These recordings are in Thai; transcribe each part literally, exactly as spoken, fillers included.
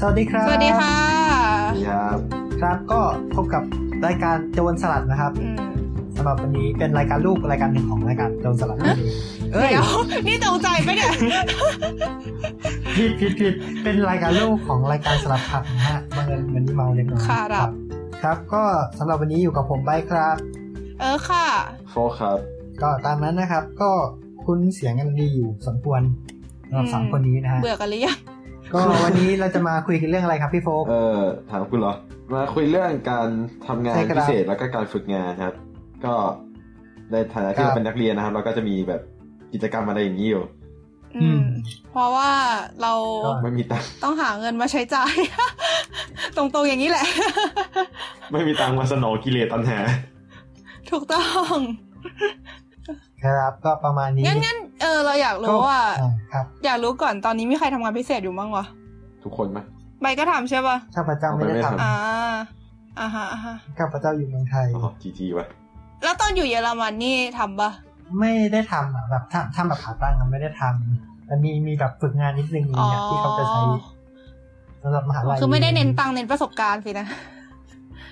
สวัสดีครับสวัสดีค่ะครับครับก็พบกับรายการโจรสลัดนะครับสำหรับวันนี้เป็นรายการลูกรายการหนึ่งของรายการโจรสลัดเอ้ยนี่ตกใจปะเนี่ยผิดผิดผิดเป็นรายการลูกของรายการสลัดผักนะฮะเมื่อวันนี้เมาเล็กน้อยครับครับก็สำหรับวันนี้อยู่กับผมไบค์ครับเออค่ะโฟครับก็ตามนั้นนะครับก็คุ้นเสียงกันดีอยู่สมควรสำหรับสามคนนี้นะฮะเบื่อกันหรือยังก็วันนี้เราจะมาคุยกันเรื่องอะไรครับพี่โฟกเออถามคุณเหรอมาคุยเรื่องการทำงานพิเศษแล้วก็การฝึกงานครับก็ในฐานะที่เราเป็นนักเรียนนะครับเราก็จะมีแบบกิจกรรมอะไรอย่างนี้อยู่อืมเพราะว่าเราไม่มีตังค์ต้องหาเงินมาใช้จ่ายตรงๆอย่างนี้แหละไม่มีตังค์มาสนองกิเลสตัณหาถูกต้องครับก็ประมาณนี้งั้นๆเออเราอยากรู้ว่าอยากรู้ก่อนตอนนี้มีใครทำงานพิเศษอยู่บ้างวะทุกคนไหมใบก็ทำใช่ป่ะข้าพเจ้าไม่ได้ทำอ่าอ่าฮะข้าพเจ้าอยู่เมืองไทยอ๋อจีจีวะแล้วตอนอยู่เยอรมันนี่ทำปะไม่ได้ทำอ่ะแบบทำทำแบบขาตั้งไม่ได้ทำแต่มีมีแบบฝึกงานนิดนึงเนี่ยที่เขาจะใช้สำหรับมหาลัยคือไม่ได้เน้นตังเน้นประสบการณ์สินะ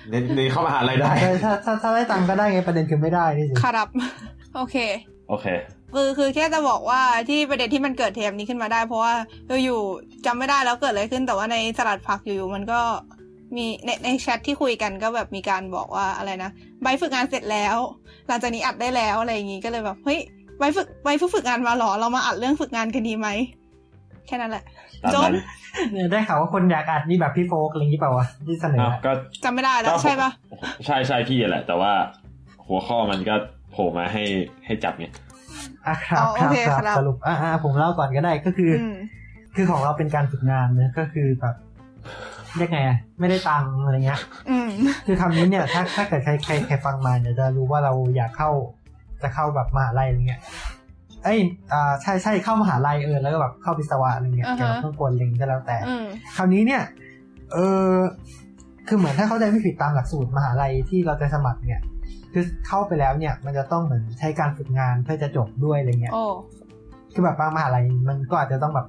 เน้นเน้นเข้ามหาลัยได้ถ้าถ้าถ้าได้ตังก็ได้ไงประเด็นคือไม่ได้นี่สิครับโอเคโอเคคือคือแค่จะบอกว่าที่ประเด็นที่มันเกิดเทปนี้ขึ้นมาได้เพราะว่าอยู่ๆจำไม่ได้แล้วเกิดอะไรขึ้นแต่ว่าในสลัดผักอยู่ๆมันก็มีในในแชทที่คุยกันก็แบบมีการบอกว่าอะไรนะใบฝึกงานเสร็จแล้วหลังจากนี้อัดได้แล้วอะไรอย่างงี้ก็เลยแบบเฮ้ยใบฝึกใบฝึกฝึกงานมาหรอเรามาอัดเรื่องฝึกงานกันดีไหมแค่นั้นแหละจบเนี่ยได้ข่าวว่าคนอยากอัดนี่แบบพี่โฟกอะไรอย่างงี้เปล่าวะที่เสนอก็จำไม่ได้แล้วใช่ปะใช่ใช่พี่แหละแต่ว่าหัวข้อมันก็โผล่มาให้ให้จับเนี่ยอ่ะครับครับสรุปอ่าผมเล่าก่อนก็ได้ก็คือคือของเราเป็นการฝึกงานนะก็คือแบบเรียกไงอ่ะไม่ได้ตังค์อะไรเงี้ยคือคำนี้เนี่ยถ้าถ้าเกิดใครใครใครฟังมาเนี่ยจะรู้ว่าเราอยากเข้าจะเข้าแบบมหาลัยอะไรเงี้ยเอ้ยอ่าใช่ใช่เข้ามหาลัยเออแล้วก็แบบเข้าวิศวะอะไรเงี้ยเกี่ยวกับเครื่องกลอะไรก็แล้วแต่คราวนี้เนี่ยเออคือเหมือนถ้าเขาได้ไม่ผิดตามหลักสูตรมหาลัยที่เราจะสมัครเนี่ยคือเข้าไปแล้วเนี่ยมันจะต้องเหมือนใช้การฝึกงานเพื่อจะจบด้วยอะไรเงี้ยคือแบบบางมหาลัยมันก็อาจจะต้องแบบ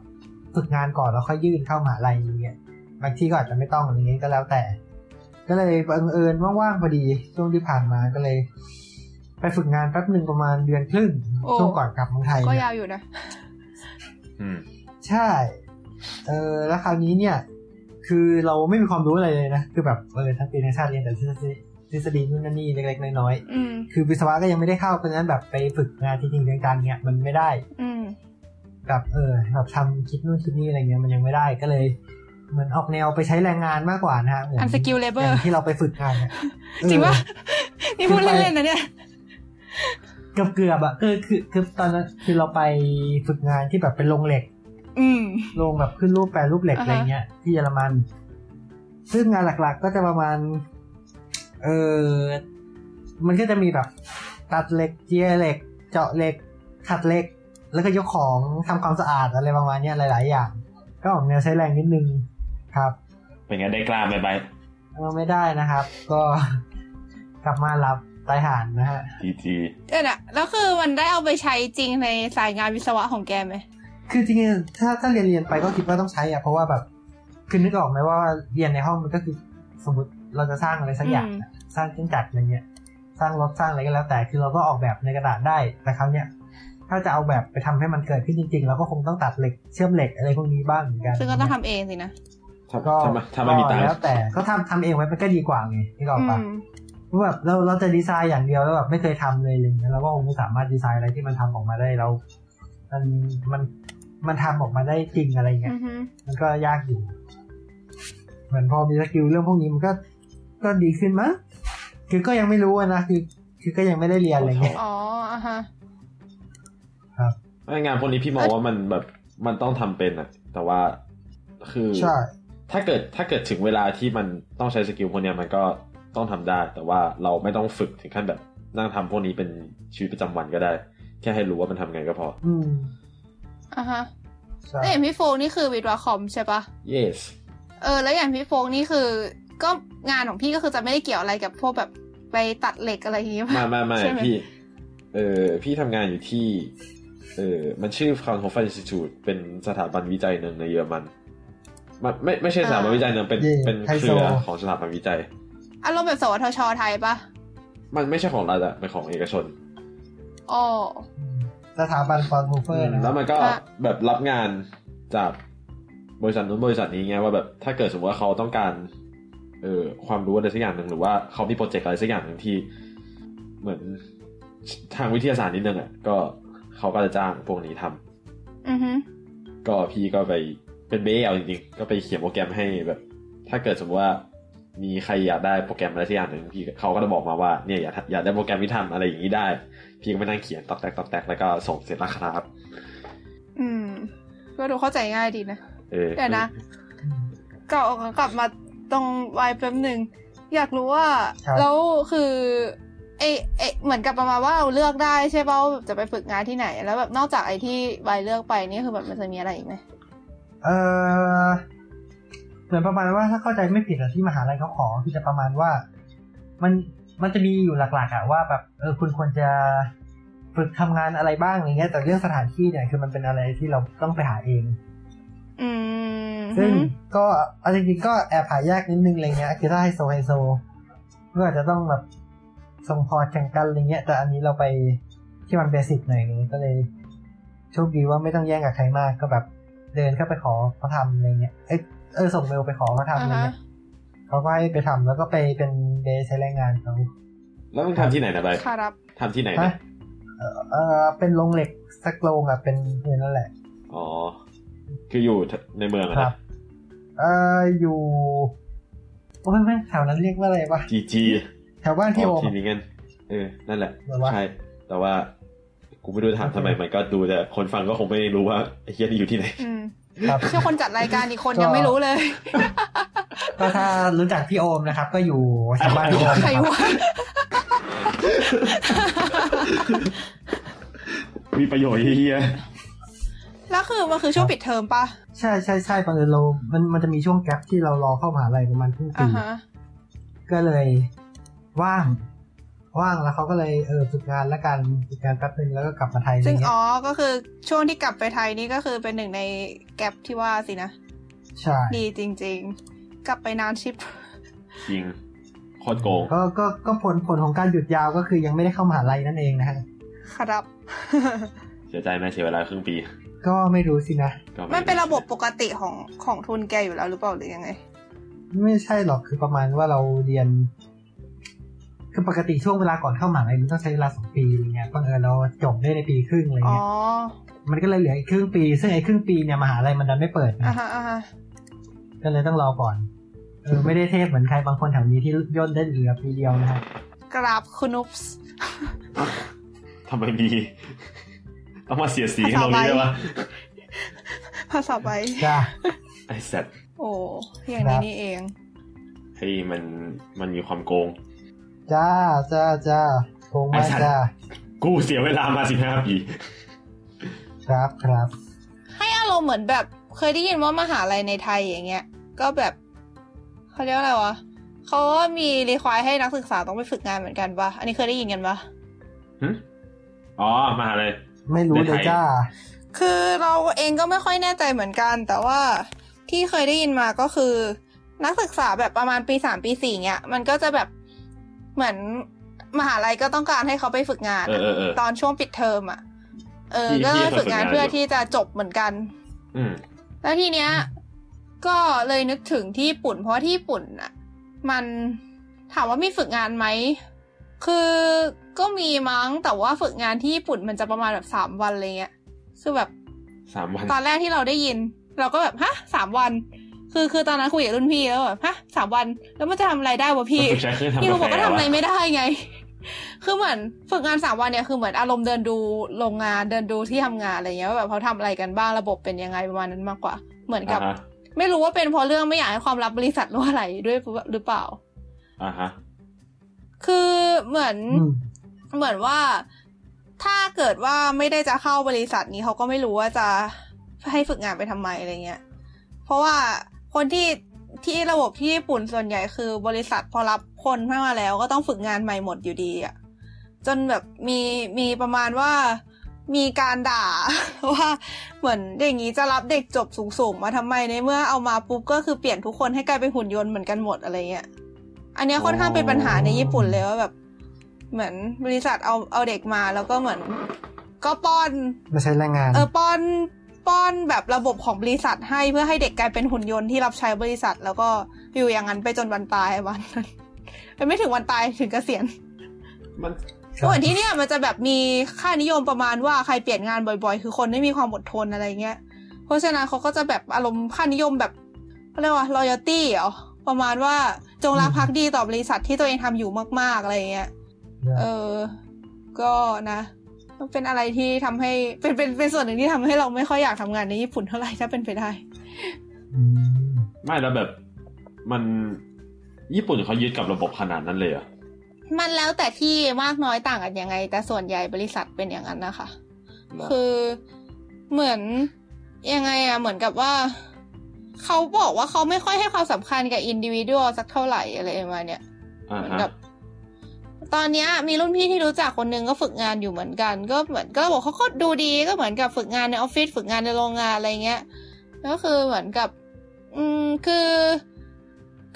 ฝึกงานก่อนแล้วค่อยยื่นเข้ามหาลัยอย่างเงี้ยบางที่ก็อาจจะไม่ต้องอะไรเงี้ยก็แล้วแต่ก็เลยบังเอิญว่างๆพอดีช่วงที่ผ่านมาก็เลยไปฝึกงานแป๊บนึงประมาณเดือนครึ่งช่วงก่อนกลับเมืองไทยก็ยาวอยู่นะอืมใช่เออแล้วคราวนี้เนี่ยคือเราไม่มีความรู้อะไรเลยนะคือแบบเออทั้งปีทั้งชาติเรียนแต่ที่ที่ทฤษฎีนู่นนั่นนี่เล็กๆน้อยๆคือวิศวะก็ยังไม่ได้เข้าเพราะฉะนั้นแบบไปฝึกงานจริงๆจังๆเนี่ยมันไม่ได้แบบเออแบบทำคิดนู่นคิดนี่อะไรเงี้ยมันยังไม่ได้ก็เลยเหมือนออกแนวไปใช้แรงงานมากกว่านะฮะเหมือนอันสกิลเลเบอร์ที่เราไปฝึกงานเนี่ยจริงว่านี่พูดเล่นๆนะเนี่ยเกือบๆอ่ะคือคือคือตอนนั้นคือเราไปฝึกงานที่แบบเป็นโรงเหล็กโรงแบบขึ้นรูปแปรรูปเหล็กอะไรเงี้ยที่เยอรมันซึ่งงานหลักๆก็จะประมาณเออมันก็จะมีแบบตัดเหล็กเจียเหล็กเจาะเหล็กขัดเหล็กแล้วก็ยกของทำความสะอาดอะไรประมาณนี้หลายๆอย่างก็ออกแนวใช้แรงนิดนึงครับเป็นไงได้กล้าไหมไปไม่ได้นะครับก็กลับมารับตายห่านนะฮะจีจีเอ๊ะนะแล้วคือมันได้เอาไปใช้จริงในสายงานวิศวะของแกไหมคือจริงๆถ้าถ้าเรียนเรียนไปก็คิดว่าต้องใช้อ่ะเพราะว่าแบบคือนึกออกไหมว่าเรียนในห้องมันก็คือสมมติเราจะสร้างอะไรสักอย่างสร้างเครื่องจักรอะไรเงี้ยสร้างรถสร้างอะไรก็แล้วแต่คือเราก็ออกแบบในกระดาษได้แต่คราวเนี้ยถ้าจะเอาแบบไปทำให้มันเกิดขึ้นจริงๆเราก็คงต้องตัดเหล็กเชื่อมเหล็กอะไรพวกนี้บ้างเหมือนกันซึ่งก็ต้องทำเองสินะก็ทำไม่มีตังค์แล้วแต่ก็ทำทำเองไว้มันก็ดีกว่าไงที่บอกไปว่าแบบเราเราจะดีไซน์อย่างเดียวแล้วแบบไม่เคยทำเลยเลยแล้วก็คงไม่สามารถดีไซน์อะไรที่มันทำออกมาได้เรามันมันมันทำออกมาได้จริงอะไรเงี้ยมันก็ยากอยู่เหมือนพอมีสกิลเรื่องพวกนี้มันก็ก็ดีขึ้นมั้งคือก็ยังไม่รู้นะคือคือก็ยังไม่ได้เรียนอะไรเงี้ยอ๋ออ่ะฮะครับงานพวกนี้พี่มองว่ามันแบบมันต้องทำเป็นอ่ะแต่ว่าคือใช่ถ้าเกิดถ้าเกิดถึงเวลาที่มันต้องใช้สกิลพวกเนี้ยมันก็ต้องทำได้แต่ว่าเราไม่ต้องฝึกถึงขั้นแบบนั่งทำพวกนี้เป็นชีวิตประจำวันก็ได้แค่ให้รู้ว่ามันทำไงก็พออืมอ่ะฮะแล้วอย่างพี่โฟนี่คือวิทย์วาคอมใช่ปะ yes เออแล้วอย่างพี่โฟนี่คือก็งานของพี่ก็คือจะไม่ได้เกี่ยวอะไรกับพวกแบบไปตัดเหล็กอะไรอย่างเงี้ยไม่ไม่ไม่พี่เออพี่ทำงานอยู่ที่เออมันชื่อ Fraunhofer Institute เป็นสถาบันวิจัยหนึ่งในเยอรมัน ไม่ไม่ใช่สถาบันวิจัยนะเป็นเป็นเครือของสถาบันวิจัยอารมณ์แบบสวทช.ไทยปะมันไม่ใช่ของรัฐอะเป็นของเอกชนอ๋อสถาบัน Fraunhofer นะแล้วมันก็แบบรับงานจากบริษัทนู้นบริษัทนี้ไงว่าแบบถ้าเกิดสมมติว่าเขาต้องการเอ่อความรู้อะไรสักอย่างนึงหรือว่าเขามีโปรเจกต์อะไรสักอย่างนึงที่เหมือนทางวิทยาศาสตร์นิดนึงอ่ะก็เขาก็จะจ้างพวกนี้ทำอือฮึก็พี่ก็ไปเป็นเบลจริงๆก็ไปเขียนโปรแกรมให้แบบถ้าเกิดสมมติว่ามีใครอยากได้โปรแกรมอะไรสักอย่างนึงพี่เขาก็จะบอกมาว่าเนี่ยอยากอยากได้โปรแกรมที่ทำอะไรอย่างนี้ได้พี่ก็ไปนั่งเขียนตอกแตกตอกแตกแล้วก็ส่งเสร็จแล้วครับอืมก็ดูเข้าใจง่ายดีนะเดี๋ยวนะกลับกลับมาตรงไวแป๊บนึงอยากรู้ว่าแล้วคือเอ๊ะเหมือนกับประมาณว่าเราเลือกได้ใช่ป่าวจะไปฝึกงานที่ไหนแล้วแบบนอกจากไอ้ที่ไวเลือกไปนี่คือแบบมันจะมีอะไรอีกไหมเออเหมือนประมาณว่าถ้าเข้าใจไม่ผิดอะที่มหาลัยเขาขอคือจะประมาณว่ามันมันจะมีอยู่หลักๆอะว่าแบบเออคุณควรจะฝึกทำงานอะไรบ้างอย่างเงี้ยแต่เรื่องสถานที่เนี่ยคือมันเป็นอะไรที่เราต้องไปหาเองอืมซึ่งก็เอาจริงๆก็แอบหายากนิดนึงอะไรเงี้ยคือถ้าไฮโซไฮโซก็อาจจะต้องแบบส่งพอร์ตแข่งกันอะไรเงี้ยแต่อันนี้เราไปที่มันเบสิกหน่อยนึงก็เลยโชคดีว่าไม่ต้องแย่งกับใครมากก็แบบเดินเข้าไปขอเขาทำอะไรเงี้ยเอ้ยเออส่งเมลไปขอเขาทำอะไรเงี้ยเขาก็ให้ไปทำแล้วก็ไปเป็นเดย์ใช้แรงงานเขาแล้วต้องทำที่ไหนนะใบครับทำที่ไหนนะเออเออเป็นโรงเหล็กสักโรงอ่ะเป็นเนี่ยนั่นแหละอ๋อคืออยู่ในเมืองครับเอออยู่โอ้ยแม่แถวนั้นเรียกว่าอะไรวะจีจีแถวบ้านพี่โอมทีนี้เงินเออนั่นแหละใช่แต่ว่ากูไม่รู้ถามทำไมมันก็ดูแต่คนฟังก็คงไม่รู้ว่าไอ้เหี้ยนี่อยู่ที่ไหนครับเชื่อคนจัดรายการอีกคนยังไม่รู้เลยก็ถ้ารู้จักพี่โอมนะครับก็อยู่แถวบ้านพี่โอมใครวะมีประโยชน์เหี้ยแล้วคือมันคือช่วงปิดเทอมป่ะใช่ใช่ใช่ตอนเรามันมันจะมีช่วงแก๊ปที่เรารอเข้ามหาลัยประมาณครึ่งปีก็เลยว่างว่างแล้วเขาก็เลยเออฝึกงานแล้วกันฝึกงานแป๊บนึงแล้วก็กลับมาไทยซึ่งอ๋อก็คือช่วงที่กลับไปไทยนี่ก็คือเป็นหนึ่งในแก๊ปที่ว่าสินะใช่ดีจริงๆกลับไปนานชิปจริงโคตรโกงก็ก็ก็ผลผลของการหยุดยาวก็คือยังไม่ได้เข้ามหาลัยนั่นเองนะฮะครับเสียใจไหมเสียเวลาครึ่งปีก็ไม่รู้สินะมันเป็นระบบปกติของของทุนแกอยู่แล้วหรือเปล่าหรือยังไงไม่ใช่หรอกคือประมาณว่าเราเรียนคือปกติช่วงเวลาก่อนเข้ามหาลัยมันต้องใช้เวลาสองปีอะไรเงี้ยเพราะเออเราจบได้ในปีครึ่งอะไรเงี้ยมันก็เลยเหลืออีกครึ่งปีซึ่งไอ้ครึ่งปีเนี่ยมหาลัยมันดันไม่เปิดอ่าฮะอ่าฮะก็เลยต้องรอก่อนเออไม่ได้เทพเหมือนใครบางคนแถวนี้ที่ย่นได้เหลือปีเดียวนะฮะกราบคุณนุ๊ปส์ทำไมดีต้องมาเสียสีกันตรงนี้ด้วยวะภาษาใบจ้าไอ้สัตว์โอ้อย่างนี้นี่เองเฮ้ยมันมันมีความโกงจ้าจ้าจ้าโกงมากจ้ากูเสียเวลามาสิบห้าปีครับครับให้อารมณ์เหมือนแบบเคยได้ยินว่ามหาลัยในไทยอย่างเงี้ยก็แบบเขาเรียกอะไรวะเขามีรีไควร์ให้นักศึกษาต้องไปฝึกงานเหมือนกันปะอันนี้เคยได้ยินกันปะหืออ๋อมหาลัยไม่รู้เลยจ้าคือเราเองก็ไม่ค่อยแน่ใจเหมือนกันแต่ว่าที่เคยได้ยินมาก็คือนักศึกษาแบบประมาณปีสามปีสี่เงี้ยมันก็จะแบบเหมือนมหาลัยก็ต้องการให้เขาไปฝึกงานตอนช่วงปิดเทอมอ่ะเออก็ฝึกงานเพื่อที่จะจบเหมือนกันแล้วทีเนี้ยก็เลยนึกถึงที่ญี่ปุ่นเพราะที่ญี่ปุ่นอ่ะมันถามว่ามีฝึกงานไหมคือก็มีมั้งแต่ว่าฝึกงานที่ญี่ปุ่นมันจะประมาณแบบสามวันอะไรเงี้ยคือแบบสามวันตอนแรกที่เราได้ยินเราก็แบบฮะสามวันคือคือตอนนั้นคุยกับรุ่นพี่แล้วแบบฮะสามวันแล้วมันจะทำอะไรได้วะพี่พี่รู้บอกก็ทำอะไรไม่ได้ไงคือเหมือนฝึกงานสามวันเนี่ยคือเหมือนอารมณ์เดินดูโรงงานเดินดูที่ทำงานอะไรเงี้ยว่าแบบเขาทำอะไรกันบ้างระบบเป็นยังไงประมาณนั้นมากกว่าเหมือนกับไม่รู้ว่าเป็นเพราะเรื่องไม่อยากให้ความลับบริษัทรู้อะไรด้วยหรือเปล่าอ่าฮะคือเหมือนเหมือนว่าถ้าเกิดว่าไม่ได้จะเข้าบริษัทนี้เขาก็ไม่รู้ว่าจะให้ฝึกงานไปทำไมอะไรเงี้ยเพราะว่าคนที่ที่ระบบที่ญี่ปุ่นส่วนใหญ่คือบริษัทพอรับคนเข้ามาแล้วก็ต้องฝึกงานใหม่หมดอยู่ดีอ่ะจนแบบมีมีประมาณว่า มีการด่าว่าเหมือนอย่างนี้จะรับเด็กจบสูงๆมาทำไมในเมื่อเอามาปุ๊บก็คือเปลี่ยนทุกคนให้กลายเป็นหุ่นยนต์เหมือนกันหมดอะไรเงี้ยอันนี้ค่อนข้างเป็นปัญหาในญี่ปุ่นเลยว่าแบบเหมือนบริษัทเอาเอาเด็กมาแล้วก็เหมือนก็ป้อนไม่ใช่แรงงานเออป้อนป้อนแบบระบบของบริษัทให้เพื่อให้เด็กกลายเป็นหุ่นยนต์ที่รับใช้บริษัทแล้วก็อยู่อย่างนั้นไปจนวันตายวันนั้นไม่ถึงวันตายถึงเกษียณมันส่วนที่เนี่ยมันจะแบบมีค่านิยมประมาณว่าใครเปลี่ยนงานบ่อยๆคือคนไม่มีความอดทนอะไรเงี้ยเพราะฉะนั้นเขาก็จะแบบอารมณ์ค่านิยมแบบเรียกว่า loyalty เหรอประมาณว่าจงรักภักดีต่อบริษัทที่ตัวเองทำอยู่มากๆอะไรเงี้ยเออก็นะมันเป็นอะไรที่ทำให้เป็นเป็นเป็นส่วนหนึ่งที่ทำให้เราไม่ค่อยอยากทำงานในญี่ปุ่นเท่าไหร่ถ้าเป็นไปได้ไม่แล้วแบบมันญี่ปุ่นเขายึดกับระบบขนาดนั้นเลยเหรอมันแล้วแต่ที่มากน้อยต่างกันยังไงแต่ส่วนใหญ่บริษัทเป็นอย่างนั้นนะคะคือเหมือนยังไงอะเหมือนกับว่าเขาบอกว่าเขาไม่ค่อยให้ความสำคัญกับอินดิวิวดัลสักเท่าไหร่อะไรมาเนี่ยเหมือนกับตอนนี้มีรุ่นพี่ที่รู้จักคนนึงก็ฝึกงานอยู่เหมือนกันก็เหมือนก็บอกเขาก็ดูดีก็เหมือนกับฝึกงานในออฟฟิศฝึกงานในโรงงานอะไรเงี้ยก็คือเหมือนกับอืมคือ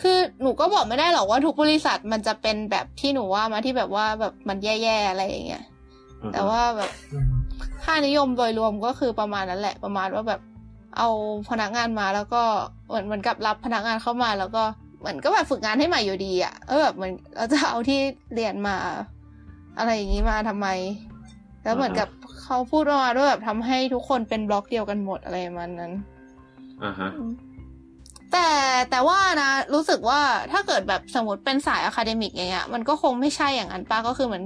คือหนูก็บอกไม่ได้หรอกว่าทุกบริษัทมันจะเป็นแบบที่หนูว่ามาที่แบบว่าแบบมันแย่ๆอะไรอย่างเงี้ย uh-huh. แต่ว่าแบบค่านิยมโดยรวมก็คือประมาณนั้นแหละประมาณว่าแบบเอาพนักงานมาแล้วก็เหมือนเหมือนกับรับพนักงานเข้ามาแล้วก็เหมือนก็แบบฝึกงานให้ใหม่อยู่ดีอ่ะเออแบบเหมือนเราจะเอาที่เรียนมาอะไรอย่างงี้มาทำไมแล้ว uh-huh. เหมือนกับเขาพูดมาด้วยแบบทำให้ทุกคนเป็นบล็อกเดียวกันหมดอะไรมันนั้นอ่าฮะแต่แต่ว่านะรู้สึกว่าถ้าเกิดแบบสมมติเป็นสายอะคาเดมิกอย่างเงี้ยมันก็คงไม่ใช่อย่างนั้นป้าก็คือเหมือน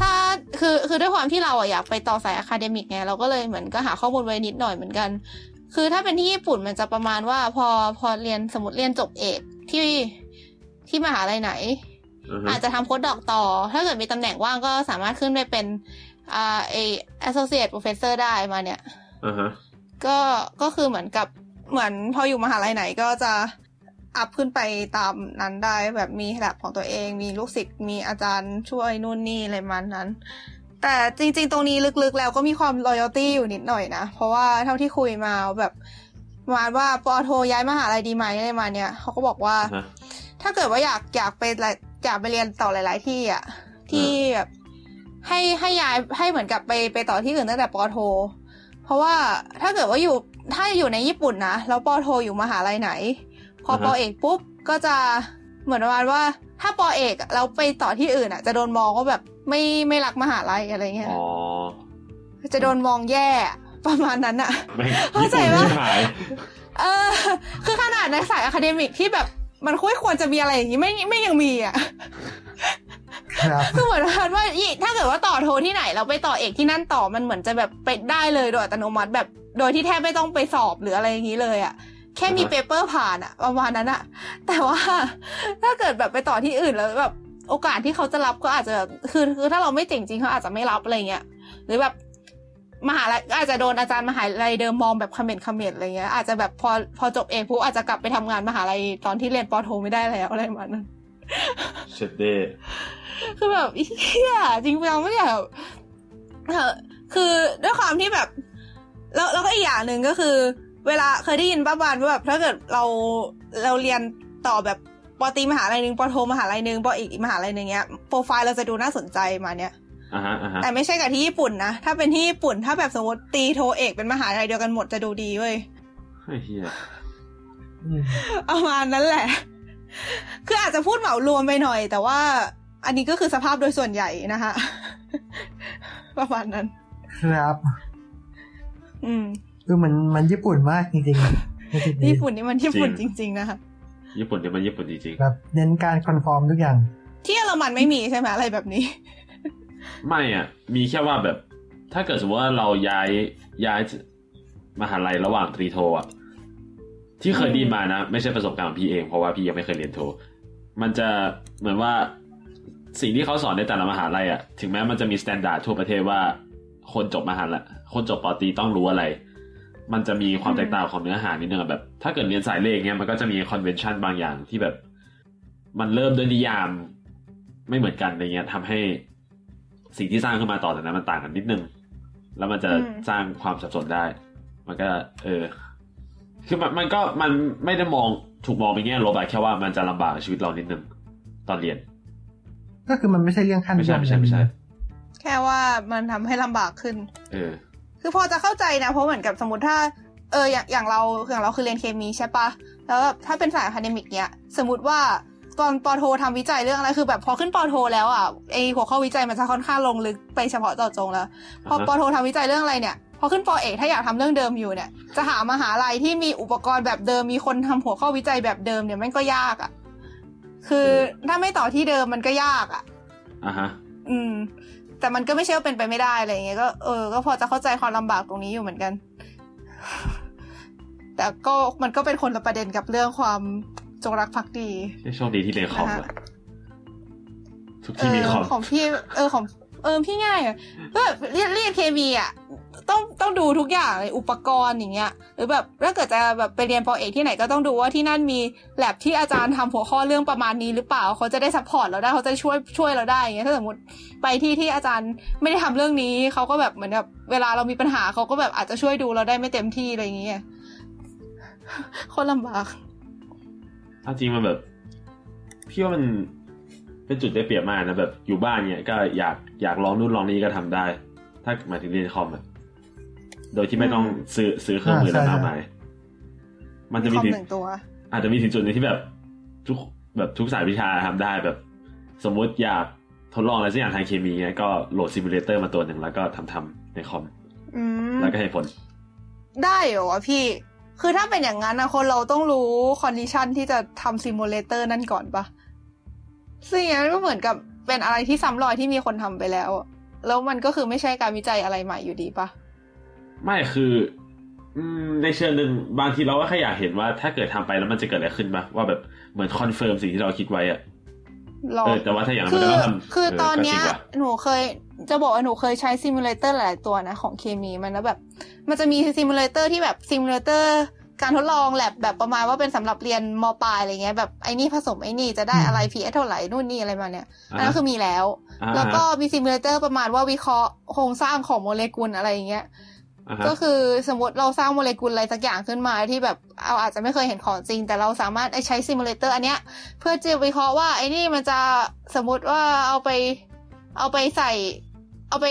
ถ้าคือคือด้วยความที่เราอะอยากไปต่อสายอะคาเดมิกไงเราก็เลยเหมือนก็หาข้อมูลไว้นิดหน่อยเหมือนกันคือถ้าเป็นที่ญี่ปุ่นมันจะประมาณว่าพอพอเรียนสมมติเรียนจบเอกที่ที่มหาลัยไหน uh-huh. อาจจะทำโค้ดดอกต่อถ้าเกิดมีตำแหน่งว่างก็สามารถขึ้นไปเป็นอ่าไอ associate professor ได้มาเนี่ย uh-huh. ก็ก็คือเหมือนกับเหมือนพออยู่มหาลัยไหนก็จะอัพขึ้นไปตามนั้นได้แบบมีแลบของตัวเองมีลูกศิษย์มีอาจารย์ช่วยนู่นนี่อะไรมันนั้นแต่จริงๆตรงนี้ลึกๆแล้วก็มีความ loyalty อยู่นิดหน่อยนะเพราะว่าเท่าที่คุยมาแบบมาว่าปอโทย้ายมหาลัยดีไหมอะไรมาเนี่ยเขาก็บอกว่า huh? ถ้าเกิดว่าอยากอยากไปอยากไปเรียนต่อหลายๆที่อ่ะ huh? ที่แบบให้ให้ย้ายให้เหมือนกับไปไปต่อที่อื่นตั้งแต่ปอโทเพราะว่าถ้าเกิดว่าอยู่ถ้าอยู่ในญี่ปุ่นนะแล้วปอโทอยู่มหาลัยไหนพอ uh-huh. ปอเอกปุ๊บก็จะเหมือนประมาณว่าถ้าปอเอกแล้วไปต่อที่อื่นอ่ะจะโดนมองว่าแบบไม่ไม่รักมหาลัยอะไรเงี้ย oh. จะโดนมองแย่ประมาณนั้นอ่ะเข้าใจว่าเออคือขนาดในสายอะคาเดมิกที่แบบมันควรจะมีอะไรอย่างงี้ไม่ไม่ยังมีอ่ะคือเหมือนว่าถ้าเกิดว่าต่อโทที่ไหนเราไปต่อเอกที่นั่นต่อมันเหมือนจะแบบไปได้เลยโดยอัตโนมัติแบบโดยที่แทบไม่ต้องไปสอบหรืออะไรอย่างนี้เลยอ่ะแค่มีเปเปอร์ผ่านอ่ะประมาณนั้นอ่ะแต่ว่าถ้าเกิดแบบไปต่อที่อื่นแล้วแบบโอกาสที่เขาจะรับก็อาจจะคือคือถ้าเราไม่เจ๋งจริงเขาอาจจะไม่รับอะไรเงี้ยหรือแบบมหาลัยอาจจะโดนอาจารย์มหาลัยเดิมมองแบบคอมเมนต์คอมเมนต์อะไรเงี้ยอาจจะแบบพอพอจบเอกปุ๊บอาจจะกลับไปทำงานมหาลัยตอนที่เรียนปอโทไม่ได้แล้วอะไรแบบนั้นเสร็จเด้คือแบบเฮียจริงๆไม่อยากคือด้วยความที่แบบแล้วแล้วก็อีกอย่างหนึ่งก็คือเวลาเคยได้ยินป้าบานว่าแบบถ้าเกิดเราเราเรียนต่อแบบปอตีมหาลัยนึงปอโทมหาลัยนึงปออีกมหาลัยนึงเงี้ยโปรไฟล์เราจะดูน่าสนใจมาเนี้ยแต่ไม่ใช่กับที่ญี่ปุ่นนะถ้าเป็นที่ญี่ปุ่นถ้าแบบสมมติตีโทเอกเป็นมหาลัยเดียวกันหมดจะดูดีเว้ยเฮียประมาณนั้นแหละคืออาจจะพูดเหมารวมไปหน่อยแต่ว่าอันนี้ก็คือสภาพโดยส่วนใหญ่นะคะประมาณนั้นครับอืมคือมันมันญี่ปุ่นมากจริงๆญี่ปุ่นนี่มันญี่ปุ่นจริงๆนะคะญี่ปุ่นนี่มันญี่ปุ่นจริงๆแบบเน้นการคอนฟอร์มทุกอย่างที่เยอรมันไม่มีใช่ไหมอะไรแบบนี้ไม่อ่ะมีแค่ว่าแบบถ้าเกิดสมมติว่าเราย้ายย้ายมหาลัยระหว่างตรีโทอ่ะที่เคยดีมานะไม่ใช่ประสบการณ์ของพี่เองเพราะว่าพี่ยังไม่เคยเรียนโทมันจะเหมือนว่าสิ่งที่เขาสอนในแต่ละมหาลัยอ่ะถึงแม้มันจะมีมาตรฐานทั่วประเทศว่าคนจบมหาลัยคนจบปอตรีต้องรู้อะไรมันจะมีความแตกต่างของเนื้อหานิดนึงแบบถ้าเกิดเรียนสายเลขเนี่ยมันก็จะมีคอนเวนชั่นบางอย่างที่แบบมันเริ่มด้วยนิยามไม่เหมือนกันอะไรเงี้ยทำให้สิ่งที่สร้างขึ้นมาต่อจากนั้นมันต่างกันนิดนึง แล้วมันจะสร้างความสับสนได้มันก็เออคือมันมันก็มันไม่ได้มองถูกมองเป็นแง่ลบอะแค่ว่ามันจะลำบากชีวิตเรานิดนึงตอนเรียนก็คือมันไม่ใช่เรื่องขั้นไม่ใช่ไม่ใช่ไม่ใช่แค่ว่ามันทำให้ลำบากขึ้นเออคือพอจะเข้าใจนะเพราะเหมือนกับสมมติถ้าเอออย่างอย่างเราอย่างเราคือเรียนเคมีใช่ปะแล้วแบบถ้าเป็นสายอะคาเดมิกเนี้ยสมมติว่าตอนปอโททำวิจัยเรื่องอะไรคือแบบพอขึ้นปอโทแล้วอ่ะไอหัวข้อวิจัยมันจะค่อนข้างลงลึกไปเฉพาะเจาะจงแล้วพอปอโททำวิจัยเรื่องอะไรเนี่ยพอขึ้นปอเอกถ้าอยากทำเรื่องเดิมอยู่เนี่ยจะหามหาลัยที่มีอุปกรณ์แบบเดิมมีคนทำหัวข้อวิจัยแบบเดิมเนี่ยมันก็ยากอ่ะคือถ้าไม่ต่อที่เดิมมันก็ยากอ่ะอ่ะฮะอืมแต่มันก็ไม่ใช่ว่าเป็นไปไม่ได้อะไรอย่างเงี้ยก็เออก็พอจะเข้าใจความลำบากตรงนี้อยู่เหมือนกันแต่ก็มันก็เป็นคนละประเด็นกับเรื่องความจงรักภักดีโชคดีที่เรียนคอมอะทุกที่มีคอมของพี่เออของเออพี่ง่ายอ่ะแบบเรียนเรียนเคมีอ่ะต้องต้องดูทุกอย่างเลยอุปกรณ์อย่างเงี้ยหรือแบบถ้าเกิดจะแบบไปเรียนปอเอกที่ไหนก็ต้องดูว่าที่นั่นมีแลบที่อาจารย์ทำหัวข้อเรื่องประมาณนี้หรือเปล่าเขาจะได้ซัพพอร์ตเราได้เขาจะช่วยช่วยเราได้อย่างเงี้ยถ้าสมมติไปที่ที่อาจารย์ไม่ได้ทำเรื่องนี้เขาก็แบบเหมือนแบบเวลาเรามีปัญหาเขาก็แบบอาจจะช่วยดูเราได้ไม่เต็มที่อะไรอย่างเงี้ยคนลำบากจริงมันแบบพี่ว่ามันเป็นจุดได้เปรียบมากนะแบบอยู่บ้านเนี่ยก็อยากอยากลองนู่นลองนี้ก็ทำได้ถ้ามาถึงเรียนคอมอ่ะโดยที่ไม่ต้องซื้อซื้อเครื่องมือแล้วมากมายมันจะมีถึงอาจจะมีถึงจุดนึงที่แบบทุกแบบทุกสายวิชาทำได้แบบสมมติอยากทดลองอะไรสักอย่างทางเคมีเนี่ยก็โหลดซิมูเลเตอร์มาตัวหนึ่งแล้วก็ทำทำในคอมแล้วก็ให้ผลได้เหรอพี่คือถ้าเป็นอย่างนั้นนะคนเราต้องรู้คอนดิชันที่จะทำซิมูเลเตอร์นั่นก่อนปะซึ่งอย่างนั้นก็เหมือนกับเป็นอะไรที่ซ้ำรอยที่มีคนทำไปแล้วแล้วมันก็คือไม่ใช่การวิจัยอะไรใหม่อยู่ดีปะไม่คือในเชิงหนึ่งบางทีเราก็แค่อยากเห็นว่าถ้าเกิดทำไปแล้วมันจะเกิดอะไรขึ้นปะว่าแบบเหมือนคอนเฟิร์มสิ่งที่เราคิดไว้อะเออแต่ว่าถ้าอย่างนั้นมันก็ทำคือตอนเนี้ยหนูเคยจะบอกว่าหนูเคยใช้ซิมูเลเตอร์หลายตัวนะของเคมีมันแล้วแบบมันจะมีซิมูเลเตอร์ที่แบบซิมูเลเตอร์การทดลองแลบแบบประมาณว่าเป็นสำหรับเรียนม.ปลายอะไรเงี้ยแบบไอ้นี่ผสมไอ้นี่จะได้อะไร พี เอช เท่าไหร่นู่นนี่อะไรมาเนี่ยอันนั้นคือมีแล้วแล้วก็มีซิมูเลเตอร์ประมาณว่าวิเคราะห์โครงสร้างของโมเลกุลอะไรอย่างเงี้ยก็คือสมมติเราสร้างโมเลกุลอะไรสักอย่างขึ้นมาที่แบบเอาอาจจะไม่เคยเห็นของจริงแต่เราสามารถใช้ซิมูเลเตอร์อันเนี้ยเพื่อจะวิเคราะห์ว่าไอ้นี่มันจะสมมติว่าเอาไปเอาไปใส่เอาไป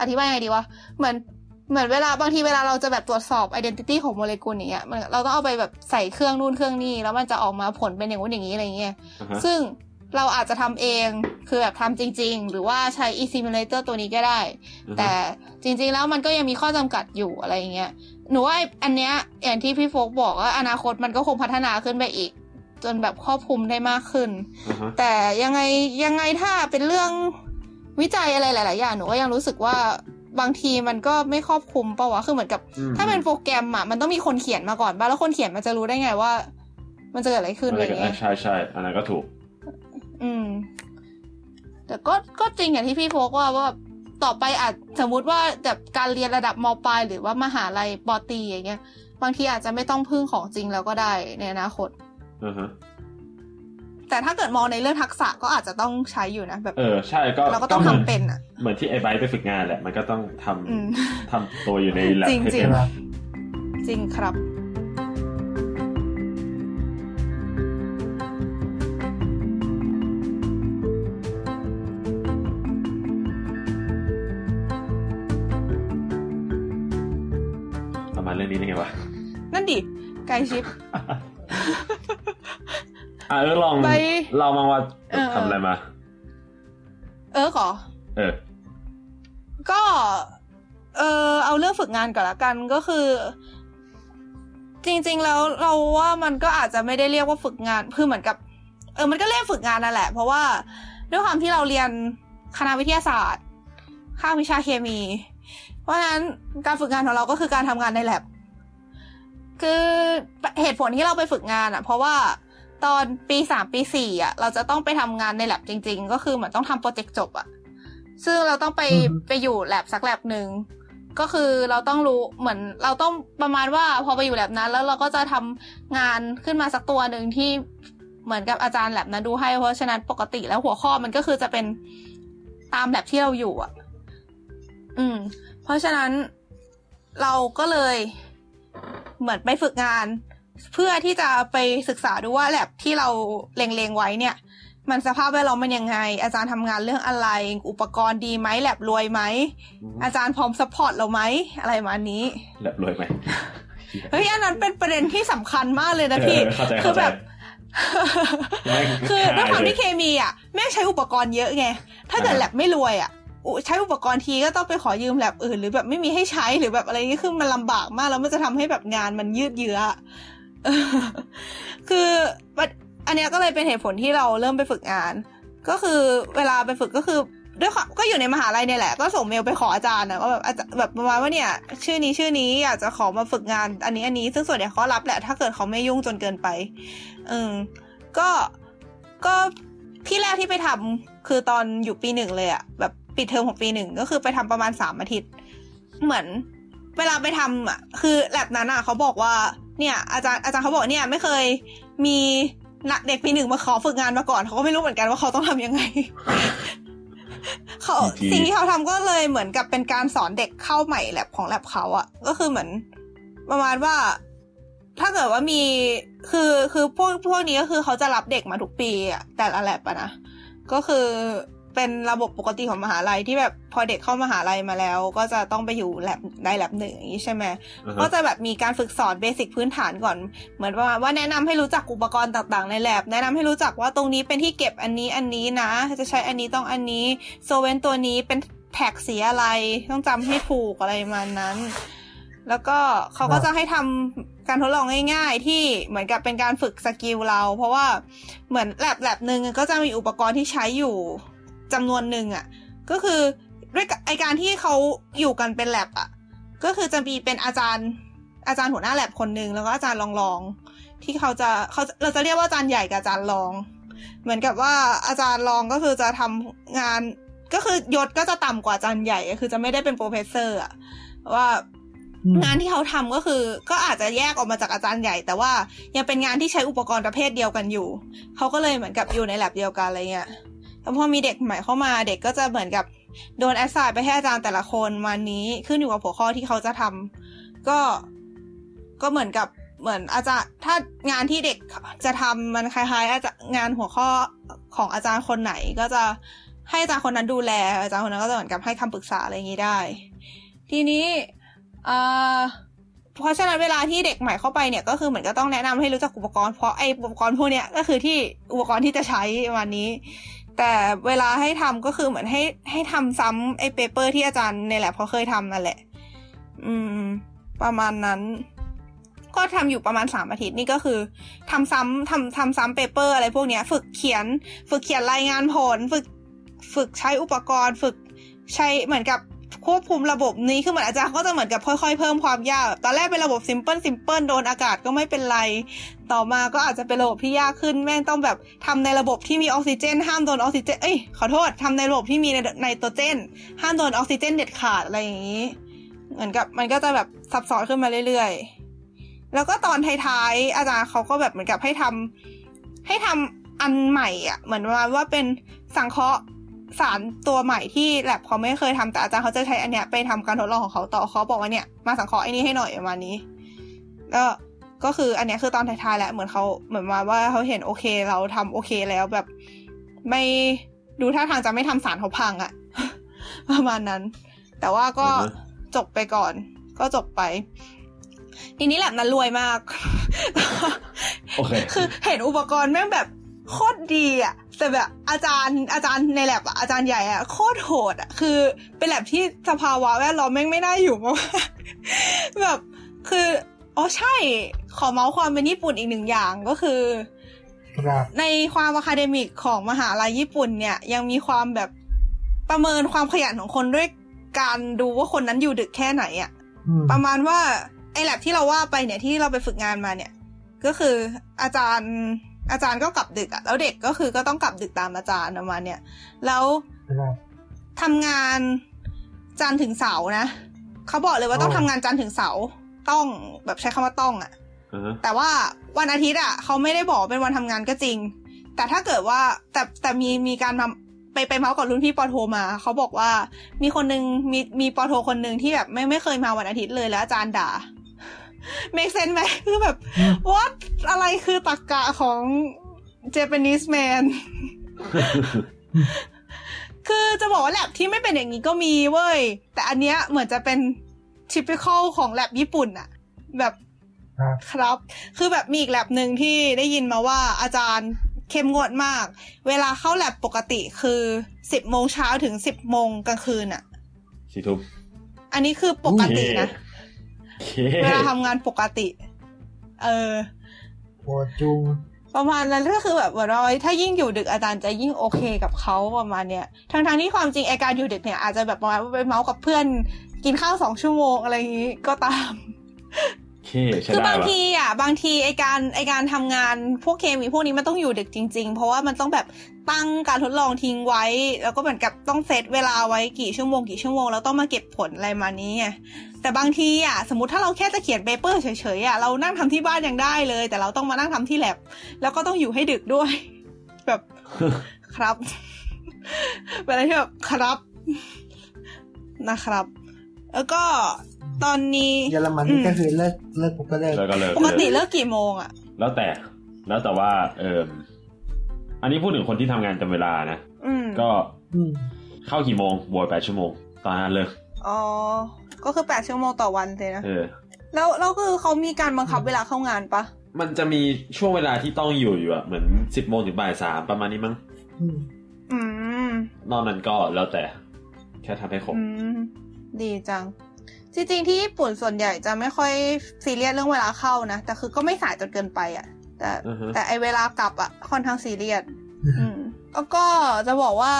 อธิบายยังไงดีวะเหมือนเหมือนเวลาบางทีเวลาเราจะแบบตรวจสอบ identity ของโมเลกุลอย่างเงี้ยเราต้องเอาไปแบบใส่เครื่องนู่นเครื่องนี่แล้วมันจะออกมาผลเป็นอย่างนู้นอย่างนี้อะไรเงี้ย uh-huh. ซึ่งเราอาจจะทำเองคือแบบทำจริงๆหรือว่าใช้ e-simulator ตัวนี้ก็ได้ uh-huh. แต่จริงๆแล้วมันก็ยังมีข้อจำกัดอยู่อะไรเงี้ยหนูว่าอันเนี้ยอย่างที่พี่โฟกบอกว่าอนาคตมันก็คงพัฒนาขึ้นไปอีกจนแบบครอบคลุมได้มากขึ้น uh-huh. แต่ยังไงยังไงถ้าเป็นเรื่องวิจัยอะไรหลายๆอย่างหนูก็ยังรู้สึกว่าบางทีมันก็ไม่ครอบคลุมป่ะวะคือเหมือนกับถ้าเป็นโปรแกรมอ่ะมันต้องมีคนเขียนมาก่อนป่ะแล้วคนเขียนมันจะรู้ได้ไงว่ามันจะเกิดอะไรขึ้นอะไรอย่างเงี้ยใช่ๆอันนั้นก็ถูกอืมแต่ก็ก็จริงอย่างที่พี่โฟกว่าว่าต่อไปอาจสมมุติว่าแบบการเรียนระดับม.ปลายหรือว่ามหาลัยป.ตรีอย่างเงี้ยบางทีอาจจะไม่ต้องพึ่งของจริงแล้วก็ได้ในอนาคตอือฮะแต่ถ้าเกิดมองในเรื่องทักษะก็อาจจะต้องใช้อยู่นะแบบเออใช่ก็เราก็ต้องทำเป็นอ่ะเหมือนที่ไอ้ไบท์ไปฝึกงานแหละมันก็ต้องทำทำตัวอยู่ในแล็บจริงจริงจริงครับประมาณเรื่องนี้ได้ไงวะนั่นดิไกด์ชิปอ่ะเออลองเรามาว่าทำอะไรมาเออขอเออก็เออเอาเรื่องฝึกงานก่อนละกันก็คือจริงๆแล้วเราว่ามันก็อาจจะไม่ได้เรียกว่าฝึกงานคือเหมือนกับเออมันก็เรียกฝึกงานนั่นแหละเพราะว่าด้วยความที่เราเรียนคณะวิทยาศาสตร์ภาควิชาเคมีเพราะฉะนั้นการฝึกงานของเราก็คือการทำงานในแลบคือเหตุผลที่เราไปฝึกงานอ่ะเพราะว่าตอนปีสามปีสี่อ่ะเราจะต้องไปทำงานในแลบจริงๆก็คือเหมือนต้องทำโปรเจกต์จบอ่ะซึ่งเราต้องไปไปอยู่แลบสักแลบนึงก็คือเราต้องรู้เหมือนเราต้องประมาณว่าพอไปอยู่แลบนั้นแล้วเราก็จะทำงานขึ้นมาสักตัวนึงที่เหมือนกับอาจารย์แลบนั้นดูให้เพราะฉะนั้นปกติแล้วหัวข้อมันก็คือจะเป็นตามแลบที่เราอยู่อ่ะอืม เพราะฉะนั้นเราก็เลยเหมือนไปฝึกงานเพื่อที่จะไปศึกษาดูว่าแลบที่เราเล็งๆไว้เนี่ยมันสภาพแวดล้อมมันยังไงอาจารย์ทำงานเรื่องอะไรอุปกรณ์ดีไหมแลบรวยไหม mm-hmm. อาจารย์พร้อมซัพพอร์ตเราไหมอะไรมาอันนี้แลบรวยไหมเฮ้ย อันนั้นเป็นประเด็นที่สำคัญมากเลยนะพี่คือแบบคือด้วยความที่เคมีอ่ะแม่ใช้อุปกรณ์เยอะไงถ้าเกิดแลบไม่รวยอ่ะใช้อุปกรณ์ทีก็ต้องไปขอยืมแลบอื่นหรือแบบไม่มีให้ใช้หรือแบบอะไรนี่คือมันลำบากมากแล้วมันจะทำให้แบบงานมันยืดเยื้อคืออันนี้ก็เลยเป็นเหตุผลที่เราเริ่มไปฝึกงานก็คือเวลาไปฝึกก็คือด้วยก็อยู่ในมหาลัยเนี่ยแหละก็ส่งเมลไปขออาจารย์นะว่าแบบแบบประมาณว่าเนี่ยชื่อนี้ชื่อนี้อยากจะขอมาฝึกงานอันนี้อันนี้ซึ่งส่วนใหญ่เขารับแหละถ้าเกิดเขาไม่ยุ่งจนเกินไปอืมก็ก็ที่แรกที่ไปทำคือตอนอยู่ปีหนึ่งเลยอะแบบปิดเทอมของปีหนึ่งก็คือไปทำประมาณสามอาทิตย์เหมือนเวลาไปทำอะคือแลบนั้นอะเขาบอกว่าเนี่ยอาจารย์อาจารย์เขาบอกเนี่ยไม่เคยมีเด็กปีหนึ่งมาขอฝึกงานมาก่อนเขาก็ไม่รู้เหมือนกันว่าเขาต้องทำยังไง เขาสิ่งที่เขาทำก็เลยเหมือนกับเป็นการสอนเด็กเข้าใหม่แลบของแลบเขาอะก็คือเหมือนประมาณว่าถ้าเกิดว่ามีคือคือพวกพวกนี้ก็คือเขาจะรับเด็กมาทุกปีอะแต่ละแลบอะนะก็คือเป็นระบบปกติของมหาลัยที่แบบพอเด็กเข้ามหาลัยมาแล้วก็จะต้องไปอยู่แลบในแลบหนึ่งอย่างนี้ใช่ไหม uh-huh. ก็จะแบบมีการฝึกสอนเบสิกพื้นฐานก่อนเหมือนประมาณว่าแนะนำให้รู้จักอุปกรณ์ต่างๆในแลบแนะนำให้รู้จักว่าตรงนี้เป็นที่เก็บอันนี้อันนี้นะจะใช้อันนี้ต้องอันนี้โซเวนตัวนี้เป็นแท็กสีอะไรต้องจำให้ถูกอะไรประมาณนั้นแล้วก็เขาก็จะให้ทำการทดลองง่ายๆที่เหมือนกับเป็นการฝึกสกิลเราเพราะว่าเหมือนแลบแลบนึงก็จะมีอุปกรณ์ที่ใช้อยู่จำนวนหนึ่งอ่ะก็คือด้วยไอการที่เขาอยู่กันเป็นแลบอ่ะก็คือจะมีเป็นอาจารย์อาจารย์หัวหน้าแลบคนนึงแล้วก็อาจารย์รองรองที่เขาจะเขาเราจะเรียกว่าอาจารย์ใหญ่กับอาจารย์รองเหมือนกับว่าอาจารย์รองก็คือจะทำงานก็คือยศก็จะต่ำกว่าอาจารย์ใหญ่คือจะไม่ได้เป็นโปรเฟสเซอร์อ่ะว่างานที่เขาทำก็คือก็อาจจะแยกออกมาจากอาจารย์ใหญ่แต่ว่ายังเป็นงานที่ใช้อุปกรณ์ประเภทเดียวกันอยู่เขาก็เลยเหมือนกับอยู่ในแลบเดียวกันอะไรเงี้ยแล้วพอมีเด็กใหม่เข้ามาเด็กก็จะเหมือนกับโดนแอสไซน์ไปให้อาจารย์แต่ละคนมานี้ขึ้นอยู่กับหัวข้อที่เขาจะทำก็ก็เหมือนกับเหมือนอาจารย์ถ้างานที่เด็กจะทำมันคล้ายๆอาจารย์งานหัวข้อของอาจารย์คนไหนก็จะให้อาจารย์คนนั้นดูแลอาจารย์คนนั้นก็จะเหมือนกับให้คำปรึกษาอะไรอย่างนี้ได้ทีนี้อ่าเพราะฉะนั้นเวลาที่เด็กใหม่เข้าไปเนี่ยก็คือเหมือนก็ต้องแนะนำให้รู้จักอุปกรณ์เพราะไอ้อุปกรณ์พวกเนี้ยก็คือที่อุปกรณ์ที่จะใช้วันนี้แต่เวลาให้ทำก็คือเหมือนให้ให้ทำซ้ำไอ้เปเปอร์ที่อาจารย์ในแลบเขาเคยทำนั่นแหละอืมประมาณนั้นก็ทำอยู่ประมาณสามอาทิตย์นี่ก็คือทำซ้ำทำทำซ้ำเปเปอร์อะไรพวกเนี้ยฝึกเขียนฝึกเขียนรายงานผลฝึกฝึกใช้อุปกรณ์ฝึกใช้เหมือนกับควบคุมระบบนี้คือเหมือนอาจารย์ก็จะเหมือนกับค่อยๆเพิ่มความยากตอนแรกเป็นระบบซิมเปิลซิมเปิลโดนอากาศก็ไม่เป็นไรต่อมาก็อาจจะเป็นระบบที่ยากขึ้นแม่งต้องแบบทำในระบบที่มีออกซิเจนห้ามโดนออกซิเจนเอ้ยขอโทษทำในระบบที่มีไนโตรเจนห้ามโดนออกซิเจนเด็ดขาดอะไรอย่างนี้เหมือนกับมันก็จะแบบซับซ้อนขึ้นมาเรื่อยๆแล้วก็ตอนท้ายๆอาจารย์เขาก็แบบเหมือนกับให้ทำให้ทำอันใหม่อ่ะเหมือนว่าเป็นสังเคราะห์สารตัวใหม่ที่แลบเขาไม่เคยทำแต่อาจารย์เขาจะใช้อันเนี้ยไปทำการทดลองของเขาต่อเขาบอกว่าเนี่ยมาสังเคราะห์ไอ้นี่ให้หน่อยประมาณนี้ก็ก็คืออันเนี้ยคือตอนท้ายๆแล้วเหมือนเขาเหมือนมาว่าเขาเห็นโอเคเราทำโอเคแล้วแบบไม่ดูท่าทางจะไม่ทำสารเขาพังอะ ประมาณนั้นแต่ว่าก็ จบไปก่อนก็จบไปทีนี้แลบนั้นรวยมาก okay. คือเห็นอุปกรณ์แม่งแบบโคตรดีอ่ะแต่แบบอาจารย์อาจารย์ในแลบอ่ะอาจารย์ใหญ่อ่ะโคตรโหดอ่ะคือเป็นแลบที่สภาวะแวดล้อมแม่งไม่ได้อยู่มากแบบคืออ๋อใช่ขอเมาส์ความเป็นญี่ปุ่นอีกหนึ่งอย่างก็คือในความอะคาเดมิกของมหาลัยญี่ปุ่นเนี่ยยังมีความแบบประเมินความขยันของคนด้วยการดูว่าคนนั้นอยู่ดึกแค่ไหนอ่ะประมาณว่าไอ้แลบที่เราว่าไปเนี่ยที่เราไปฝึกงานมาเนี่ยก็คืออาจารย์อาจารย์ก็กลับดึกอ่ะแล้วเด็กก็คือก็ต้องกลับดึกตามอาจารย์ประมาณเนี้ยแล้วทำงานจันทร์ถึงเสาร์นะเขาบอกเลยว่าต้องทำงานจันทร์ถึงเสาร์ต้องแบบใช้คำว่าต้องอ่ะ uh-huh. แต่ว่าวันอาทิตย์อ่ะเขาไม่ได้บอกเป็นวันทำงานก็จริงแต่ถ้าเกิดว่าแต่แต่มีมีการ ไปไปเมาส์กับรุ่นพี่ปอโทมาเขาบอกว่ามีคนนึงมีมีปอโทคนนึงที่แบบไม่ไม่เคยมาวันอาทิตย์เลยแล้วอาจารย์ด่าmake sense มั้ยคือแบบ what อะไรคือตรรกะของ Japanese man คือจะบอกว่าแล็บที่ไม่เป็นอย่างนี้ก็มีเว้ยแต่อันเนี้ยเหมือนจะเป็น typical ของแล็บญี่ปุ่นอะแบบครับคือแบบมีอีกแล็บนึงที่ได้ยินมาว่าอาจารย์เข้มงวดมากเวลาเข้าแล็บปกติคือ สิบโมง เช้าถึง สิบโมง กลางคืนอะสี่ทุ่มอันนี้คือปกตินะเวลาทำงานปกติเออปวดจุงประมาณนั้นก็คือแบบว่าร้อยถ้ายิ่งอยู่ดึกอาจารย์จะยิ่งโอเคกับเขาประมาณเนี้ยทั้งๆที่ความจริงไอ้การอยู่ดึกเนี่ยอาจจะแบบประมาณไปเมาส์กับเพื่อนกินข้าวสองชั่วโมงอะไรอย่างงี้ก็ตามคือบางทีอ่ะบางทีไอ้การไอ้การทำงานพวกเคมีพวกนี้มันต้องอยู่ดึกจริงๆเพราะว่ามันต้องแบบตั้งการทดลองทิ้งไว้แล้วก็เหมือนกับต้องเซตเวลาไว้กี่ชั่วโมงกี่ชั่วโมงแล้วต้องมาเก็บผลอะไรมานี้ไงแต่บางทีอ่ะสมมติถ้าเราแค่จะเขียนเปเปอร์เฉยๆอ่ะเรานั่งทำที่บ้านยังได้เลยแต่เราต้องมานั่งทำที่แลบแล้วก็ต้องอยู่ให้ดึกด้วยแบบครับเวลาที่แบบครับนะครับแล้วก็ตอนนี้เยอรมันนี่ก็คือเลิกเลิกปกติเลิกปกติเลิกกี่โมงอ่ะแล้วแต่แล้วแต่ว่าเอออันนี้พูดถึงคนที่ทำงานตามเวลานะก็เข้ากี่โมงบวกแปดชั่วโมงตอนนั้นเลิกอ๋อก็คือแปดชั่วโมงต่อวันเลยนะเออแล้วแล้วคือเขามีการบังคับเวลาเข้างานปะมันจะมีช่วงเวลาที่ต้องอยู่อยู่อ่ะเหมือน สิบโมง ถึง บ่ายสามประมาณนี้มั้งอืมอืมนอกนั้นก็แล้วแต่แค่ทำให้ครบดีจังจริงๆที่ญี่ปุ่นส่วนใหญ่จะไม่ค่อยซีเรียสเรื่องเวลาเข้านะแต่คือก็ไม่สายจนเกินไปอ่ะแต่ uh-huh. แต่ไอเวลากลับอ่ะค่อนข้างซีเรียส uh-huh. อืมแล้วก็จะบอกว่า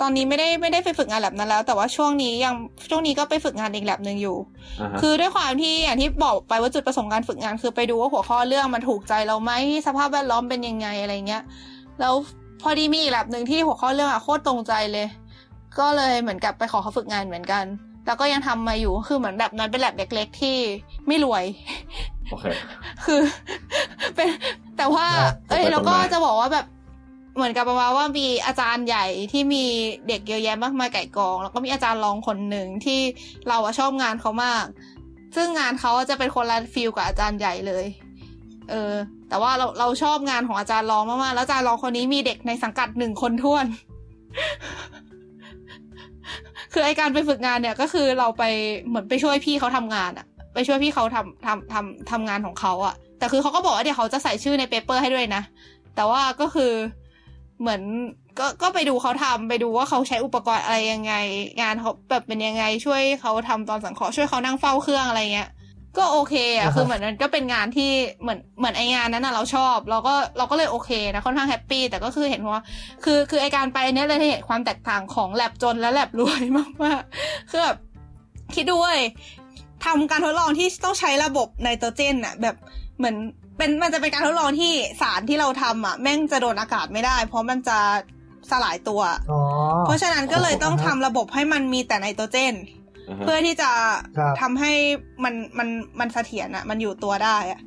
ตอนนี้ไม่ได้ไม่ได้ไปฝึกงานแล็บนั้นแล้วแต่ว่าช่วงนี้ยังช่วงนี้ก็ไปฝึกงานอีกแล็บนึงอยู่ uh-huh. คือด้วยความที่อย่างที่บอกไปว่าจุดประสงค์การฝึกงานคือไปดูว่าหัวข้อเรื่องมันถูกใจเราไหมสภาพแวดล้อมเป็นยังไงอะไรเงี้ยแล้วพอดีมีอีกแล็บนึงที่หัวข้อเรื่องอ่ะโคตรตรงใจเลยก็เลยเหมือนกับไปขอเขาฝึกงานเหมือนกันแล้วก็ยังทำมาอยู่คือเหมือนแบบนั้นเป็นแลบเล็กๆที่ไม่รวยโอเคคือเป็นแต่ว่าเอ้ยแล้วก็จะบอกว่าแบบเหมือนกับประมาณว่ามีอาจารย์ใหญ่ที่มีเด็กเยอะแยะมากมายไก่กองแล้วก็มีอาจารย์รองคนหนึ่งที่เราชอบงานเขามากซึ่งงานเขาจะเป็นคนละฟิลกับอาจารย์ใหญ่เลยเออแต่ว่าเราเราชอบงานของอาจารย์รองมากๆแล้วอาจารย์รองคนนี้มีเด็กในสังกัดหนึ่งคนท้วนคือไอการไปฝึกงานเนี่ยก็คือเราไปเหมือนไปช่วยพี่เขาทำงานอะไปช่วยพี่เขาทำทำทำทำงานของเขาอะแต่คือเขาก็บอกว่าเดี๋ยวเขาจะใส่ชื่อในเปเปอร์ให้ด้วยนะแต่ว่าก็คือเหมือนก็ก็ไปดูเขาทำไปดูว่าเขาใช้อุปกรณ์อะไรยังไงงานเขาแบบเป็นยังไงช่วยเขาทำตอนสังเคราะห์ช่วยเขานั่งเฝ้าเครื่องอะไรเงี้ยก็โอเคอะ คือเหมือนมันก็เป็นงานที่เหมือนเหมือนไองานนั้นอะเราชอบเราก็เราก็เลยโอเคนะค่อนข้างแฮปปี้แต่ก็คือเห็นว่าคือคือไอการไปเนี้ยเลยเห็นความแตกต่างของแลบจนและแลบรวยมากมากคือแบบคิดด้วยทำการทดลองที่ต้องใช้ระบบไนโตรเจนอะแบบเหมือนเป็นมันจะเป็นการทดลองที่สารที่เราทำอะแม่งจะโดนอากาศไม่ได้เพราะมันจะสลายตัวเพราะฉะนั้นก็เลยต้องทำระบบให้มันมีแต่ไนโตรเจนเพื่อที่จะทำให้มันมันมันเสถียรอ่ะมันอยู่ตัวได้อ่ะ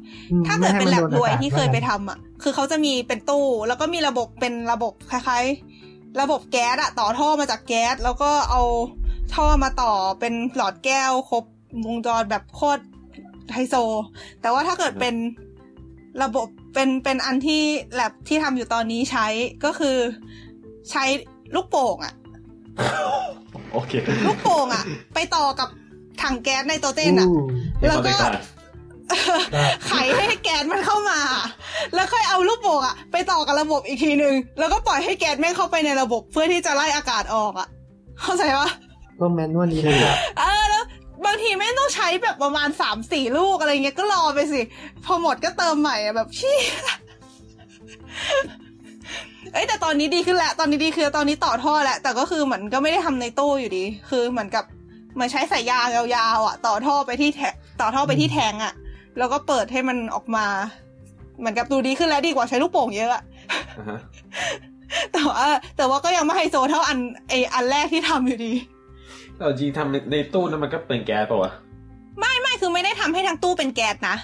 ถ้าเกิดเป็นแลบรวยที่เคยไปทำอ่ะคือเขาจะมีเป็นตู้แล้วก็มีระบบเป็นระบบคล้ายๆระบบแก๊สอ่ะต่อท่อมาจากแก๊สแล้วก็เอาท่อมาต่อเป็นหลอดแก้วครบวงจรแบบโคตรไฮโซแต่ว่าถ้าเกิดเป็นระบบเป็นเป็นอันที่แลบที่ทำอยู่ตอนนี้ใช้ก็คือใช้ลูกโป่งอ่ะโอเคลูกโป่งอ่ะไปต่อกับถังแก๊สไนโตรเจนอ่ะแล้วก็ไขให้แก๊สมันเข้ามาแล้วค่อยเอาลูกโป่งอ่ะไปต่อกับระบบอีกทีนึงแล้วก็ปล่อยให้แก๊สแม่งเข้าไปในระบบเพื่อที่จะไล่อากาศออกอ่ะเข้าใจปะก็แมนนวลนี้เลยครับเออแล้วบางทีแม่งต้องใช้แบบประมาณ สามถึงสี่ ลูกอะไรเงี้ยก็รอไปสิพอหมดก็เติมใหม่แบบชี้เอ้ยแต่ตอนนี้ดีขึ้นแหละตอนนี้ดีคือตอนนี้ต่อท่อแล้วแต่ก็คือเหมือนก็ไม่ได้ทำในตู้อยู่ดีคือเหมือนกับเหมือนใช้สายยางยาวๆอ่ะต่อท่อไปที่แทต่อท่อไปที่แทงอ่ะแล้วก็เปิดให้มันออกมาเหมือนกับดูดีขึ้นแล้วดีกว่าใช้ลูกโป่งเยอะอ่ะ uh-huh. แต่ว่าแต่ว่าก็ยังไม่ไฮโซเท่าอันไออันแรกที่ทำอยู่ดีแต่จริงทำในตู้นั้นมันก็เป็นแก๊สป่ะวะไม่ไม่คือไม่ได้ทำให้ทั้งตู้เป็นแก๊สนะ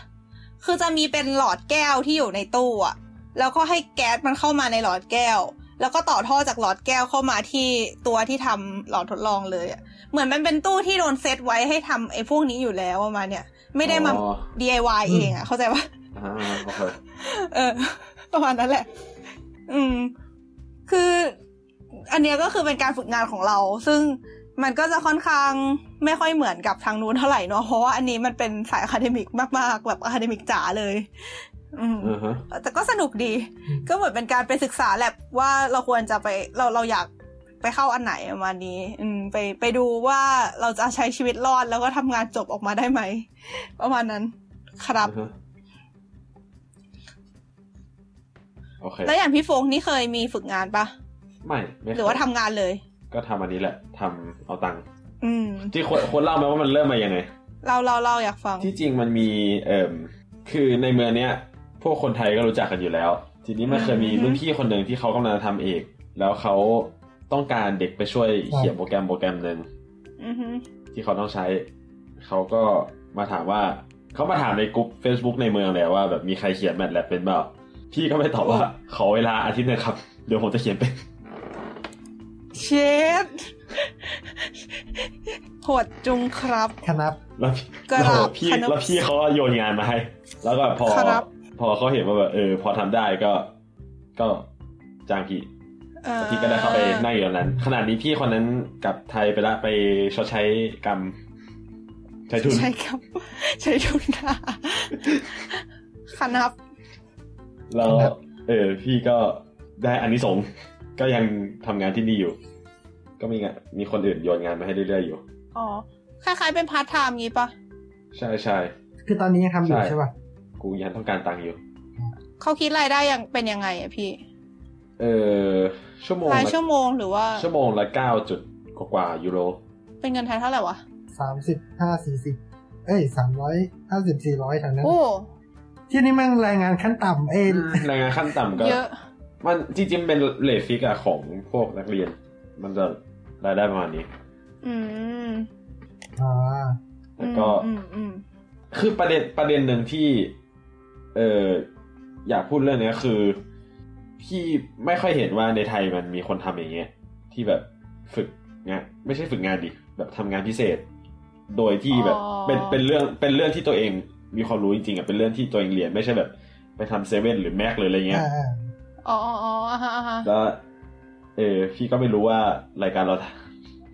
คือจะมีเป็นหลอดแก้วที่อยู่ในตู้อ่ะแล้วก็ให้แก๊สมันเข้ามาในหลอดแก้ว แล้วก็ต่อท่อจากหลอดแก้วเข้ามาที่ตัวที่ทำหลอดทดลองเลยอ่ะเหมือนมันเป็นตู้ที่โดนเซตไว้ให้ทำไอ้พวกนี้อยู่แล้วประมาณเนี้ยไม่ได้มา ดี ไอ วาย เองอ่ะเข้าใจป่ะอ่าโอเคเออประมาณนั้นแหละอืมคืออันเนี้ยก็คือเป็นการฝึกงานของเราซึ่งมันก็จะค่อนข้างไม่ค่อยเหมือนกับทางนู้นเท่าไหร่เนาะเพราะว่าอันนี้มันเป็นสายอะคาเดมิกมากๆแบบอะคาเดมิกจ๋าเลยอืม uh-huh. แต่ก็สนุกดี uh-huh. ก็เหมือนเป็นการไปศึกษาแหละว่าเราควรจะไปเราเราอยากไปเข้าอันไหนประมาณนี้อืมไปไปดูว่าเราจะใช้ชีวิตรอดแล้วก็ทำงานจบออกมาได้ไหมประมาณนั้นครับ uh-huh. okay. แล้วอย่างพี่โฟงนี่เคยมีฝึกงานปะไม่หรือว่าทำงานเลยก็ทำอันนี้แหละทำเอาตังค์ที่คนคนเล่าไหมว่ามันเริ่มมายังไงเราเราเราอยากฟังที่จริงมันมีเอ่อคือในเมืองเนี้ยพวกคนไทยก็รู้จักกันอยู่แล้วทีนี้มันเคยมีรุ่นพี่คนหนึ่งที่เขากำลังทำเอกแล้วเขาต้องการเด็กไปช่วยเขียนโปรแกรมโปรแกรมหนึ่งที่เขาต้องใช้เขาก็มาถามว่าเขามาถามในกลุ่ม Facebook ในเมืองแหละว่าแบบมีใครเขียนแมทแลบเป็นเปล่าพี่ก็ไม่ตอบว่าขอเวลาอาทิตย์นึงครับเดี๋ยวผมจะเขียนเป็นเชดโหดจุงครับครับแล้วพี่แล้วพี่เขาโยนงานมาให้แล้วก็พอพอเขาเห็นว่าแบบเออพอทำได้ก็ก็จ้างพี่พี่ก็ได้เข้าไปนั่งอยู่ตรงนั้นขนาดนี้พี่คนนั้นกลับไทยไปละไปชดใช้กรรมใช้ทุนใช้กรรมใช้ทุนค่ะครับแล้วเออพี่ก็ได้อานิสงส์ก็ยังทำงานที่นี่อยู่ก็มีมีคนอื่นโยนงานมาให้เรื่อยๆอยู่อ๋อคล้ายๆเป็นพาร์ทไทม์งี้ปะใช่ๆคือตอนนี้ยังทำอยู่ใช่ป่ะกูยังต้องการตังค์อยู่เขาคิดรายได้ยังเป็นยังไงอ่ะพี่เออชั่วโมงรายชั่วโมงหรือว่าชั่วโมงละ เก้า กว่ายูโรเป็นเงินไทยเท่าไหร่วะสามสิบห้า สี่สิบเอ้ยสามร้อยห้าสิบ สี่ร้อยทางนั้นโอ้ที่นี่แม่งรายงานขั้นต่ำเองรายงานขั้นต่ำก็เยอะมันจริงๆเป็นเรทฟิกอะของพวกนักเรียนมันจะรายได้ประมาณนี้อืมอ่าแล้วก็คือประเด็นประเด็นหนึ่งที่เอออยากพูดเรื่องนี้คือที่ไม่ค่อยเห็นว่าในไทยมันมีคนทำอย่างเงี้ยที่แบบฝึกงานไม่ใช่ฝึกงานดิแบบทำงานพิเศษโดยที่แบบเป็นเป็นเรื่องเป็นเรื่องที่ตัวเองมีความรู้จริงๆอะเป็นเรื่องที่ตัวเองเรียนไม่ใช่แบบไปทำเซเว่นหรือแม็กหรืออะไรเงี้ยอ๋อๆอ่าฮะแล้วเออพี่ก็ไม่รู้ว่ารายการเรา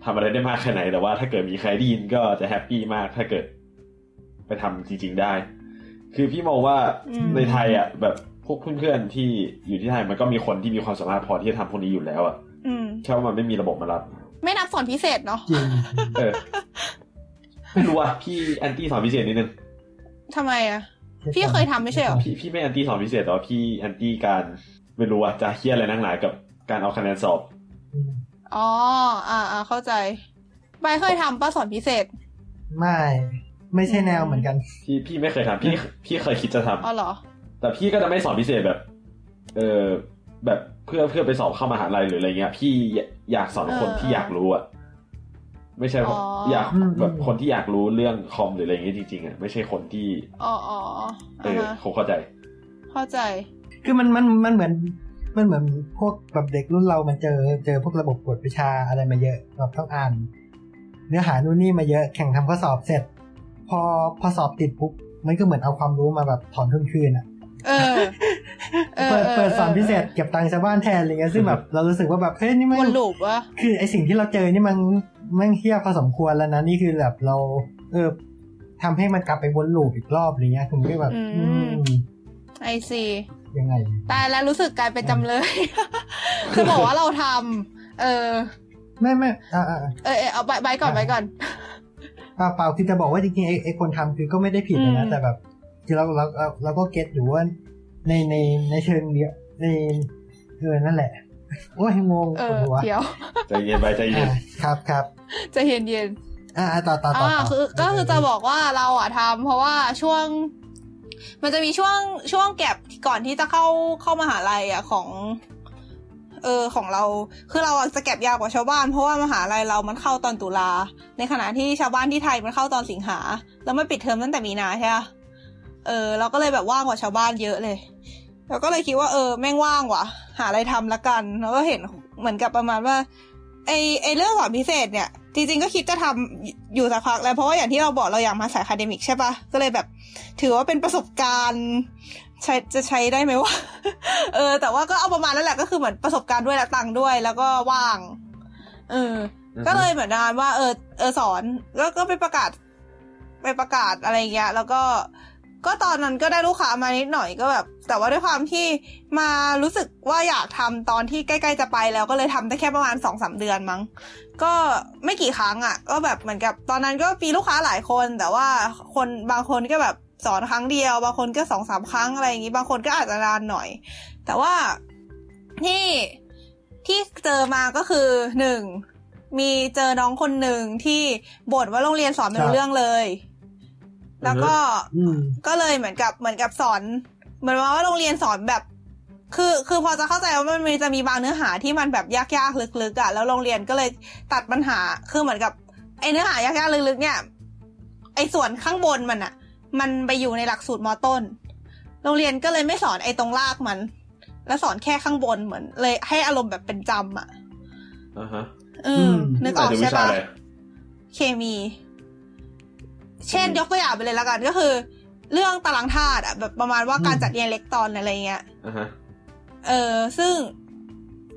ทำอะไรได้มากแค่ไหนแต่ว่าถ้าเกิดมีใครได้ยินก็จะแฮปปี้มากถ้าเกิดไปทำจริงๆได้คือพี่มองว่าในไทยอ่ะแบบพวกเพื่อนๆที่อยู่ที่ไทยมันก็มีคนที่มีความสามารถพอที่จะทำพวกนี้อยู่แล้วอ่ะแค่ว่ามันไม่มีระบบมารับไม่นับสอนพิเศษเนาะเออไม่รู้อ่ะพี่แอนตี้สอนพิเศษนิดนึงทำไมอ่ะพี่เคยทำไม่ใช่หรอพี่พี่ไม่แอนตี้สอนพิเศษแต่ว่าพี่แอนตี้การไม่รู้ว่าจะเฮี้ยอะไรนักหนากับการเอาคะแนนสอบอ๋ออ่าเข้าใจไปเคยทำป้าสอนพิเศษไม่ไม่ใช่แนวเหมือนกันพี่พี่ไม่เคยทำพี่พี่เคยคิดจะทำอ๋อเหรอแต่พี่ก็จะไม่สอนพิเศษแบบเออแบบเพื่อเพื่อไปสอบเข้ามหาลัยหรืออะไรเงี้ยพี่อยากสอนคนที่อยากรู้อ่ะไม่ใช่อยากแบบคนที่อยากรู้เรื่องคอมหรืออะไรเงี้ยจริงๆอ่ะไม่ใช่คนที่อ๋ออ๋อเออเขาเข้าใจเข้าใจคือมันมันมันเหมือนมันเหมือนพวกแบบเด็กรุ่นเรามันเจอเจอพวกระบบกฎวิชาอะไรมาเยอะแบบต้องอ่านเนื้อหานู่นนี่มาเยอะแข่งทำข้อสอบเสร็จพอพอสอบติดปุ๊บมันก็เหมือนเอาความรู้มาแบบถอนทุนคืนอ่ะเออ เปิดเปิดสอนพิเศษเก็บตังค์ชาวบ้านแทนอะไรเงี้ยซึ่งแบบเรารู้สึกว่าแบบเฮ้ยนี่มันหลุดวะคือไอสิ่งที่เราเจอนี่มันมันเหี้ยพอสมควรแล้วนะนี่คือแบบเราเออทำให้มันกลับไปวนลูปอีกรอบอะไรเงี้ยคุณก็แบบไอซียังไงตายแล้วรู้สึกกลายเป็นจำเลยจะบอกว่าเราทำเออไม่ไม่เออเออเอาไปก่อนไปก่อนเปล่าเปล่าคือจะบอกว่าจริงๆไอ้ไอ้คนทำคือก็ไม่ได้ผิดนะแต่แบบคือเราเราเราก็เก็ตอยู่ว่าในในในเชิงเดียวในเออนั่นแหละโอ้ยงงหัวเดี๋ยวใจเย็นไปใจเย็นครับครับใจเย็นเย็นอ่าต่อต่อต่อคือก็คือจะบอกว่าเราอ่ะทำเพราะว่าช่วงมันจะมีช่วงช่วงแก็บก่อนที่จะเข้าเข้ามหาลัยอ่ะของเออของเราคือเราจะแก็บยาวกว่าชาวบ้านเพราะว่ามหาลัยเรามันเข้าตอนตุลาในขณะที่ชาวบ้านที่ไทยมันเข้าตอนสิงหาแล้วมันปิดเทอมตั้งแต่มีนาใช่ป่ะเออเราก็เลยแบบว่างกว่าชาวบ้านเยอะเลย แล้วก็เลยคิดว่าเออแม่งว่างว่ะหาอะไรทำละกันแล้วก็เห็นเหมือนกับประมาณว่าไอไอเรื่องสอนพิเศษเนี่ยจริงๆก็คิดจะทำอยู่สักพักแล้วเพราะว่าอย่างที่เราบอกเราอยากมาสายอะคาเดมิกใช่ปะก็เลยแบบถือว่าเป็นประสบการณ์ใช้จะใช้ได้ไหมวะ เออแต่ว่าก็เอาประมาณนั้นแหละก็คือเหมือนประสบการณ์ด้วยและตังค์ด้วยแล้วก็ว่างเออ uh-huh. ก็เลยเหมือนนานว่าเออเออสอนแล้วก็ไปประกาศไปประกาศอะไรอย่างเงี้ยแล้วก็ก็ตอนนั้นก็ได้ลูกค้ามานิดหน่อยก็แบบแต่ว่าด้วยความที่มารู้สึกว่าอยากทำตอนที่ใกล้ๆจะไปแล้วก็เลยทำได้แค่ประมาณ สองถึงสาม เดือนมั้งก็ไม่กี่ครั้งอ่ะก็แบบเหมือนกับตอนนั้นก็มีลูกค้าหลายคนแต่ว่าคนบางคนก็แบบสอนครั้งเดียวบางคนก็ สองถึงสาม ครั้งอะไรอย่างงี้บางคนก็อาจจะนานหน่อยแต่ว่าที่ที่เจอมาก็คือหนึ่งมีเจอน้องคนหนึ่งที่บ่นว่าโรงเรียนสอนไม่รู้เรื่องเลยแล้วก็ก็เลยเหมือนกับเหมือนกับสอนเหมือนว่าโรงเรียนสอนแบบคือคือพอจะเข้าใจว่ามันมีจะมีบางเนื้อหาที่มันแบบยากๆลึกๆอ่ะแล้วโรงเรียนก็เลยตัดปัญหาคือเหมือนกับไอ้เนื้อหายากๆลึกๆเนี่ยไอ้ส่วนข้างบนมันอ่ะมันไปอยู่ในหลักสูตรม.ต้นโรงเรียนก็เลยไม่สอนไอ้ตรงรากมันแล้วสอนแค่ข้างบนเหมือนเลยให้อารมณ์แบบเป็นจำอ่ะอ่าฮะอืมนึกออกใช่ปะเคมีเช่นยกตัวอย่างไปเลยละกันก็คือเรื่องตารางธาตุอ่ะแบบประมาณว่าการจัดเรียงอิเล็กตรอนอะไรเงี้ยเออซึ่ง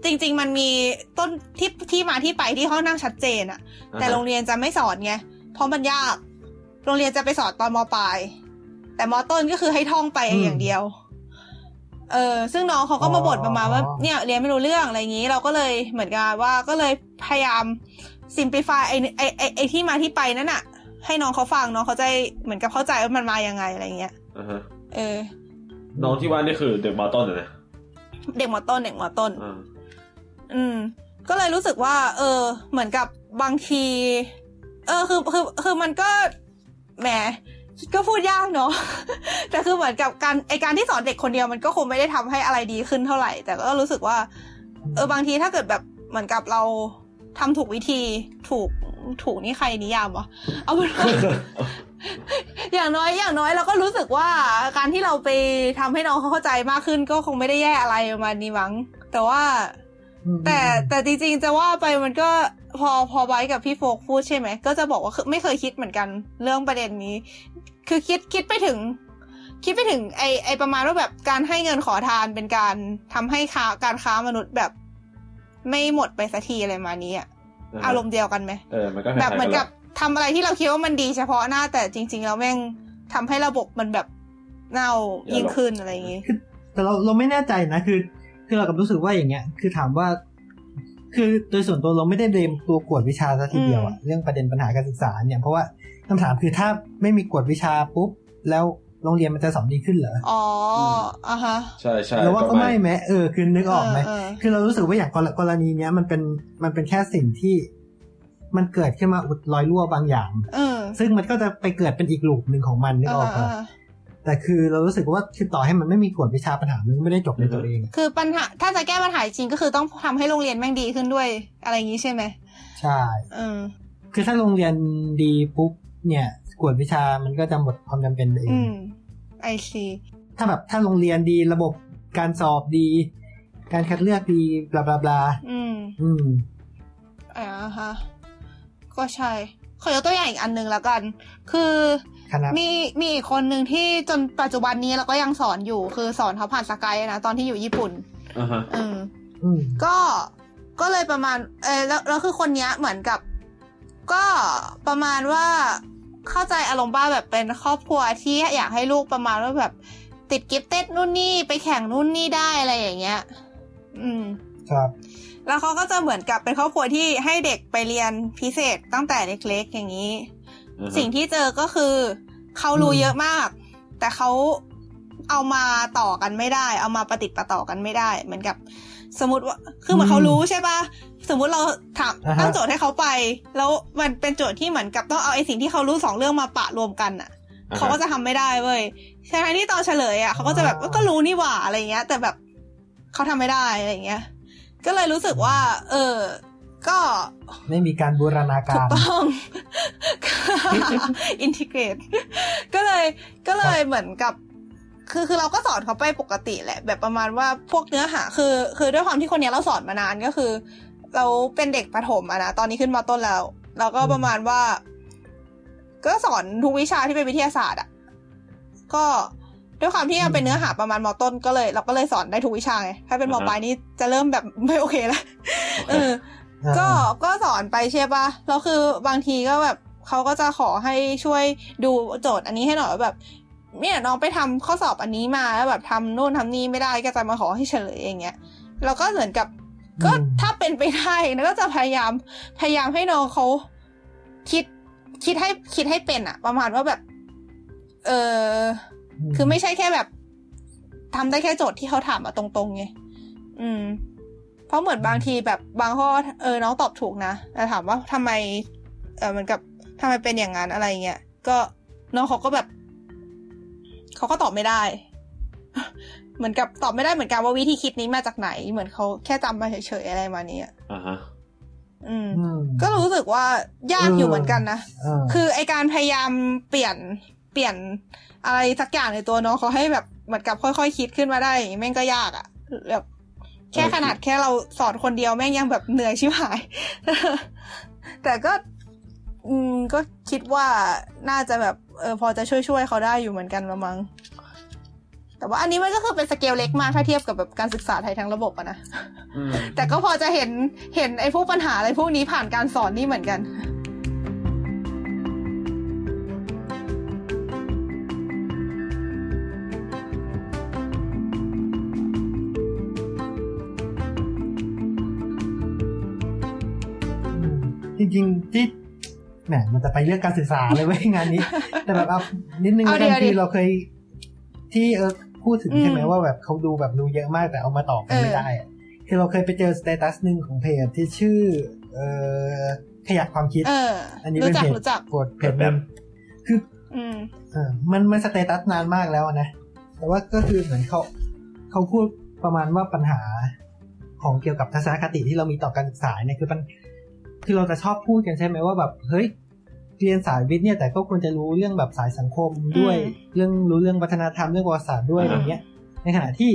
จริงๆมันมีต้นที่ที่มาที่ไปที่เขานั่งชัดเจนอ่ะแต่โรงเรียนจะไม่สอนไงเพราะมันยากโรงเรียนจะไปสอนตอนม.ปลายแต่ม.ต้นก็คือให้ท่องไปอย่างเดียวเออซึ่งน้องเขาก็มาบ่นประมาณว่าเนี่ยเรียนไม่รู้เรื่องอะไรอย่างงี้เราก็เลยเหมือนกันว่าก็เลยพยายาม simplify ไอ้ไอ้ไอ้ที่มาที่ไปนั่นน่ะให้น้องเขาฟังน้องเขาจะเหมือนกับเข้าใจว่ามันมายังไงอะไรเงี้ย uh-huh. เออน้องที่ว่านี่คือเด็กม.ต้นเหรอเด็กม.ต้นเด็กม.ต้น uh-huh. อืมก็เลยรู้สึกว่าเออเหมือนกับบางทีเออคือคือคือมันก็แหมก็พูดยากเนาะ แต่คือเหมือนกับการไอการที่สอนเด็กคนเดียวมันก็คงไม่ได้ทำให้อะไรดีขึ้นเท่าไหร่แต่ก็รู้สึกว่าเออบางทีถ้าเกิดแบบเหมือนกับเราทำถูกวิธีถูกถูกนี่ใครนิยามวะเอาเป็นว่า อย่างน้อยอย่างน้อยเราก็รู้สึกว่าการที่เราไปทำให้น้องเขาเข้าใจมากขึ้นก็คงไม่ได้แย่อะไรประมาณนี้มั้งแต่ว่า แต่แต่จริงๆจะว่าไปมันก็พอพอไว้กับพี่โฟกพูดใช่ไหมก็จะบอกว่าไม่เคยคิดเหมือนกันเรื่องประเด็นนี้คือคิดคิดไปถึงคิดไปถึงไอไอประมาณว่าแบบการให้เงินขอทานเป็นการทำให้ค้าการค้ามนุษย์แบบไม่หมดไปสักทีอะไรมานี้อะอารมณ์เดียวกันไหมเออมันก็แบบเหมือนกับทำอะไรที่เราคิดว่ามันดีเฉพาะหน้าแต่จริงๆแล้วแม่งทำให้ระบบมันแบบเน่ายิ่งขึ้นอะไรอย่างงี้แต่เราเราไม่แน่ใจนะคือคือเรากำลังรู้สึกว่าอย่างเงี้ยคือถามว่าคือโดยส่วนตัวเราไม่ได้เดมตัวกวดวิชาซะทีเดียวอะเรื่องประเด็นปัญหาการศึกษาเนี่ยเพราะว่าคำถามคือถ้าไม่มีกวดวิชาปุ๊บแล้วโรงเรียนมันจะสอนดีขึ้นเหรออ๋ออ่ะฮะใช่ใช่แล้วว่าก็ไม่แม้เออคือนึกออกไหมคือเรารู้สึกว่าอย่างกรณีเนี้ยมันเป็นมันเป็นแค่สิ่งที่มันเกิดขึ้นมาอุดรอยรั่วบางอย่างซึ่งมันก็จะไปเกิดเป็นอีกลูปนึงของมันนึกออกไหมแต่คือเรารู้สึกว่าคือต่อให้มันไม่มีกฎวิชาปัญหามันไม่ได้จบในตัวเองคือปัญหาถ้าจะแก้ปัญหาจริงก็คือต้องทำให้โรงเรียนแม่งดีขึ้นด้วยอะไรอย่างนี้ใช่ไหมใช่คือถ้าโรงเรียนดีปุ๊บเนี่ยกวดวิชามันก็จะหมดความจำเป็นไปเองไอซีถ้าแบบถ้าโรงเรียนดีระบบการสอบดีการคัดเลือกดีบลาบลาบลาอืมอืมอ่าฮะก็ใช่ขอยกตัวอย่างอีกอันนึงแล้วกันคือมีมีอีกคนนึงที่จนปัจจุบันนี้เราก็ยังสอนอยู่คือสอนเขาผ่านสกายนะตอนที่อยู่ญี่ปุ่นอ่าฮะอืมอืมก็ก็เลยประมาณเออแล้วแล้วคือคนเนี้ยเหมือนกับก็ประมาณว่าเข้าใจอารมณ์บ้าแบบเป็นครอบครัวที่อยากให้ลูกประมาณว่าแบบติดกิฟเต็ดนู่นนี่ไปแข่งนู่นนี่ได้อะไรอย่างเงี้ยอืมครับแล้วเขาก็จะเหมือนกับเป็นครอบครัวที่ให้เด็กไปเรียนพิเศษตั้งแต่เล็กๆอย่างนี้ uh-huh. สิ่งที่เจอก็คือเขารู้เยอะมากแต่เขาเอามาต่อกันไม่ได้เอามาประติดประต่อกันไม่ได้เหมือนกับสมมติว่าคือเหมือนเขารู้ใช่ปะสมมติเราถามตั้งโจทย์ให้เขาไปแล้วมันเป็นโจทย์ที่เหมือนกับต้องเอาไอ้สิ่งที่เขารู้สองเรื่องมาปะรวมกันอ่ะ uh-huh. เขาก็จะทำไม่ได้เว้ยใช่ไหมที่ตอนเฉลยอ่ะ uh-huh. เขาก็จะแบบก็รู้นี่หว่าอะไรเงี้ยแต่แบบเขาทำไม่ได้อะไรเงี้ยก็เลยรู้สึกว่าเออก็ไม่มีการบูรณาการถูกต้องอินทิเกรตก็เลยก็เลยเหมือนกับ คือคือเราก็สอนเขาไปปกติแหละแบบประมาณว่าพวกเนื้อหาคือคือด้วยความที่คนเนี้ยเราสอนมานานก็คือเราเป็นเด็กประถมอะนะตอนนี้ขึ้นม.ต้นแล้วเราก็ประมาณว่าก็สอนทุกวิชาที่เป็นวิทยาศาสตร์อะก็ด้วยความที่มันเป็นเนื้อหาประมาณม.ต้นก็เลยเราก็เลยสอนได้ทุกวิชาไงถ้าเป็นม.ปลายนี่จะเริ่มแบบไม่โอเคแล้วเออก็ก็สอนไปใช่ป่ะแล้วคือบางทีก็แบบเขาก็จะขอให้ช่วยดูโจทย์อันนี้ให้หน่อยแบบเนี่ยน้องไปทำข้อสอบอันนี้มาแล้วแบบทำโน่นทำนี่ไม่ได้ก็จะมาขอให้เฉลยอย่างเงี้ยเราก็เหมือนกับก็ถ้าเป็นไปได้แล้วก็จะพยายามพยายามให้น้องเขาคิดคิดให้คิดให้เป็นอะประมาณว่าแบบเออคือไม่ใช่แค่แบบทำได้แค่โจทย์ที่เขาถามมาตรงๆไงอืมเพราะเหมือนบางทีแบบบางข้อเออน้องตอบถูกนะแต่ถามว่าทำไมเออเหมือนกับทำไมเป็นอย่างนั้นอะไรเงี้ยก็น้องเขาก็แบบเขาก็ตอบไม่ได้เหมือนกับตอบไม่ได้เหมือนกันว่าวิธีคิดนี้มาจากไหนเหมือนเขาแค่จำมาเฉยๆอะไรมาเนี่ยอ่าฮะอืมก็รู้สึกว่ายากอยู่เหมือนกันนะคือไอการพยายามเปลี่ยนเปลี่ยนอะไรสักอย่างในตัวน้องเขาให้แบบเหมือนกับค่อยๆคิดขึ้นมาได้แม่งก็ยากอ่ะแบบแค่ขนาดแค่เราสอนคนเดียวแม่งยังแบบเหนื่อยชิบหายแต่ก็อืมก็คิดว่าน่าจะแบบเออพอจะช่วยๆเขาได้อยู่เหมือนกันละมั้งแต่ว่าอันนี้มันก็คือเป็นสเกลเล็กมากถ้าเทียบกับแบบการศึกษาไทยทั้งระบบอะนะแต่ก็พอจะเห็นเห็นไอ้พวกปัญหาอะไรพวกนี้ผ่านการสอนนี่เหมือนกันจริงๆที่แหมมันจะไปเรื่องการศึกษาเลยเว้ยงานนี้แต่แบบเอานิดนึงกันที่เราเคยที่เออพูดถึงใช่ไหมว่าแบบเขาดูแบบดูเยอะมากแต่เอามาตอบกันไม่ได้คือเราเคยไปเจอสเตตัสนึงของเพจที่ชื่อเออขยักความคิด อ, อันนี้เป็นเพจกดเพจแบบคือเออมันมันสเตตัสนานมากแล้วนะแต่ว่าก็คือเหมือนเขาเขาพูดประมาณว่าปัญหาของเกี่ยวกับทัศนคติที่เรามีต่อการศึกษาเนี่ยคือมันคือเราจะชอบพูดกันใช่ไหมว่าแบบเฮ้ยเรียนสายวิทย์เนี่ยแต่ก็ควรจะรู้เรื่องแบบสายสังคมด้วยเรื่องรู้เรื่องวัฒนธรรมเรื่องประวัติศาสตร์ด้วยอะไรเงี้ยในขณะที่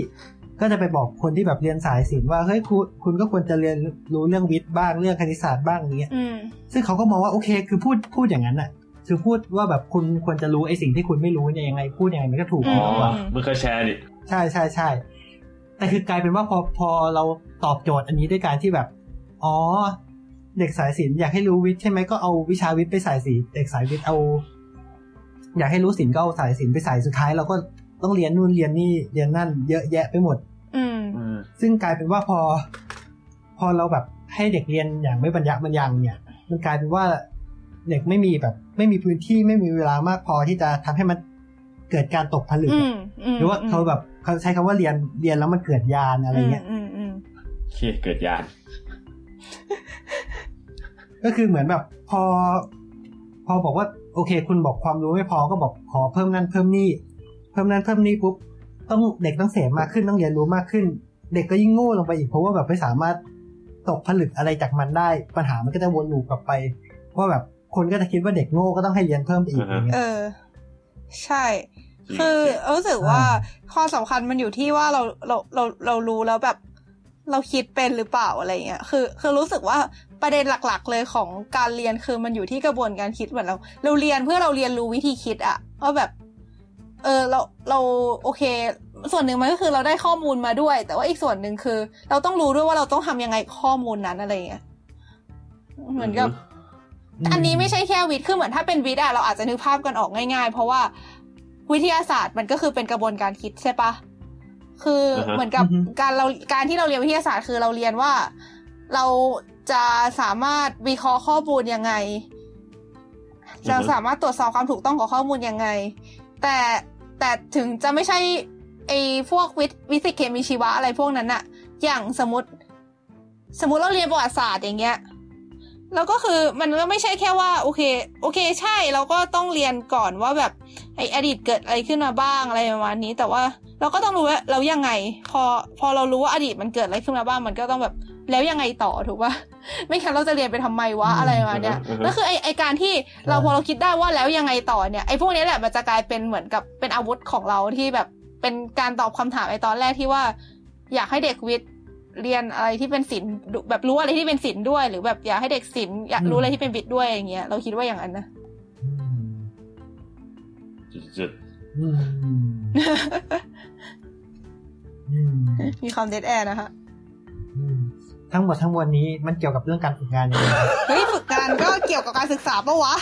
ก็จะไปบอกคนที่แบบเรียนสายศิลป์ว่าเฮ้ยคุณคุณก็ควรจะเรียนรู้เรื่องวิทย์บ้างเรื่องคณิตศาสตร์บ้างเงี้ยซึ่งเขาก็มองว่าโอเคคือพูดพูดอย่างนั้นอ่ะคือพูดว่าแบบคุณควรจะรู้ไอ้สิ่งที่คุณไม่รู้เนี่ยยังไงพูดยังไงมันก็ถูกแล้วอ่ะมึงเคยแชร์ดิใช่ใช่ใช่แต่คือกลายเป็นว่าพอพอเราตอบโจทย์อันนี้ด้วยการที่แบบอ๋อเด็กสายศิลป์อยากให้รู้วิทย์ใช่ไหมก็เอาวิชาวิทย์ไปสายศิลป์เด็กสายวิทย์เอาอยากให้รู้ศิลป์ก็เอาสายศิลป์ไปสายสุดท้ายเราก็ต้องเรียนนู่นเรียนนี่เรียนนั่นเยอะแยะไปหมดซึ่งกลายเป็นว่าพอพอเราแบบให้เด็กเรียนอย่างไม่บรรยะบรรยังเนี่ยมันกลายเป็นว่าเด็กไม่มีแบบไม่มีพื้นที่ไม่มีเวลามากพอที่จะทำให้มันเกิดการตกผลึกหรือว่าเขาแบบเขาใช้คำว่าเรียนเรียนแล้วมันเกิดญาณอะไรเงี้ยโอเคเกิดญาณก็คือเหมือนแบบพอพอบอกว่าโอเคคุณบอกความรู้ไม่พอก็บอกขอเพิ่มนั่นเพิ่มนี่เพิ่มนั่นเพิ่มนี่ปุ๊บต้องเด็กต้องเสพมากขึ้นต้องเรียนรู้มากขึ้นเด็กก็ยิ่งโง่ลงไปอีกเพราะว่าแบบไม่สามารถตกผลึกอะไรจากมันได้ปัญหามันก็จะวนลูปกลับไปว่าแบบคนก็จะคิดว่าเด็กโง่ก็ต้องให้เรียนเพิ่มอีกอย่างเงี้ยเออใช่คือรู้สึกว่าข้อสำคัญมันอยู่ที่ว่าเราเราเราเรารู้แล้วแบบเราคิดเป็นหรือเปล่าอะไรเงี้ยคือคือรู้สึกว่าประเด็นหลักๆเลยของการเรียนคือมันอยู่ที่กระบวนการคิดเหมือนเราเราเรียนเพื่อเราเรียนรู้วิธีคิดอะว่าแบบเออเราเราโอเคส่วนหนึ่งมันก็คือเราได้ข้อมูลมาด้วยแต่ว่าอีกส่วนหนึ่งคือเราต้องรู้ด้วยว่าเราต้องทำยังไงข้อมูลนั้นอะไรเงี้ยเหมือนกับอันนี้ไม่ใช่แค่วิทย์คือเหมือนถ้าเป็นวิทย์อะเราอาจจะนึกภาพกันออกง่ายๆเพราะว่าวิทยาศาสตร์มันก็คือเป็นกระบวนการคิดใช่ปะคือ uh-huh. เหมือนกับ uh-huh. การเราการที่เราเรียนวิทยาศาสตร์คือเราเรียนว่าเราจะสามารถวิเคราะห์ข้อมูลยังไง uh-huh. เราสามารถตรวจสอบความถูกต้องของข้อมูลยังไงแต่แต่ถึงจะไม่ใช่ไอ้พวกวิทย์วิทย์เคมีชีวะอะไรพวกนั้นอะอย่างสมมติสมมติเราเรียนประวัติศาสตร์อย่างเงี้ยแล้วก็คือมันก็ไม่ใช่แค่ว่าโอเคโอเคใช่เราก็ต้องเรียนก่อนว่าแบบไอ้อดีตเกิดอะไรขึ้นมาบ้างอะไรประมาณนี้แต่ว่าเราก็ต้องรู้ว่าเรายังไงพอพอเรารู้ว่าอดีตมันเกิดอะไรขึ้นมาบ้างมันก็ต้องแบบแล้วยังไงต่อถูกป่ะไม่งั้นเราจะเรียนไปทำไมวะอะไรมาเนี่ยก็คือไอ้ไอ้การที่เราพอเราคิดได้ว่าแล้วยังไงต่อเนี่ยไอ้พวกนี้แหละมันจะกลายเป็นเหมือนกับเป็นอาวุธของเราที่แบบ เป็นการตอบคำถามไอ้ตอนแรกที่ว่าอยากให้เด็กวิทย์เรียนอะไรที่เป็นศิลป์แบบรู้อะไรที่เป็นศิลป์ด้วยหรือแบบอยากให้เด็กศิลป์อยากรู้อะไรที่เป็นวิทย์ด้วยอย่างเงี้ยเราคิดว่าอย่างนั้นนะจุดๆมีความเดดแอร์นะคะทั้งหมดทั้งมวลนี้มันเกี่ยวกับเรื่องการฝึกงานอย่างไรเฮ้ยฝึกงานก็เกี่ยวกับการศึกษาปะวะ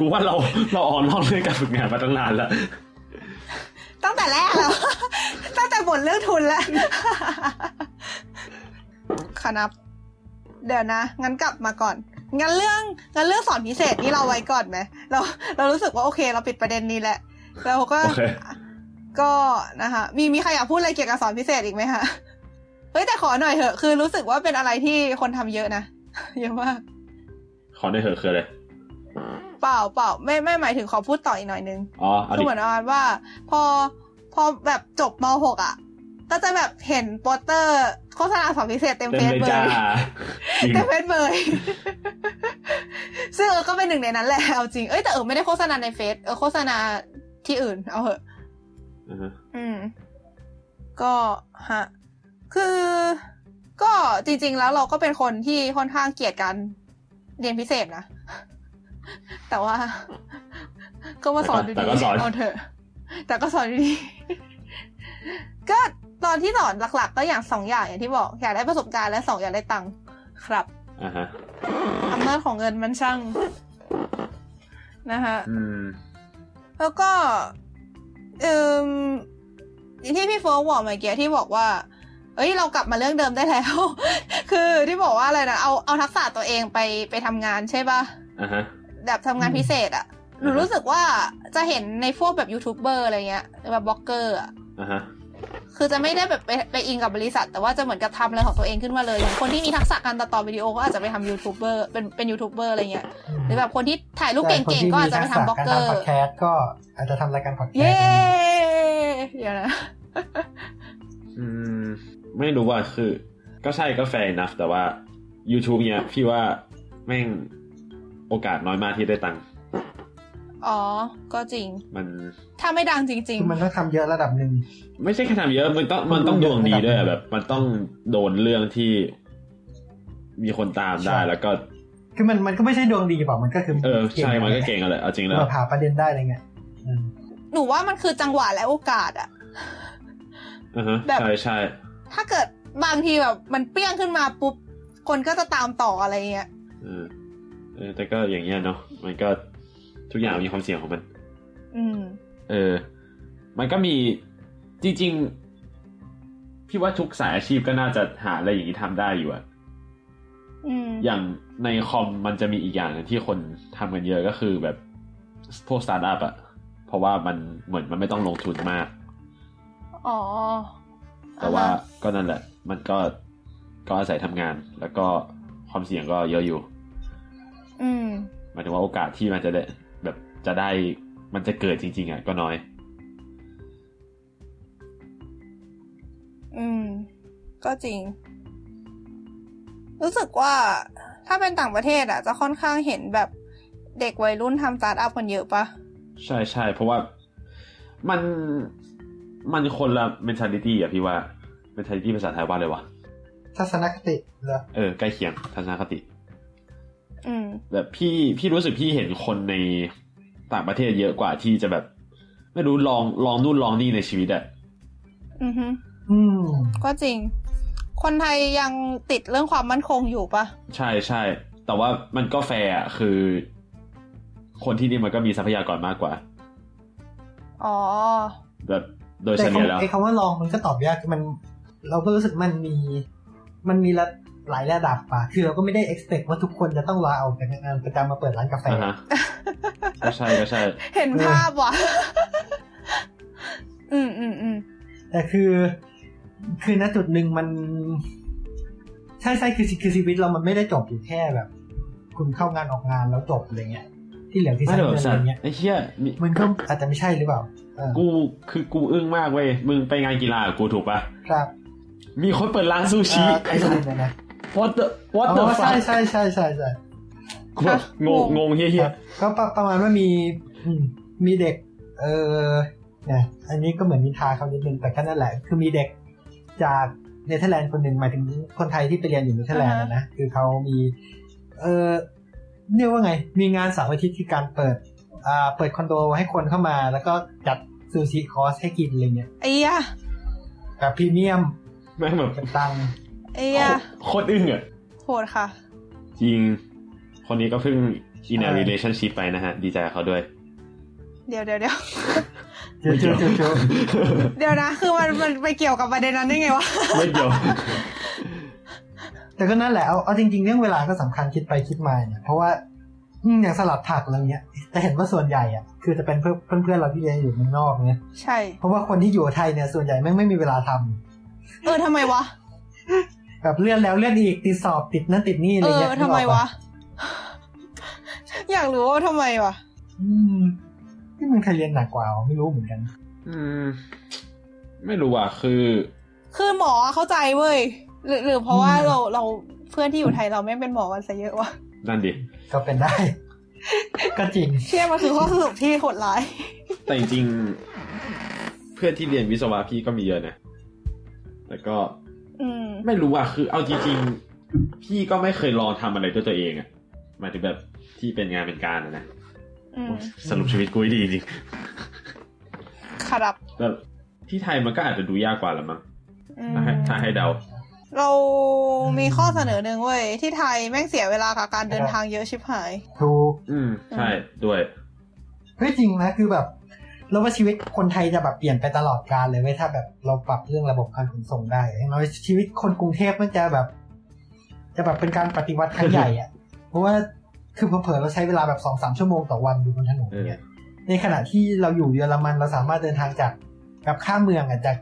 กูว่าเราเราอ่อนนอกเรื่องการฝึกงานมาตั้งนานแล้วตั้งแต่แรกแล้วตั้งแต่บ่นเรื่องทุนแล้วขนับเดี๋ยวนะงั้นกลับมาก่อนงั้นเรื่องงั้นเรื่องสอนพิเศษนี่เราไว้ก่อนไหมเราเรารู้สึกว่าโอเคเราปิดประเด็นนี้แหละแล้วก็ okay. ก็นะคะมีมีใครอยากพูดอะไรเกี่ยวกับสอนพิเศษอีกไหมคะเฮ้ยแต่ขอหน่อยเถอะคือรู้สึกว่าเป็นอะไรที่คนทำเยอะนะเยอะมากขอหน่อยเถอะคืออะไรเปล่าเปล่าไม่ไม่หมายถึงขอพูดต่ออีกหน่อยนึงอ๋อคือเหมือนกันว่าพอพอแบบจบม.หก อ่ะก็จะแบบเห็นโปสเตอร์โฆษณาสอนพิเศษเต็มเฟซเลยเต็มเฟซเลยซึ่งเออก็เป็นหนึ่งในนั้นแหละเอาจริงเอ้ยแต่เออไม่ได้โฆษณาในเฟซเออโฆษณาที่อื่นเอาเหอะอืมก็ฮะคือก็จริงๆแล้วเราก็เป็นคนที่ค่อนข้างเกลียดการเรียนพิเศษนะแต่ว่าก็มาสอนดีๆเอาเถอะแต่ก็สอนดีๆก็ตอนที่สอนหลักๆก็อย่างสองอย่างอย่างที่บอกอยากได้ประสบการณ์และสองอยากได้ตังค์ครับอ่าฮะอำนาจของเงินมันช่างนะฮะอืมแล้วก็เอ่อที่พี่โฟร์บอกเมื่อกี้ที่บอกว่าเอ้ยเรากลับมาเรื่องเดิมได้แล้ว คือที่บอกว่าอะไรนะเอาเอาทักษะตัวเองไปไปทำงานใช่ป่ะUh-huh. แบบทำงานพิเศษอ่ะ uh-huh. หนูรู้สึกว่าจะเห็นในพวกแบบยูทูบเบอร์อะไรเงี้ยแบบบล็อกเกอร์อ่ะ uh-huh. คือจะไม่ได้แบบไปไปอิงกับบริษัทแต่ว่าจะเหมือนกับทำอะไรของตัวเองขึ้นมาเลยอย่างคนที่มีทักษะการตัดต่อวิดีโอก็อาจจะไปทำยูทูบเบอร์เป็นเป็นยูทูบเบอร์อะไรเงี้ยหรือแบบคนที่ถ่ายรูปเก่งๆก็อาจจะไปทำบล็อกเกอร์ก็อาจจะทำรายการพอดแคสต์เย้เดี๋ยวนะอืมไม่รู้ว่าคือก็ใช่ก็แฟร์นะแต่ว่า YouTube เนี่ยพี่ว่าแม่งโอกาสน้อยมากที่ได้ตังค์อ๋อก็จริงมันถ้าไม่ดังจริงๆมันต้องทำเยอะระดับหนึ่งไม่ใช่แค่ทำเยอะมันต้องมันต้องดวงดีด้วยแบบมันต้องโดนเรื่องที่มีคนตามได้แล้วก็คือมันมันก็ไม่ใช่ดวงดีป่ะมันก็คือเออใช่มันก็เก่งอะไรเอาจริงแล้วหาประเด็นได้อะไรเงี้ยหนูว่ามันคือจังหวะและโอกาสอ่ะอือฮะใช่ใช่ถ้าเกิดบางทีแบบมันเปรี้ยงขึ้นมาปุ๊บคนก็จะตามต่ออะไรเงี้ยอือเออแต่ก็อย่างเงี้ยเนาะมันก็ทุกอย่างมีความเสี่ยงของมันอืมเออมันก็มีจริงๆพี่ว่าทุกสายอาชีพก็น่าจะหาอะไรอย่างนี้ทำได้อยู่อ่ะอืมอย่างในคอมมันจะมีอีกอย่างนึงที่คนทำกันเยอะก็คือแบบพวกสตาร์ทอัพอ่ะเพราะว่ามันเหมือนมันไม่ต้องลงทุนมากอ๋อแต่ว่าก็นั่นแหละมันก็ก็อาศัยทำงานแล้วก็ความเสี่ยงก็เยอะอยู่อืมหมายถึงว่าโอกาสที่มันจะได้แบบจะได้มันจะเกิดจริงๆอ่ะก็น้อยอืมก็จริงรู้สึกว่าถ้าเป็นต่างประเทศอ่ะจะค่อนข้างเห็นแบบเด็กวัยรุ่นทำสตาร์ทอัพกันเยอะปะใช่ๆเพราะว่ามันมันคนละ mentality อ่ะพี่ว่า mentality ภาษาไทยว่าอะไรวะทัศนคติเหรอเออใกล้เคียงทัศนคติแบบพี่พี่รู้สึกพี่เห็นคนในต่างประเทศเยอะกว่าที่จะแบบไม่รู้ลองลองนู่นลองนี่ในชีวิตอ่ะอือฮึอืมก็จริงคนไทยยังติดเรื่องความมั่นคงอยู่ปะใช่ใช่แต่ว่ามันก็แฟร์อ่ะคือคนที่นี่มันก็มีทรัพยากรมากกว่าอ๋อแบบโดยเฉลี่ยแล้วไอ้คำว่าลองมันก็ตอบยากมันเราก็รู้สึกมันมีมันมีละหลายระดับป่ะคือเราก็ไม่ได้ expect ว่าทุกคนจะต้องลาออกจากงานประจำมาเปิดร้านกาแฟก็ใช่ก็ใช่เห็นภาพว่ะอืมอืมอืมแต่คือคือณจุดหนึ่งมันใช่ใช่คือคือชีวิตเรามันไม่ได้จบอยู่แค่แบบคุณเข้างานออกงานแล้วจบอะไรเงี้ยที่เหลือที่สร้างเงินอะไรเงี้ยไอ้เชี่ยมันก็อาจจะไม่ใช่หรือเปล่ากูคือกูอึ้งมากเว้ยมึงไปงานกีฬากูถูกป่ะครับมีคนเปิดร้านซูชิไอ้คนนั้นนะWhat the What the fuck ใช่ๆๆๆๆงงงงเหี้ยๆก็ประมาณว่ามีมีเด็ก เออเนี่ยอันนี้ก็เหมือนนินทาเขานิดนึงแต่แค่นั่นแหละคือมีเด็กจากเนเธอร์แลนด์คนหนึ่งหมายถึงคนไทยที่ไปเรียนอยู่เนเธอร์แลนด์นะคือเขามีเออเรียกว่าไงมีงานเสาร์อาทิตย์คือการเปิดอ่าเปิดคอนโดให้คนเข้ามาแล้วก็จัดซูชิคอร์สให้กินอะไรเงี้ยไอ้อะแบบพรีเมียมไม่เหมือนเป็นตังไอ้อะโคตรอึ้งอ่ะโหดค่ะจริงคนนี้ก็เพิ่งin a relationship ไปนะฮะดีใจกับเขาด้วยเดี๋ยวๆๆเดี๋ยวเดี๋ยวนะคือมันมันไปเกี่ยวกับประเด็นนั้นได้ไงวะไม่เกี่ยวแต่ก็นั่นแหละเอาเอาจริงๆเรื่องเวลาก็สำคัญคิดไปคิดมาเนี่ยเพราะว่าอย่างสลัดผักอะไรเงี้ยจะเห็นว่าส่วนใหญ่อ่ะคือจะเป็นเพื่อนเพื่อนเราที่เรียนอยู่เมืองนอกเนี่ยใช่เพราะว่าคนที่อยู่ไทยเนี่ยส่วนใหญ่แม่งไม่มีเวลาทำเออทำไมวะแบบเลื่อนแล้วเลื่อนอีกติดสอบติดนั่นติดนี่อะไรเงี้ยเออทำไมวะอยากรู้ว่าทำไมวะอืมที่มันใครเรียนหนักกว่าไม่รู้เหมือนกันอืมไม่รู้อ่ะคือคือหมอเข้าใจเว้ยหรือหรือเพราะว่าเราเราเพื่อนที่อยู่ไทยเราไม่เป็นหมอกันซะเยอะวะนั่นดิก็เป็นได้ก็จริงเชื่อมันคือข้อสรุปที่โหดร้ายแต่จริงเพื่อนที่เรียนวิศวะพี่ก็มีเยอะนะแล้วก็อืมไม่รู้อ่ะคือเอาจริงๆพี่ก็ไม่เคยลองทำอะไรด้วยตัวเองอ่ะหมายถึงแบบที่เป็นงานเป็นการนะสรุปชีวิตกูดีจริงครับแบบที่ไทยมันก็อาจจะดูยากกว่าละมั้งถ้าให้เดาเรามีข้อเสนอหนึ่งเว้ยที่ไทยแม่งเสียเวลากับการเดินทางเยอะชิบหายถูกอืมใช่ด้วยเฮ้ยจริงนะคือแบบเราว่าชีวิตคนไทยจะแบบเปลี่ยนไปตลอดกาลเลยเว้ยถ้าแบบเราปรับเรื่องระบบการขนส่งได้อย่างน้อยชีวิตคนกรุงเทพมันจะแบบจะแบบเป็นการปฏิวัติครั้งใหญ่อ่ะเพราะว่าคือเผลอๆเราใช้เวลาแบบ สองถึงสาม ชั่วโมงต่อวันอยู่บนถนนเนี่ยในขณะที่เราอยู่เยอรมันเราสามารถเดินทางจากกับข้ามเมืองอ่ะจาก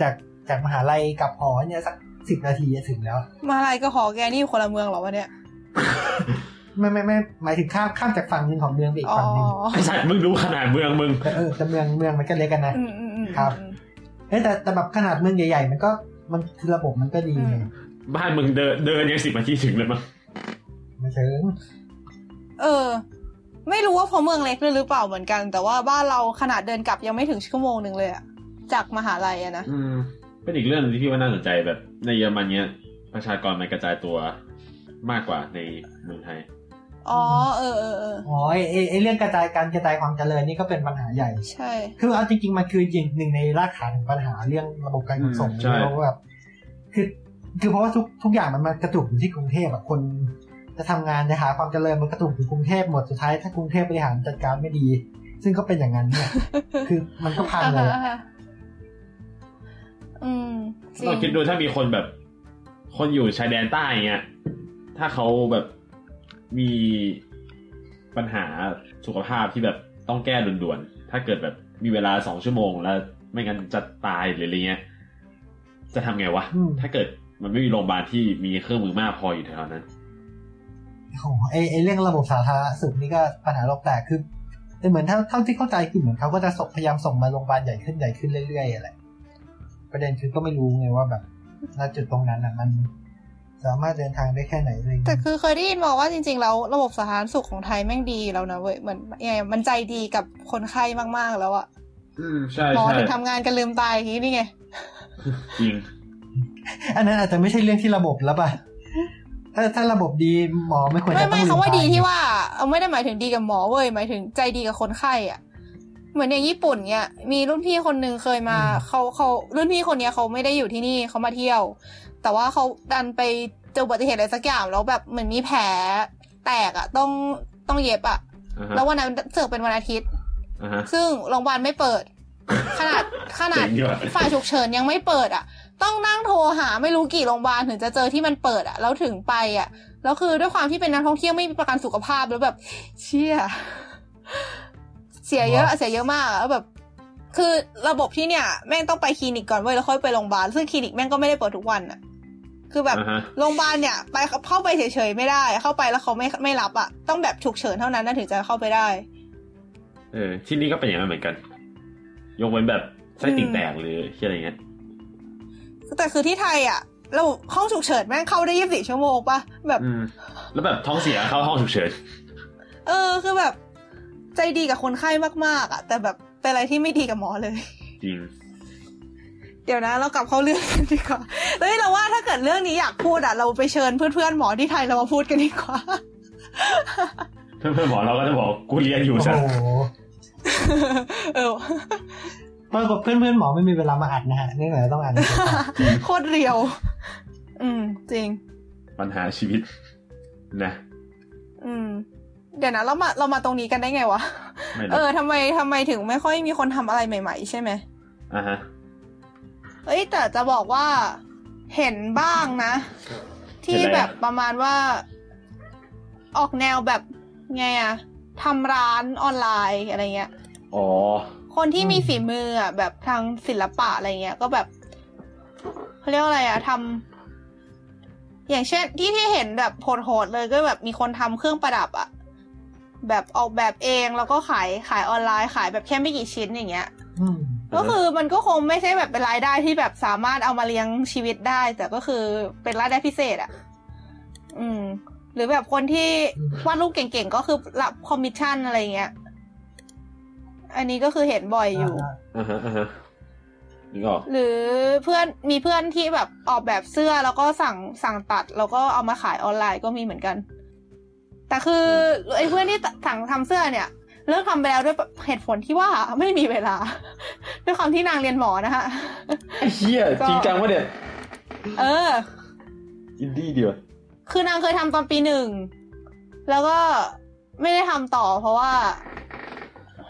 จากจากมหาลัยกับหอเนี่ยสักสิบนาทีจะถึงแล้วมหาลัยกับหอแกนี่อยู่คนละเมืองเหรอวะเนี่ย ไม่ไม่ไม่หมายถึงข้ามข้ามจากฝั่งนึงของเมืองไปอีกฝั่งนึงไอ้สัตว์มึงรู้ขนาดเมืองมึงเออแต่เมืองเมืองมันก็เล็กกันนะครับเฮ้ยแต่แต่แบบขนาดเมืองใหญ่ๆมันก็มันคือระบบมันก็ดีบ้านมึงเดินเดินยังสิบนาทีถึงเลยมั้งไม่ถึงเออไม่รู้ว่าเพราะเมืองเล็กหรือเปล่าเหมือนกันแต่ว่าบ้านเราขนาดเดินกลับยังไม่ถึงชั่วโมงนึงเลยอะจากมหาลัยอะนะอืมเป็นอีกเรื่องนึงที่พี่ว่าน่าสนใจแบบในเยอรมันเนี้ยประชากรมันกระจายตัวมากกว่าในเมืองไทยอ๋อเออเออเอออ๋อไอไอเรื่องกระจายการกระจายความเจริญนี่ก็เป็นปัญหาใหญ่ใช่คือเอาจริงๆมันคืออย่างหนึ่งในรากฐานของปัญหาเรื่องระบบการขนส่งเพราะว่าแบบคือคือเพราะว่าทุกทุกอย่างมันมากระจุกอยู่ที่กรุงเทพอะคนจะทำงานจะหาความเจริญมันกระตุ้นถึงกรุงเทพหมดสุดท้ายถ้ากรุงเทพบริหารจัดการไม่ดีซึ่งก็เป็นอย่างนั้นเนี่ย คือมันก็พังเลยอืมเราคิดดูถ้ามีคนแบบคนอยู่ชายแดนใต้เงี้ยถ้าเขาแบบมีปัญหาสุขภาพที่แบบต้องแก้ด่วนๆถ้าเกิดแบบมีเวลาสองชั่วโมงแล้วไม่งั้นจะตายหรืออะไรเงี้ยจะทำไงวะถ้าเกิดมันไม่มีโรงพยาบาลที่มีเครื่องมือมากพออยู่แถวนั้นโอ้ไอไอเรื่องระบบสาธารณสุขนี่ก็ปัญหาโลกแตกคือเหมือนเท่าเท่าที่เข้าใจคือเหมือนเขาก็จะส่งพยายามส่งมาโรงพยาบาลใหญ่ขึ้นใหญ่ขึ้นเรื่อยๆอะไรประเด็นคือก็ไม่รู้ไงว่าแบบณจุดตรงนั้นน่ะมันสามารถเดินทางได้แค่ไหนเลยแต่คือเคยได้ยินบอกว่าจริงๆแล้วระบบสาธารณสุขของไทยแม่งดีแล้วนะเว้ยเหมือนไงมันใจดีกับคนไข้มากๆแล้วอ่ะอืมใช่ๆหมอถึงทำงานกันลืมตายอย่างนี้นี่ไงจริงอันนั้นอาจจะไม่ใช่เรื่องที่ระบบแล้วป่ะถ้าถ้าระบบดีหมอไม่ควรจะต้องไม่ไม่เขาว่าดีที่ว่าเอาไม่ได้หมายถึงดีกับหมอเว้ยหมายถึงใจดีกับคนไข้อ่ะเหมือนอย่างญี่ปุ่นเนี้ยมีรุ่นพี่คนนึงเคยมาเขาเขารุ่นพี่คนเนี้ยเขาไม่ได้อยู่ที่นี่เขามาเที่ยวแต่ว่าเขาดันไปเจออุบัติเหตุอะไรสักอย่างแล้วแบบเหมือนมีแผลแตกอ่ะต้องต้องเย็บอ่ะ uh-huh. แล้ววันนั้นเสือกเป็นวันอาทิตย์ uh-huh. ซึ่งโรงพยาบาลไม่เปิด ขนาดขนาด ฝ่ายฉุกเฉินยังไม่เปิดอ่ะต้องนั่งโทรหาไม่รู้กี่โรงพยาบาลถึงจะเจอที่มันเปิดอ่ะแล้วถึงไปอ่ะแล้วคือด้วยความที่เป็นนักท่องเที่ยวไม่มีประกันสุขภาพแล้วแบบเชี่ยเสียเยอะเสียเยอะมากแล้วแบบคือระบบที่เนี่ยแม่งต้องไปคลินิกก่อนเว้ยแล้วค่อยไปโรงพยาบาลซึ่งคลินิกแม่งก็ไม่ได้เปิดทุกวันอ่ะคือแบบโรงพยาบาลเนี่ยไปเข้าไปเฉยๆไม่ได้เข้าไปแล้วเขาไม่ไม่รับอ่ะต้องแบบฉุกเฉินเท่านั้นถึงจะเข้าไปได้เออที่นี่ก็เป็นอย่างนั้นเหมือนกันยกเว้นแบบไส้ติ่งแตกหรืออะไรเงี้ยแต่คือที่ไทยอ่ะเราห้องฉุกเฉินแม่งเข้าได้ยี่สิบสี่ชั่วโมงป่ะแบบแล้วแบบท้องเสียเข้าห้องฉุกเฉินเออคือแบบใจดีกับคนไข้มากๆอ่ะแต่แบบ เป็นอะไรที่ไม่ดีกับหมอเลยจริงเดี๋ยวนะเรากลับเข้าเรื่องดีกว่าเฮ้ยเราว่าถ้าเกิดเรื่องนี้อยากพูดอ่ะเราไปเชิญเพื่อนๆหมอที่ไทยเรามาพูดกันดีกว่าเพื่อนๆหมอเราก็จะบอกกูเรียนอยู่ซะเออเพราะเพื่อนๆหมอไม่มีเวลามาอัดนะฮะนี่หน่อยต้องอัดโคตรเรียวอืมจริงปัญหาชีวิตนะอืมเดี๋ยวนะเรามาเรามาตรงนี้กันได้ไงวะเออทำไมทำไมถึงไม่ค่อยมีคนทำอะไรใหม่ๆใช่ไหมอ่าฮะเอ้ยแต่จะบอกว่าเห็นบ้างนะที่แบบประมาณว่าออกแนวแบบไงอะทำร้านออนไลน์อะไรเงี้ยอ๋อคนที่มีฝีมืออะแบบทางศิลปะอะไรเงี้ยก็แบบเขาเรียกอะไรอะทำอย่างเช่นที่ที่เห็นแบบโหดๆเลยก็แบบมีคนทำเครื่องประดับอะแบบออกแบบเองแล้วก็ขายขายออนไลน์ขายแบบแค่ไม่กี่ชิ้นอย่างเงี้ยก็คือมันก็คงไม่ใช่แบบเป็นรายได้ที่แบบสามารถเอามาเลี้ยงชีวิตได้แต่ก็คือเป็นรายได้พิเศษอ่ะอืมหรือแบบคนที่วาดรูปเก่งๆก็คือรับคอมมิชชั่นอะไรเงี้ยอันนี้ก็คือเห็นบ่อยอยู่อ่าฮะอ่าฮะนี่ก็หรือเพื่อนมีเพื่อนที่แบบออกแบบเสื้อแล้วก็สั่งสั่งตัดแล้วก็เอามาขายออนไลน์ก็มีเหมือนกันแต่คือไอ้เพื่อนที่สั่งทำเสื้อเนี่ยเลิกทำไปแล้วด้วยเหตุผลที่ว่าไม่มีเวลาด้วยความที่นางเรียนหมอนะฮะเฮียจริงจังวะเนี่ยเอออินดี้เดียวคือนางเคยทำตอนปีหนึ่งแล้วก็ไม่ได้ทำต่อเพราะว่า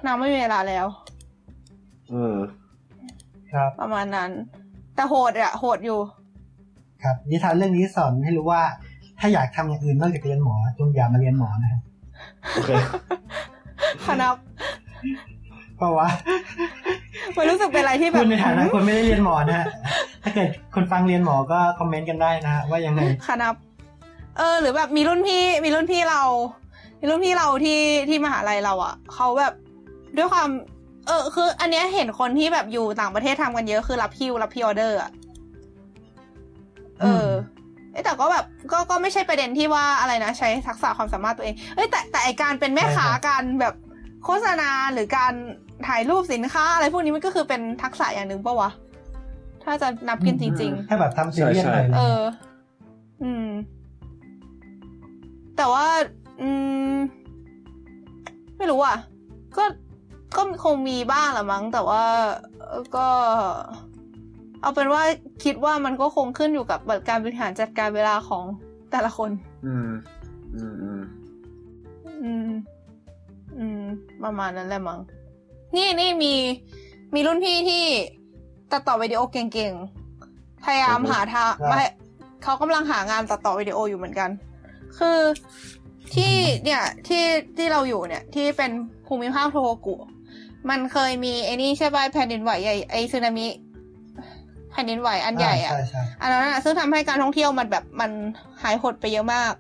นางไม่มีเวลาแล้วเออครับประมาณนั้นแต่โหดอะโหดอยู่ครับนิทานเรื่องนี้สอนให้รู้ว่าถ้าอยากทำอย่างอื่นนอกจากเรียนหมอจงอย่ามาเรียนหมอนะครับโอเคขนับเพราะว่ามันรู้สึกเป็นอะไรที่แบบคุณในฐานะคนไม่ได้เรียนหมอนะฮะถ้าเกิดคนฟังเรียนหมอก็คอมเมนต์กันได้นะว่ายังไงขนับเออหรือแบบมีรุ่นพี่มีรุ่นพี่เรามีรุ่นพี่เราที่ที่มหาลัยเราอ่ะเขาแบบด้วยความเออคืออันเนี้ยเห็นคนที่แบบอยู่ต่างประเทศทำกันเยอะคือรับพิวรับพิออเดอร์อ่ะเออแต่ก็แบบก็ก็ไม่ใช่ประเด็นที่ว่าอะไรนะใช้ทักษะความสามารถตัวเองเอ้ยแต่แต่ไอการเป็นแม่ค้าการแบบโฆษณาหรือการถ่ายรูปสินค้าอะไรพวกนี้มันก็คือเป็นทักษะอย่างนึงป่ะวะถ้าจะนับกันจริงๆให้แบบทำซีเรียสหน่อยเอออืมแต่ว่าอืมไม่รู้อ่ะก็ก็คงมีบ้างแหละมั้งแต่ว่าก็เอาเป็นว่าคิดว่ามันก็คงขึ้นอยู่กับการบริหารจัดการเวลาของแต่ละคนอืมอืมอืมอืมอืมประมาณนั้นแหละมั้งนี่นี่มีมีรุ่นพี่ที่ตัดต่อวิดีโอเก่งๆพยายามหาทางเขากำลังหางานตัดต่อวิดีโออยู่เหมือนกันคือที่เนี่ยที่ที่เราอยู่เนี่ยที่เป็นภูมิภาคโทโฮกุมันเคยมีไอ้นี่ใช่ป่ะแผ่นดินไหวใหญ่ไอ้สึนามิแผ่นดินไหวอันใหญ่อ่ะอันนั้นน่ะซึ่งทำให้การท่องเที่ยวมันแบบมันหายหดไปเยอะมาก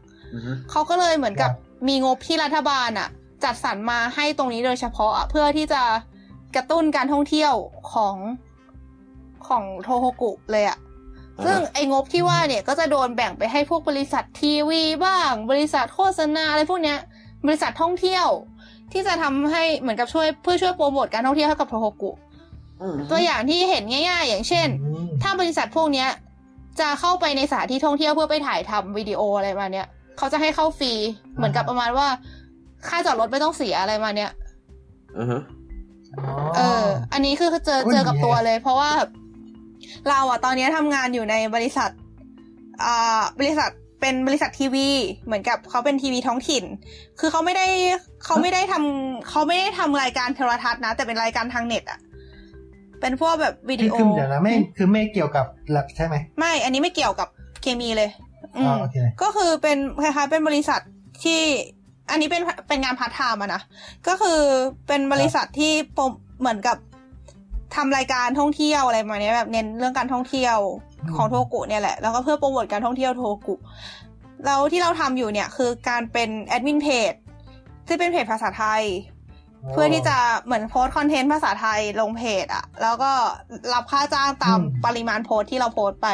เขาก็เลยเหมือนกับมีงบที่รัฐบาลอ่ะจัดสรรมาให้ตรงนี้โดยเฉพาะเพื่อที่จะกระตุ้นการท่องเที่ยวของของโทโฮกุเลยอ่ะซึ่งไอ้งบที่ว่าเนี่ยก็จะโดนแบ่งไปให้พวกบริษัททีวีบ้างบริษัทโฆษณาอะไรพวกเนี้ยบริษัทท่องเที่ยวที่จะทำให้เหมือนกับช่วยเพื่อช่วยโปรโมทการท่องเที่ยวให้กับโทโฮกุตัวอย่างที่เห็นง่ายๆอย่างเช่นถ้าบริษัทพวกนี้จะเข้าไปในสถานที่ท่องเที่ยวเพื่อไปถ่ายทำวิดีโออะไรมาเนี้ยเขาจะให้เข้าฟรีเหมือนกับประมาณว่าค่าจอดรถไม่ต้องเสียอะไรมาเนี้ยอือฮะเอออันนี้คือเจอเจอกับตัวเลยเพราะว่าเราอะตอนนี้ทำงานอยู่ในบริษัทอ่าบริษัทเป็นบริษัททีวีเหมือนกับเขาเป็นทีวีท้องถิ่นคือเขาไม่ได้เขาไม่ได้ทำเขาไม่ได้ทำรายการโทรทัศน์นะแต่เป็นรายการทางเน็ตอะเป็นพวกแบบวิดีโอคือเดี๋ยวนะไม่คือไม่เกี่ยวกับหลักใช่ไหมไม่อันนี้ไม่เกี่ยวกับเคมีเลยอืมก็คือเป็นคล้ายๆเป็นบริษัทที่อันนี้เป็นเป็นงานพาร์ทไทม์อะนะก็คือเป็นบริษัทที่เหมือนกับทำรายการท่องเที่ยวอะไรมาเนี้ยแบบเน้นเรื่องการท่องเที่ยวของโทกุเนี่ยแหละแล้วก็เพื่อโปรโมทการท่องเที่ยวโทกุแล้วที่เราทำอยู่เนี่ยคือการเป็นแอดมินเพจที่เป็นเพจภาษาไทยเพื่อที่จะเหมือนโพสต์คอนเทนต์ภาษาไทยลงเพจอะแล้วก็รับค่าจ้างตามปริมาณโพสต์ที่เราโพสต์ไป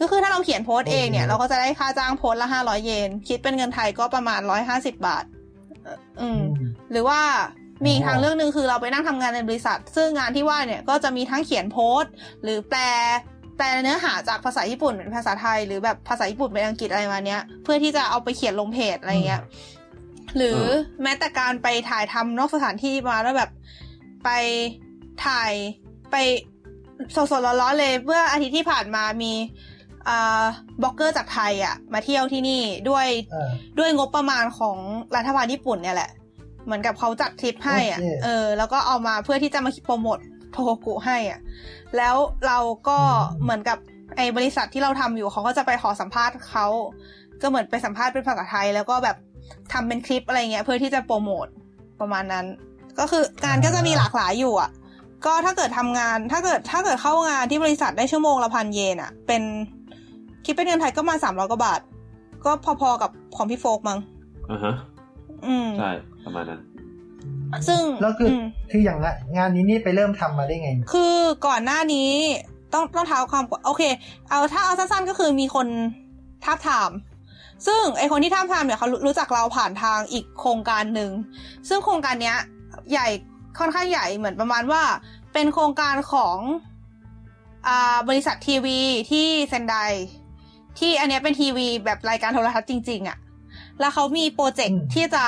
ก็คือถ้าเราเขียนโพสต์เองเนี่ยเราก็จะได้ค่าจ้างโพสต์ละห้าร้อยเยนคิดเป็นเงินไทยก็ประมาณหนึ่งร้อยห้าสิบบาทอืมหรือว่า มีทางเรื่องนึงคือเราไปนั่งทำงานในบริษัทซึ่งงานที่ว่าเนี่ยก็จะมีทั้งเขียนโพสต์หรือแปลแปลเนื้อหาจากภาษาญี่ปุ่นเป็นภาษาไทยหรือแบบภาษาญี่ปุ่นเป็นอังกฤษอะไรมาเนี้ยเพื่อที่จะเอาไปเขียนลงเพจอะไรเงี้ยหรือแม้แต่การไปถ่ายทำนอกสถานที่มาแล้วแบบไปถ่ายไปสดๆร้อนๆเลยเมื่ออาทิตย์ที่ผ่านมามีอ่าบล็อกเกอร์จากไทยอ่ะมาเที่ยวที่นี่ด้วยด้วยงบประมาณของรัฐบาลญี่ปุ่นเนี่ยแหละเหมือนกับเขาจัดทริปให้อ่ะเออแล้วก็เอามาเพื่อที่จะมาโปรโมทโทกุให้อ่ะแล้วเราก็เหมือนกับไอ้บริษัทที่เราทำอยู่เขาก็จะไปขอสัมภาษณ์เขาก็เหมือนไปสัมภาษณ์เป็นภาษาไทยแล้วก็แบบทำเป็นคลิปอะไรเงี้ยเพื่อที่จะโปรโมทประมาณนั้นก็คืองานก็จะมีหลากหลายอยู่อ่ะก็ถ้าเกิดทำงานถ้าเกิดถ้าเกิดเข้างานที่บริษัทได้ชั่วโมงละพันเยนอ่ะเป็นคิดเป็นเงินไทยก็มาสามร้อยกว่าบาทก็พอๆกับของพี่โฟกมั้งอ่าฮะอืมใช่ประมาณนั้นซึ่งแล้วคือคืออย่างละงานนี้นี่ไปเริ่มทำมาได้ไงคือก่อนหน้านี้ต้องต้องเท้าความโอเคเอาถ้าเอาสั้นๆก็คือมีคนท้าทามซึ่งไอคนที่ท้าทามเนี่ยเขารู้จักเราผ่านทางอีกโครงการหนึ่งซึ่งโครงการเนี้ยใหญ่ค่อนข้างใหญ่เหมือนประมาณว่าเป็นโครงการของอ่าบริษัททีวีที่เซนไดที่อันนี้เป็นทีวีแบบรายการโทรทัศน์จริงๆอ่ะแล้วเขามีโปรเจกต์ที่จะ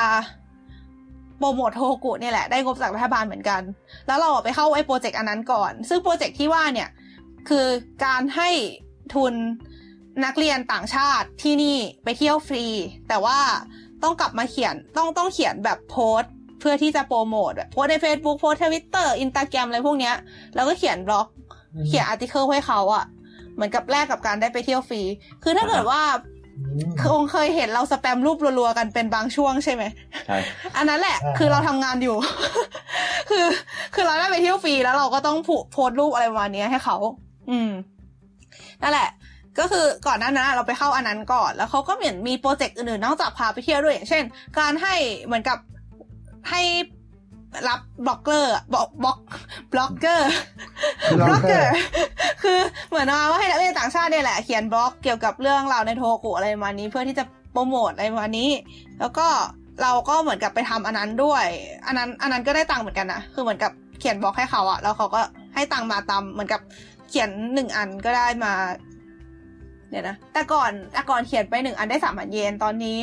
โปรโมทโทกุเนี่ยแหละได้งบจากรัฐบาลเหมือนกันแล้วเราไปเข้าไอ้โปรเจกต์อันนั้นก่อนซึ่งโปรเจกต์ที่ว่าเนี่ยคือการให้ทุนนักเรียนต่างชาติที่นี่ไปเที่ยวฟรีแต่ว่าต้องกลับมาเขียนต้องต้องเขียนแบบโพสต์เพื่อที่จะโปรโมทแบบโพสต์ใน Facebook โพสต์ Twitter Instagram อะไรพวกเนี้ยแล้วก็เขียนบล็อกเขียนอาร์ติเคิลให้เขาอ่ะเหมือนกับแลกกับการได้ไปเที่ยวฟรีคือถ้าเกิดว่าคงเคยเห็นเราสแปมรูปรัวๆกันเป็นบางช่วงใช่ไหมใช่อันนั้นแหละคือเราทำงานอยู่ คือคือเราได้ไปเที่ยวฟรีแล้วเราก็ต้องโพสรูปอะไรประมาณนี้ให้เขาอืมนั่นแหละก็คือก่อนหน้านั้นเราไปเข้าอันนั้นก่อนแล้วเขาก็เหมือนมีโปรเจกต์อื่นๆนอกจากพาไปเที่ยวด้วยอย่างเช่นการให้เหมือนกับให้รับบล็อกเกอร์บล็อกบล็อกบล็อกเกอร์บล็อกเกอร์คือเหมือนว่าให้นักเรียนต่างชาติเนี่ยแหละเขียนบล็อกเกี่ยวกับเรื่องราวในโทกุอะไรประมาณนี้เพื่อที่จะโปรโมทอะไรประมาณนี้แล้วก็เราก็เหมือนกับไปทำอันนั้นด้วยอันนั้นอันนั้นก็ได้ตังค์เหมือนกันนะคือเหมือนกับเขียนบล็อกให้เขาอะแล้วเขาก็ให้ตังค์มาตามเหมือนกับเขียนหนึ่งอันก็ได้มาเดี๋ยวนะแต่ก่อนแต่ก่อนเขียนไปหนึ่งอันได้สามพันเยนตอนนี้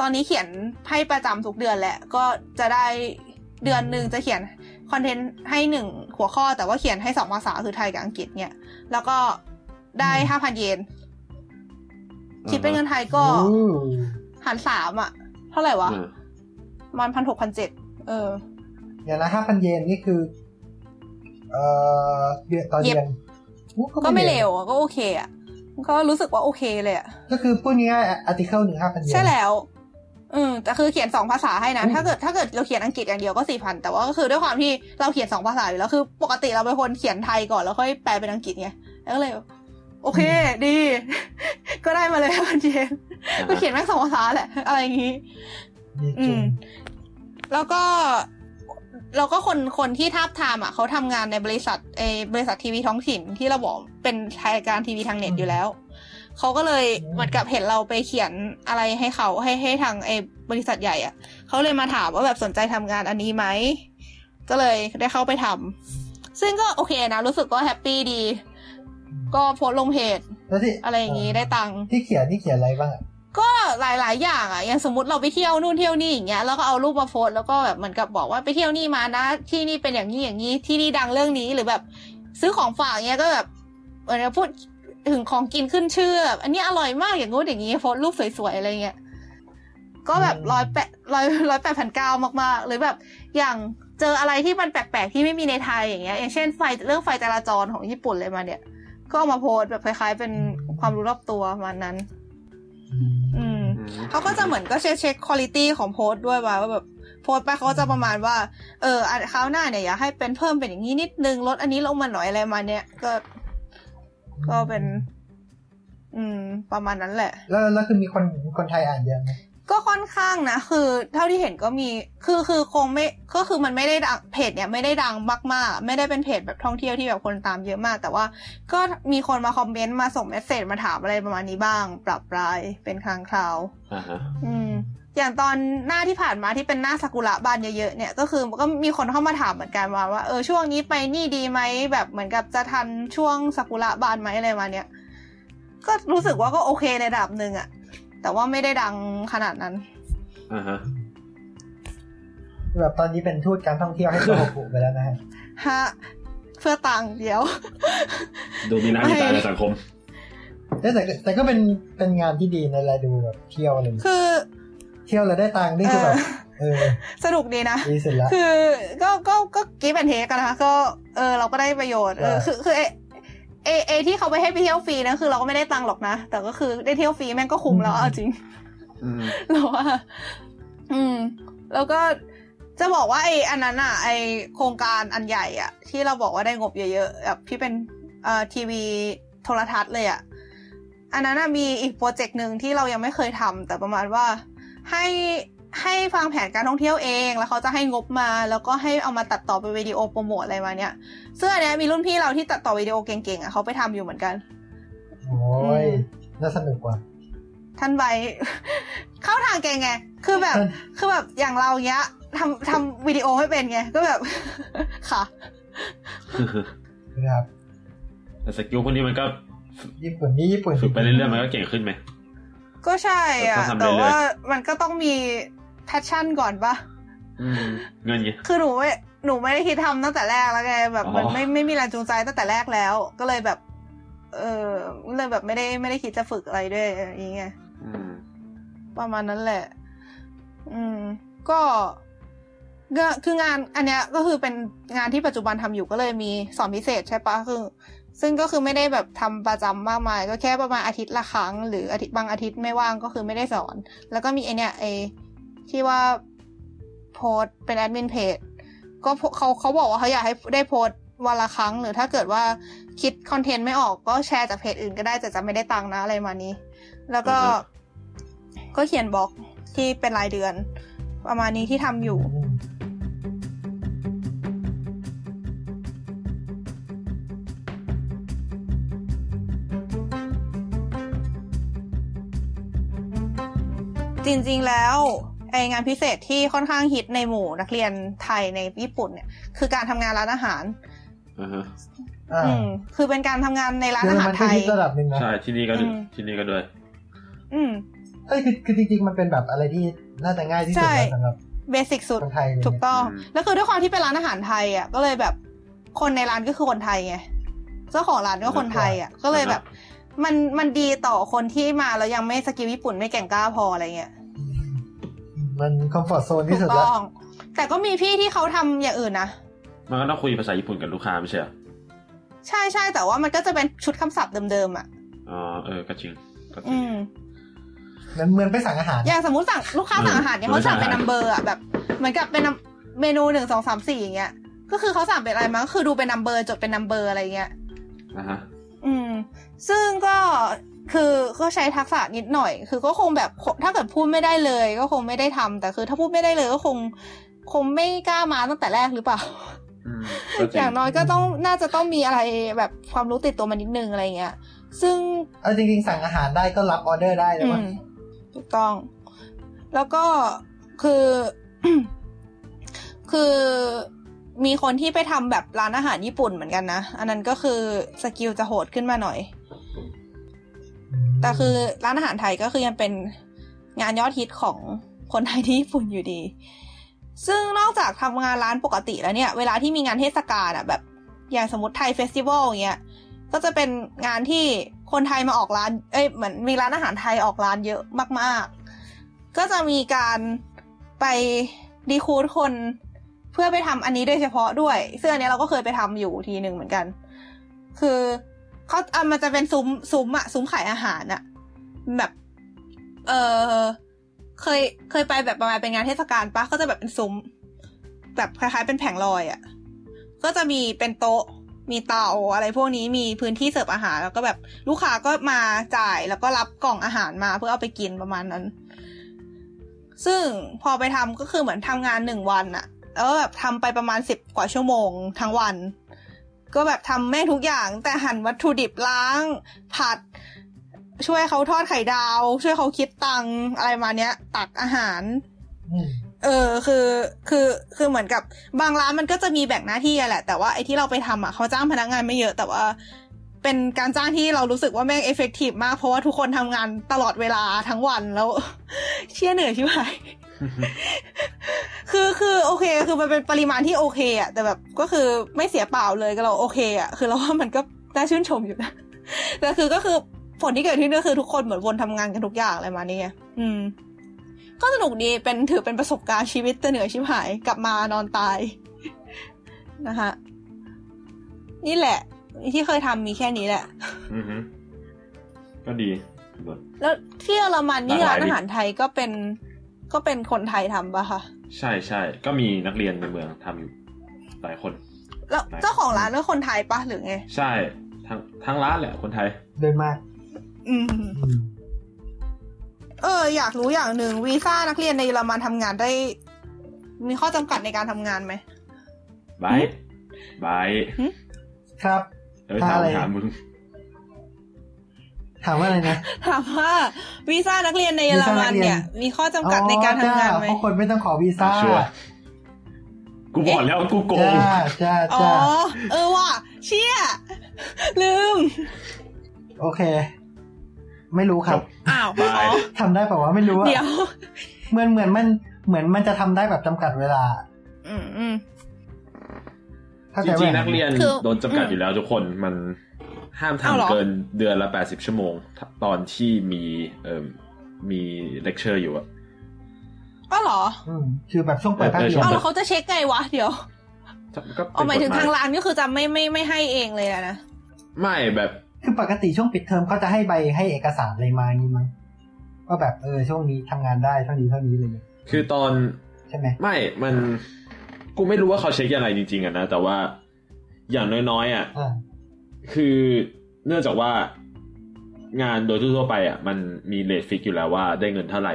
ตอนนี้เขียนให้ประจำทุกเดือนแหละก็จะได้เดือนหนึ่งจะเขียนคอนเทนต์ให้หนึ่งหัวข้อแต่ว่าเขียนให้สองภาษาคือไทยกับอังกฤษเนี่ยแล้วก็ได้ ห้าพัน เยนคิดเป็นเงินไทยก็หารสามอ่ะเท่าไหร่วะประมาณ หนึ่งพันหกร้อยเจ็ด เออเดี๋ยวละ ห้าพัน เยนนี่คือเอ่อเดือนต่อเดือนก็ไม่เลวอ่ะก็โอเคอ่ะก็รู้สึกว่าโอเคเลยอ่ะก็คือพูดง่ายๆอาร์ติเคิล หนึ่ง ห้าพัน เยนใช่แล้วอืมแต่คือเขียนสองภาษาให้นะถ้าเกิดถ้าเกิดเราเขียนอังกฤษอย่างเดียวก็ สี่พัน แต่ว่าก็คือด้วยความที่เราเขียนสองภาษาอยู่แล้วคือปกติเราเป็นคนเขียนไทยก่อนแล้วค่อยแปลเป็นอังกฤษไงแล้วก็เลยโอเคดี ก็ได้มาเลยวันเย็นก็เขียนแม่งสองภาษาแหละอะไรอย่างงี้อืมแล้วก็เราก็คนคนที่ทาบทามอ่ะเขาทำงานในบริษัทไอ้บริษัททีวีท้องถิ่นที่เราบอกเป็นรายการทีวีทางเน็ตอยู่แล้วเขาก็เลยเหมือนกับเห็นเราไปเขียนอะไรให้เขาให้ให้ทางไอ้บริษัทใหญ่อ่ะเขาเลยมาถามว่าแบบสนใจทำงานอันนี้ไหมก็เลยได้เข้าไปทำซึ่งก็โอเคนะรู้สึกก็แฮปปี้ดีก็โพสลงเพจอะไรอย่างงี้ได้ตังค์ที่เขียนที่เขียนอะไรบ้างก็หลายๆอย่างอ่ะอย่างสมมติเราไปเที่ยวนู่นเที่ยวนี่อย่างเงี้ยแล้วก็เอารูปมาโพสแล้วก็แบบเหมือนกับบอกว่าไปเที่ยวนี่มานะที่นี่เป็นอย่างนี้อย่างนี้ที่นี่ดังเรื่องนี้หรือแบบซื้อของฝากเงี้ยก็แบบเหมือนพูดถึงของกินขึ้นชื่อแบบอันนี้อร่อยมากอย่างงู้นอย่างงี้โพสรูปสวยๆอะไรเงี้ยก็แบบร้อยแปดร้อยร้อยแปดพันเก้ามากๆหรือแบบอย่างเจออะไรที่มันแปลกๆที่ไม่มีในไทยอย่างเงี้ยอย่างเช่นไฟเรื่องไฟจราจรของญี่ปุ่นเลยมาเนี่ยก็เอามาโพสแบบคล้ายๆเป็นความรู้รอบตัวมันนั้นอืมเขาก็จะเหมือนก็เช็คเช็คคุณภาพของโพสด้วยว่าแบบโพสไปเขาจะประมาณว่าเออคราวหน้าเนี่ยอยากให้เป็นเพิ่มเป็นอย่างนี้นิดนึงลดอันนี้ลงมาหน่อยอะไรมาเนี่ยก็ก็เป็นอืมประมาณนั้นแหละแล้วแล้วคือมีคนคนไทยอ่านเยอะไหมก็ค่อนข้างนะคือเท่าที่เห็นก็มีคือคือคงไม่ก็คือมันไม่ได้ดังเพจเนี่ยไม่ได้ดังมากๆไม่ได้เป็นเพจแบบท่องเที่ยวที่แบบคนตามเยอะมากแต่ว่าก็มีคนมาคอมเมนต์มาส่งเมสเสจมาถามอะไรประมาณนี้บ้างปรับปรายเป็นครั้งคราว uh-huh. อืม อย่างตอนหน้าที่ผ่านมาที่เป็นหน้าซากุระบานเยอะๆเนี่ยก็คือก็มีคนเข้ามาถามเหมือนกันว่าว่าเออช่วงนี้ไปนี่ดีไหมแบบเหมือนกับจะทันช่วงซากุระบานไหมอะไรมาเนี่ยก็รู้สึกว่าก็โอเคในระดับหนึ่งอะแต่ว่าไม่ได้ดังขนาดนั้นอ่าฮะแบบตอนนี้เป็นทูตการท่องเที่ยวให้โตโกะไปแล้วนะฮะฮะเพื่อต่างเดียวดูมีน้ำมีตาในสังคมแต่แต่ก็เป็นเป็นงานที่ดีในรายดูแบบเที่ยวอะไรคือเที่ยวแล้วได้ตังค์นี่คือแบบเออสนุกดีนะดีสุดละคือก็ก็ก็กิฟต์แอนด์เทคกันนะคะก็เออเราก็ได้ประโยชน์เออคือคือเอเอที่เขาไปให้ไปเที่ยวฟรีนะคือเราก็ไม่ได้ตังค์หรอกนะแต่ก็คือได้เที่ยวฟรีแม่งก็คุ้มแล้วเอาจริงเราว่าอืมแล้วก็จะบอกว่าไอ้อันนั้นอ่ะไอ้โครงการอันใหญ่อ่ะที่เราบอกว่าได้งบเยอะๆแบบที่เป็นเอ่อทีวีโทรทัศน์เลยอ่ะอันนั้นน่ะมีอีกโปรเจกต์นึงที่เรายังไม่เคยทำแต่ประมาณว่าให้ให้ฟังแผนการท่องเที่ยวเองแล้วเขาจะให้งบมาแล้วก็ให้เอามาตัดต่อเป็นวิดีโอโปรโมทอะไรมาเนี่ยซึ่งอันเนี้ยมีรุ่นพี่เราที่ตัดต่อวิดีโอเก่งๆอ่ะเขาไปทำอยู่เหมือนกันโอ้ยน่าสนุกกว่าท่านใบเข้าทางแกไงคือแบบคือแบบอย่างเราเนี้ยทำทำวิดีโอไม่เป็นไงก็แบบค่ะครับแต่สกิลพวกนี้มันก็ญี่ปุ่นนี่ญี่ปุ่นฝึกไปเรื่อยๆมันก็เก่งขึ้นไหมก็ใช่อ่ะแต่ว่ามันก็ต้องมีแพชชั่นก่อนป่ะเงินเนี่ยคือหนูไม่หนูไม่ได้คิดทำตั้งแต่แรกแล้วไงแบบมันไม่ไม่มีแรงจูงใจตั้งแต่แรกแล้วก็เลยแบบเออเลยแบบไม่ได้ไม่ได้คิดจะฝึกอะไรด้วยอย่างเงี้ยประมาณนั้นแหละอืมก็ก็คืองานอันเนี้ยก็คือเป็นงานที่ปัจจุบันทำอยู่ก็เลยมีสอนพิเศษใช่ปะคือซึ่งก็คือไม่ได้แบบทำประจำมากมายก็แค่ประมาณอาทิตย์ละครั้งหรืออาทิตย์บางอาทิตย์ไม่ว่างก็คือไม่ได้สอนแล้วก็มีไอเนี่ยไอที่ว่าโพสเป็นแอดมินเพจก็เขาเขาบอกว่าเขาอยากให้ได้โพสวันละครั้งหรือถ้าเกิดว่าคิดคอนเทนต์ไม่ออกก็แชร์จากเพจอื่นก็ได้แต่จะไม่ได้ตังค์นะอะไรมานี้แล้วก็ mm-hmm. ก็เขียนบล็อกที่เป็นรายเดือนประมาณนี้ที่ทำอยู่จริงๆแล้วไองานพิเศษที่ค่อนข้างฮิตในหมู่นักเรียนไทยในญี่ปุ่นเนี่ยคือการทำงานร้านอาหารอือฮึอืมคือเป็นการทำงานในร้านอาหารไทยระดับนึงนะใช่ที่นี่ก็ที่นี่ก็ด้วยอืมเอ้ยคือคือจริงๆมันเป็นแบบอะไรที่น่าจะง่ายที่สุดสำหรับเบสิกสุดถูกต้องแล้วคือด้วยความที่เป็นร้านอาหารไทยอ่ะก็เลยแบบคนในร้านก็คือคนไทยไงเจ้าของร้านก็คนไทยอ่ะก็เลยแบบมันมันดีต่อคนที่มาแล้วยังไม่สกิลญี่ปุ่นไม่แก่งกล้าพออะไรเงี้ยมันคอมฟอร์ตโซนที่สุดแล้วแต่ก็มีพี่ที่เขาทำอย่างอื่นนะมันก็ต้องคุยภาษาญี่ปุ่นกับลูกค้าไม่ใช่เหรอใช่ๆแต่ว่ามันก็จะเป็นชุดคำศัพท์เดิมๆอ่ะอ๋อเออก็จริงก็จริงมันเหมือนไปสั่งอาหารอย่างสมมุติสั่งลูกค้าสั่งอาหารเนี่ยเขาสั่งเป็นนัมเบอร์อ่ะแบบเหมือนกับเป็นเมนูหนึ่งสองสามสี่อย่างเงี้ยก็คือเขาสั่งเป็นอะไรมาก็คือดูเป็นนัมเบอร์จดเป็นนัมเบอร์อะไรเงี้ยอ่าฮะอืมซึ่งก็คือก็ใช้ทักษะนิดหน่อยคือก็คงแบบถ้าเกิดพูดไม่ได้เลยก็คงไม่ได้ทำแต่คือถ้าพูดไม่ได้เลยก็คงคงไม่กล้ามาตั้งแต่แรกหรือเปล่า อย่างน้อยก็ต้องน่าจะต้องมีอะไรแบบความรู้ติดตัวมานิดนึงอะไรเงี้ยซึ่งเอาจริงๆสั่งอาหารได้ก็รับออเดอร์ได้แล้วมั้งถูกต้องแล้วก็คือ คือมีคนที่ไปทำแบบร้านอาหารญี่ปุ่นเหมือนกันนะอันนั้นก็คือสกิลจะโหดขึ้นมาหน่อยแต่คือร้านอาหารไทยก็คือยังเป็นงานยอดฮิตของคนไทยที่ญี่ปุ่นอยู่ดีซึ่งนอกจากทำงานร้านปกติแล้วเนี่ยเวลาที่มีงานเทศกาลอ่ะแบบอย่างสมมติไทยเฟสติวัลอย่างเงี้ยก็จะเป็นงานที่คนไทยมาออกร้านเอ้ยเหมือนมีร้านอาหารไทยออกร้านเยอะมากๆก็จะมีการไปรีครูทคนเพื่อไปทำอันนี้โดยเฉพาะด้วยซึ่งอันนี้เราก็เคยไปทำอยู่ทีนึงเหมือนกันคือเขาอ่ะมันจะเป็นซุ้มซุ้มอ่ะซุ้มขายอาหารอ่ะแบบเออเคยเคยไปแบบประมาณเป็นงานเทศกาลปะก็จะแบบเป็นซุ้มแบบคล้ายๆเป็นแผงลอยอ่ะก็จะมีเป็นโต๊ะมีเตาอะไรพวกนี้มีพื้นที่เสิร์ฟอาหารแล้วก็แบบลูกค้าก็มาจ่ายแล้วก็รับกล่องอาหารมาเพื่อเอาไปกินประมาณนั้นซึ่งพอไปทำก็คือเหมือนทำงานหนึ่งวันอ่ะแล้วแบบทำไปประมาณสิบกว่าชั่วโมงทั้งวันก็แบบทำแม่ทุกอย่างแต่หั่นวัตถุดิบล้างผัด ช่วยเขาทอดไข่ดาวช่วยเขาคิดตังอะไรมาเนี้ยตักอาหารเออคือคือคือเหมือนกับบางร้านมันก็จะมีแบ่งหน้าที่แหละแต่ว่าไอ้ที่เราไปทำอ่ะเขาจ้างพนักงานไม่เยอะแต่ว่าเป็นการจ้างที่เรารู้สึกว่าแม่งเอฟเฟกตีฟมากเพราะว่าทุกคนทำงานตลอดเวลาทั้งวันแล้วเชี่ยเหนื่อยชิบหาย คือคือโอเคคือมันเป็นปริมาณที่โอเคอ่ะแต่แบบก็คือไม่เสียเปล่าเลยก็เราโอเคอ่ะคือเราว่ามันก็น่าชื่นชมอยู่นะแต่คือก็คือผลที่เกิดขึ้นก็คือทุกคนเหมือนวนทำงานกันทุกอย่างอะไรมาเนี่ยอืมก็สนุกดีเป็นถือเป็นประสบการณ์ชีวิตแต่เหนื่อยชิบหายกลับมานอนตายนะคะนี่แหละที่เคยทำมีแค่นี้แหละอือฮึก็ดีแล้วที่เยอรมันนี่ร้านอาหารไทยก็เป็นก็เป็นคนไทยทำป่ะคะใช่ๆก็มีนักเรียนในเมืองทำอยู่หลายคนแล้วเจ้าของร้านก็คนไทยป่ะหรือไงใช่ทั้งทั้งร้านแหละคนไทยเดินมาอืมเอออยากรู้อย่างหนึ่งวีซ่านักเรียนในเยอรมันทำงานได้มีข้อจำกัดในการทำงานไหมบายบายครับถามถามมึงถามว่าอะไรนะถามว่าวีซ่านักเรียนในเยอรมันเนี่ยมีข้อจำกัดในการทำงานไหมเพราะคนไม่ต้องขอวีซ่ากูบอกแล้วกูโกงจ้าจ้าอ๋อเออว่ะเชี่ยลืมโอเคไม่รู้ครับอ้าวทำได้ป่าวว่าไม่รู้อ่ะเดี๋ยวเหมือนเหมือนมันเหมือนมันจะทำได้แบบจำกัดเวลาอืมอืมจริงๆนักเรียนโดนจำกัดอยู่แล้วทุกคนมันห้ามทำเกินเดือนละแปดสิบชั่วโมงตอนที่มีเอ่อมีเลคเชอร์อยู่อ่ะอ้าวเหรอคือแบบช่วงเปิดภาคเรียนอ้าวเขาจะเช็คไงวะเดี๋ยวอ๋อหมายถึงทางร้านก็คือจะไม่ไม่ไม่ให้เองเลยนะไม่แบบคือปกติช่วงปิดเทอมเขาจะให้ใบให้เอกสารอะไรมานี่มั้งว่าแบบเออช่วงนี้ทำงานได้เท่านี้เท่านี้เลยคือตอนใช่ไหมไม่มันกูไม่รู้ว่าเขาเช็คอะไรจริงๆอ่ะนะแต่ว่าอย่างน้อยๆอ่ะคือเนื่องจากว่างานโดยทั่วไปอ่ะมันมีเรทฟิกอยู่แล้วว่าได้เงินเท่าไหร่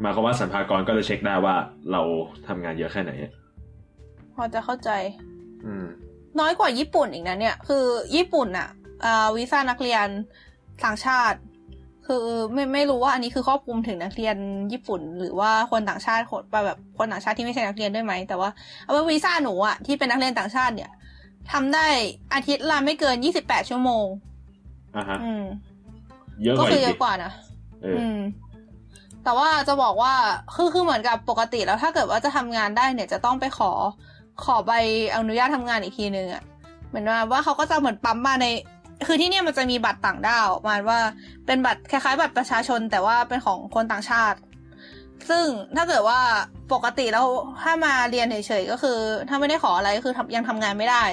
หมายความว่าสรรพากรก็จะเช็คได้ว่าเราทำงานเยอะแค่ไหนพอจะเข้าใจน้อยกว่าญี่ปุ่นอีกนะเนี่ยคือญี่ปุ่นอ่ะวีซ่านักเรียนต่างชาติคือไม่ไม่รู้ว่าอันนี้คือครอบคลุมถึงนักเรียนญี่ปุ่นหรือว่าคนต่างชาติคนแบบคนต่างชาติที่ไม่ใช่นักเรียนด้วยไหมแต่ว่าเอาว่าวีซ่าหนูอะที่เป็นนักเรียนต่างชาติเนี่ยทำได้อาทิตย์ละไม่เกินยี่สิบแปดชั่วโมงอ่าฮะอืมเยอะกว่าก็คือเยอะกว่านะอืมแต่ว่าจะบอกว่าคือคือเหมือนกับปกติแล้วถ้าเกิดว่าจะทำงานได้เนี่ยจะต้องไปขอขอใบอนุญาตทำงานอีกทีนึงอะเหมือนว่าว่าเขาก็จะเหมือนปั๊มมาในคือที่เนี่ยมันจะมีบัตรต่างด้าวมันว่าเป็นบัตรคล้ายๆบัตรประชาชนแต่ว่าเป็นของคนต่างชาติซึ่งถ้าเกิดว่าปกติแล้วถ้ามาเรียนเฉยๆก็คือถ้าไม่ได้ขออะไรก็คือยังทำงานไม่ได้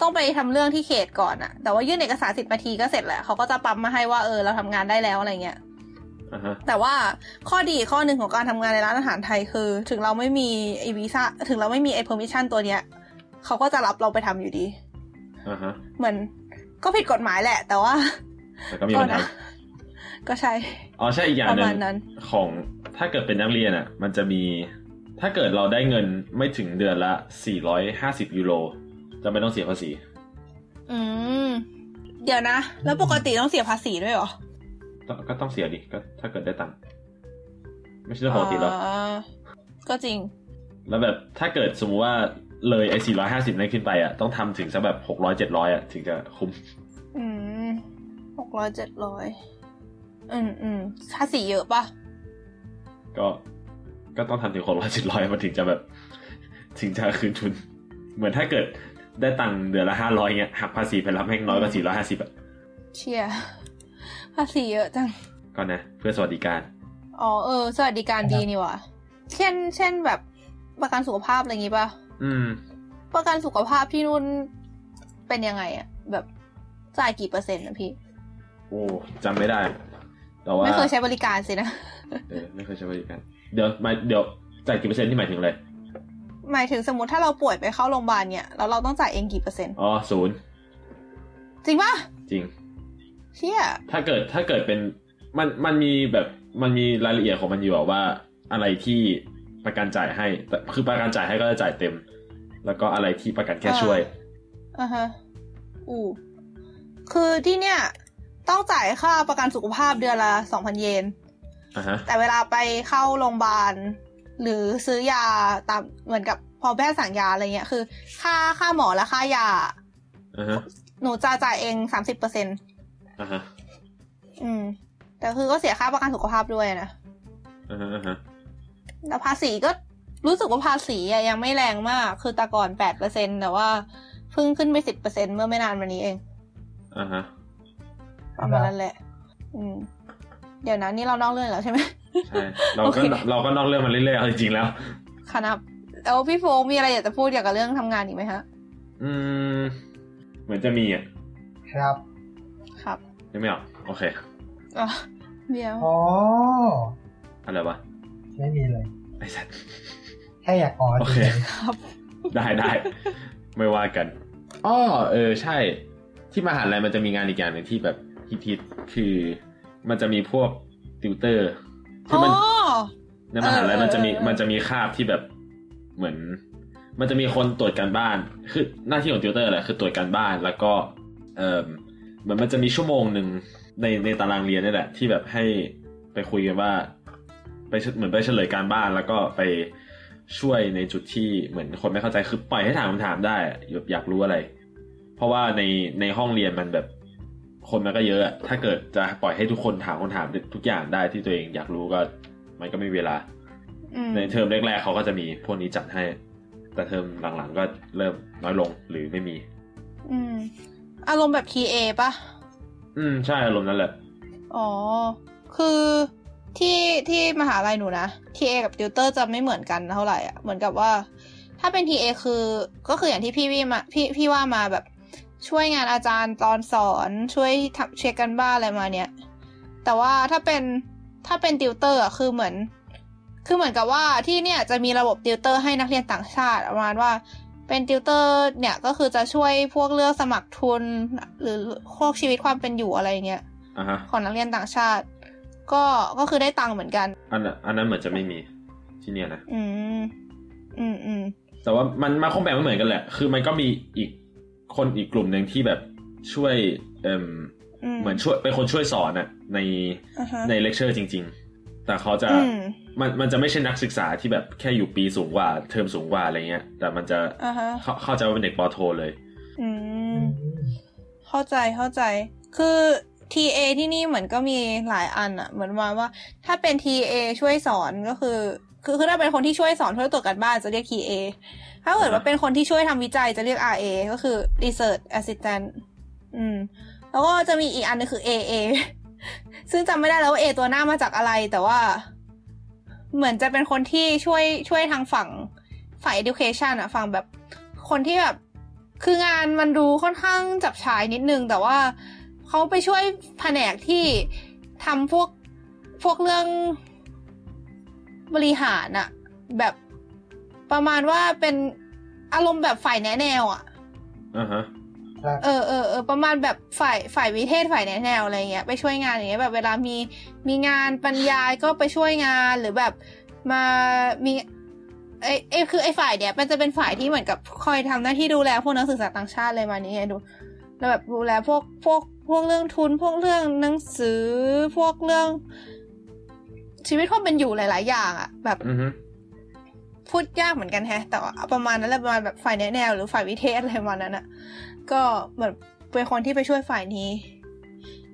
ต้องไปทำเรื่องที่เขตก่อนอะแต่ว่ายื่นเอกสารสิบนาทีก็เสร็จแหละเขาก็จะปั๊มมาให้ว่าเออเราทำงานได้แล้วอะไรเงี้ย uh-huh. แต่ว่าข้อดีข้อหนึ่งของการทำงานในร้านอาหารไทยคือถึงเราไม่มีไอวีซ่าถึงเราไม่มีไอเพอร์มิชันตัวเนี้ยเขาก็จะรับเราไปทำอยู่ดี uh-huh. เหมือนก็ผิดกฎหมายแหละแต่ว่าแต่ก็มีปัญหาก็ใช่อ๋อใช่อีกอย่างนึงของถ้าเกิดเป็นนักเรียนอ่ะมันจะมีถ้าเกิดเราได้เงินไม่ถึงเดือนละสี่ร้อยห้าสิบยูโรจะไม่ต้องเสียภาษีอืมเดี๋ยวนะแล้วปกติต้องเสียภาษีด้วยเหรอก็ต้องเสียดิก็ถ้าเกิดได้ตังค์ไม่ใช่เรื่องปกติหรอก็จริงแล้วแบบถ้าเกิดสมมติว่าเลยไอ้สี่ร้อยห้าสิบนั่นขึ้นไปอ่ะต้องทำถึงสักแบบหกร้อย เจ็ดร้อยอ่ะถึงจะคุ้มอืมหกร้อย เจ็ดร้อยอืมๆค่าสีเยอะป่ะก็ก็ต้องทำถึงหกร้อย เจ็ดร้อยมันถึงจะแบบถึงจะคืนทุนเหมือนถ้าเกิดได้ตังค์เดือนละห้าร้อยเงี้ยหักภาษีไปรับแม่งน้อยกว่าสี่ร้อยห้าสิบอ่ะเชี่ยภาษีเยอะจังก็นะเพื่อสวัสดิการอ๋อเออสวัสดิการดีนี่หว่าเช่นเช่นแบบประกันสุขภาพอะไรอย่างงี้ป่ะอืมประกันสุขภาพที่นู่นเป็นยังไงอ่ะแบบจ่ายกี่เปอร์เซ็นต์นะพี่โอ้จำไม่ได้แต่ว่าไม่เคยใช้บริการสินะเออไม่เคยใช้บริการเดี๋ยวมาเดี๋ยวจ่ายกี่เปอร์เซ็นต์ที่หมายถึงอะไรหมายถึงสมมติถ้าเราป่วยไปเข้าโรงพยาบาลเนี่ยแล้วเราต้องจ่ายเองกี่เปอร์เซ็นต์อ๋อศูนย์จริงป่ะจริงเชี่ยถ้าเกิดถ้าเกิดเป็นมันมันมีแบบมันมีรายละเอียดของมันอยู่ว่าอะไรที่ประกันจ่ายให้แต่คือประกันจ่ายให้ก็จะจ่ายเต็มแล้วก็อะไรที่ประกันแค่ช่วยอ่าฮะอู้คือที่เนี่ย ต้องจ่ายค่าประกันสุขภาพเดือนละ สองพัน เยน uh-huh. แต่เวลาไปเข้าโรงพยาบาลหรือซื้อยาตามเหมือนกับพอแพทย์สั่งยาอะไรเงี้ยคือค่าค่าหมอและค่ายา uh-huh. หนูจะจ่ายเอง สามสิบเปอร์เซ็นต์ อ่าฮะอืมแต่คือก็เสียค่าประกันสุขภาพด้วยนะอ่าฮะแต่ภาษีก็รู้สึกว่าภาษียังไม่แรงมากคือแต่ก่อน แปดเปอร์เซ็นต์ แต่ว่าเพิ่งขึ้นไป สิบเปอร์เซ็นต์ เมื่อไม่นานมานี้เองอ่าฮะประมาณนั้นแหละอืมเดี๋ยวนะนี่เรานอกเรื่องแล้วใช่ไหมใช่เราก็ okay. เราก็นอกเรื่องมาเรื่อยๆเอาจริงๆแล้วครับแล้วพี่โฟมีอะไรอยากจะพูดเกี่ยวกับเรื่องทำงานอีกไหมฮะอืมเหมือนจะมีอ่ะครับครับยังไม่ออกโอเคอ๋อเดี๋ยวอ๋ออะไรวะไม่มีเลยไอ้สัตว์แค่อยากอ๋อโอเคครับได้ได้ไม่ว่ากันอ๋อเออใช่ที่มหาลัยมันจะมีงานอีกอย่างนึงที่แบบฮิตๆคือมันจะมีพวกติวเตอร์ที่มันในมหาลัยมันจะมีมันจะมีคาบที่แบบเหมือนมันจะมีคนตรวจการบ้านคือหน้าที่ของติวเตอร์แหละคือตรวจการบ้านแล้วก็เออเหมือนมันจะมีชั่วโมงนึงในในตารางเรียนนี่แหละที่แบบให้ไปคุยกันว่าไปเหมือนไปเฉลยการบ้านแล้วก็ไปช่วยในจุดที่เหมือนคนไม่เข้าใจคือปล่อยให้ถามคำถามได้อยากรู้อะไรเพราะว่าในในห้องเรียนมันแบบคนมันก็เยอะถ้าเกิดจะปล่อยให้ทุกคนถามคำถามทุกอย่างได้ที่ตัวเองอยากรู้ก็มันก็ไม่มีเวลาในเทอมแรกๆเขาก็จะมีพวกนี้จัดให้แต่เทอมหลังๆก็เริ่มน้อยลงหรือไม่มีอืมอารมณ์แบบ คี เอ ป่ะอืมใช่อารมณ์นั่นแหละอ๋อคือที่ที่มหาลัยหนูนะ ที เอ กับติวเตอร์จะไม่เหมือนกันเท่าไหร่อ่ะเหมือนกับว่าถ้าเป็น ที เอ คือก็คืออย่างที่พี่วี่มาพี่พี่ว่ามาแบบช่วยงานอาจารย์ตอนสอนช่วยเช็คกันบ้านอะไรมาเนี่ยแต่ว่าถ้าเป็นถ้าเป็นติวเตอร์อ่ะคือเหมือนคือเหมือนกับว่าที่เนี่ยจะมีระบบติวเตอร์ให้นักเรียนต่างชาติประมาณว่าเป็นติวเตอร์เนี่ยก็คือจะช่วยพวกเลือกสมัครทุนหรือพวกชีวิตความเป็นอยู่อะไรเงี้ย uh-huh. ของนักเรียนต่างชาติก็ก็คือได้ตังค์เหมือนกันอันอันนั้นเหมือนจะไม่มีที่เนี่ยนะอืมอืมอืมแต่ว่ามันมาคงแบ่งไม่เหมือนกันแหละคือมันก็มีอีกคนอีกกลุ่มนึงที่แบบช่วยเอ่อเหมือนช่วยเป็นคนช่วยสอนน่ะใน uh-huh. ในเลคเชอร์จริงๆแต่เขาจะมันมันจะไม่ใช่นักศึกษาที่แบบแค่อยู่ปีสูงกว่าเทอมสูงกว่าอะไรเงี้ยแต่มันจะ uh-huh. เข้าเข้าใจว่าเป็นเด็กป.โทเลยอืมเข้าใจเข้าใจคือที เอ ที่นี่เหมือนก็มีหลายอันอ่ะเหมือนมาว่าถ้าเป็น ที เอ ช่วยสอนก็คือคือคือถ้าเป็นคนที่ช่วยสอนช่วยตรวจการบ้านจะเรียก ที เอ ถ้าเกิดว่าเป็นคนที่ช่วยทำวิจัยจะเรียก อาร์ เอ ก็คือ Research Assistant อืมแล้วก็จะมีอีกอันนึงคือ เอ เอ ซึ่งจำไม่ได้แล้วว่า A ตัวหน้ามาจากอะไรแต่ว่าเหมือนจะเป็นคนที่ช่วยช่วยทางฝั่งฝ่าย Education อ่ะฝั่งแบบคนที่แบบคืองานมันดูค่อนข้างจับฉายนิดนึงแต่ว่าเขาไปช่วยแผนกที่ทำพวกพวกเรื่องบริหารอะแบบประมาณว่าเป็นอารมณ์แบบฝ่ายแนะแนวอะอ่าฮะเออเออเออประมาณแบบฝ่ายฝ่ายวิเทศฝ่ายแนะแนวอะไรเงี้ยไปช่วยงานอย่างเงี้ยแบบเวลามีมีงานบรรยายก็ไปช่วยงานหรือแบบมามีไอ้ไอ้คือไอ้ฝ่ายเนี้ยมันจะเป็นฝ่ายที่เหมือนกับคอยทำหน้าที่ดูแลพวกนักศึกษาต่างชาติอะไรมานี้ไงดูแล้วแบบดูแลพวกพวกพวกเรื่องทุนพวกเรื่องหนังสือพวกเรื่องชีวิตความเป็นอยู่หลายๆอย่างอ่ะแบบ mm-hmm. พูดยากเหมือนกันแฮะแต่ประมาณนั้นแหละประมาณแบบฝ่ายแนะแนวหรือฝ่ายวิเทศอะไรประมาณนั้นอ่ะก็เหมือนเป็นคนที่ไปช่วยฝ่ายนี้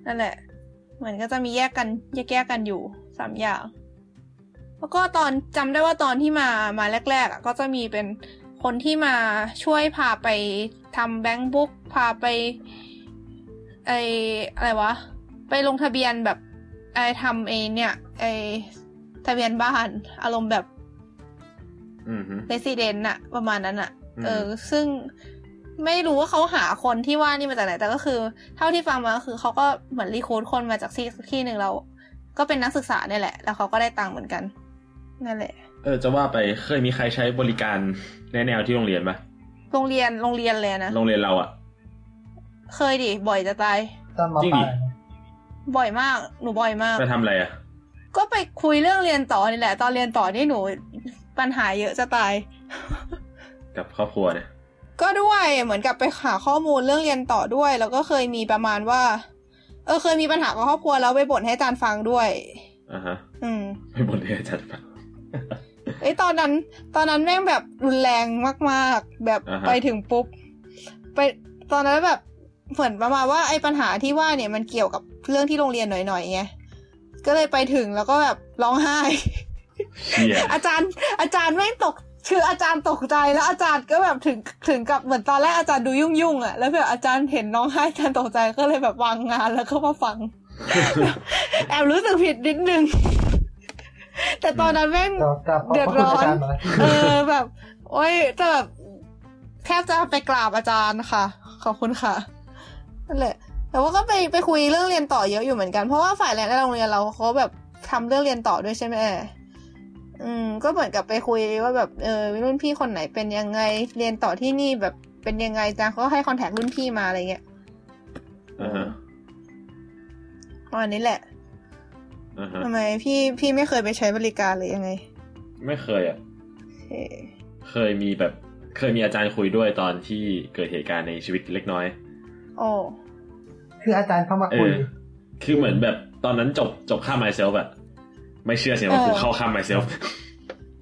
นั่นแหละเหมือนก็จะมีแยกกันแยกแยกกันอยู่สามอย่างแล้วก็ตอนจำได้ว่าตอนที่มามาแรกๆอ่ะก็จะมีเป็นคนที่มาช่วยพาไปทำแบงค์บุ๊กพาไปไออะไรวะไปลงทะเบียนแบบไอทำไอเนี่ยไอทะเบียนบ้านอารมณ์แบบอือฮึ resident น่ะประมาณนั้นน่ะเออซึ่งไม่รู้ว่าเขาหาคนที่ว่านี่มาจากไหนแต่ก็คือเท่าที่ฟังมาก็คือเขาก็เหมือนรีคูทคนมาจากที่ที่นึงเราก็เป็นนักศึกษาเนี่ยแหละแล้วเขาก็ได้ตังค์เหมือนกันนั่นแหละเออจะว่าไปเคยมีใครใช้บริการแนะแนวที่โรงเรียนป่ะโรงเรียนโรงเรียนเลยนะโรงเรียนเราอ่ะเคยดิบ่อยจะตายจริงดิบ่อยมากหนูบ่อยมากไปทำอะไรอ่ะก็ไปคุยเรื่องเรียนต่อนี่แหละตอนเรียนต่อนี่หนูปัญหาเยอะจะตายกับครอบครัวเนี่ยก็ด้วยเหมือนกับไปหาข้อมูลเรื่องเรียนต่อด้วยแล้วก็เคยมีประมาณว่าเอ อเคยมีปัญหากับครอบครัวแล้วไปบ่นให้อาจารย์ฟังด้วยอ่าฮะอืมไปบ่นให้อาจารย์ฟังไอ้ตอนนั้นตอนนั้นแม่งแบบรุนแรงมากๆแบบ uh-huh. ไปถึงปุ๊บไปตอนนั้นแบบเหมือนประมาณว่าไอ้ปัญหาที่ว่าเนี่ยมันเกี่ยวกับเรื่องที่โรงเรียนหน่อยๆไงก็เลยไปถึงแล้วก็แบบร้องไห้ yeah. อาจารย์อาจารย์แม่งตกคืออาจารย์ตกใจแล้วอาจารย์ก็แบบถึงถึงกับเหมือนตอนแรกอาจารย์ดูยุ่งๆอ่ะแล้วแบบอาจารย์เห็นน้องไห้อาจารย์ตกใจก็เลยแบบวางงานแล้วก็มาฟัง แอบรู้สึกผิดนิดนึงแต่ตอนนั้นแม่งเดือดร้อนเออแบบโอ๊ยแต่แบบแทบจะไปกราบอาจารย์ค่ะขอบคุณค่ะนั่นแหละแต่ว่าก็ไปไปคุยเรื่องเรียนต่อเยอะอยู่เหมือนกันเพราะว่าฝ่ายแรงในโรงเรียนเราเขาแบบทำเรื่องเรียนต่อด้วยใช่ไหมอืมก็เหมือนกับไปคุยว่าแบบเออรุ่นพี่คนไหนเป็นยังไงเรียนต่อที่นี่แบบเป็นยังไงจ้าเขาให้คอนแทครุ่นพี่มาอะไรเงี้ยอ่าอันนี้แหละทำไมพี่พี่ไม่เคยไปใช้บริการเลยยังไงไม่เคยอ่ะ okay. เคยมีแบบเคยมีอาจารย์คุยด้วยตอนที่เกิดเหตุการณ์ในชีวิตเล็กน้อยโอ้คืออาจารย์เข้ามาคุยคือเหมือนแบบตอนนั้นจบจบค่า myself แบบไม่เชื่อเสียว่ากูเข้าค่า myself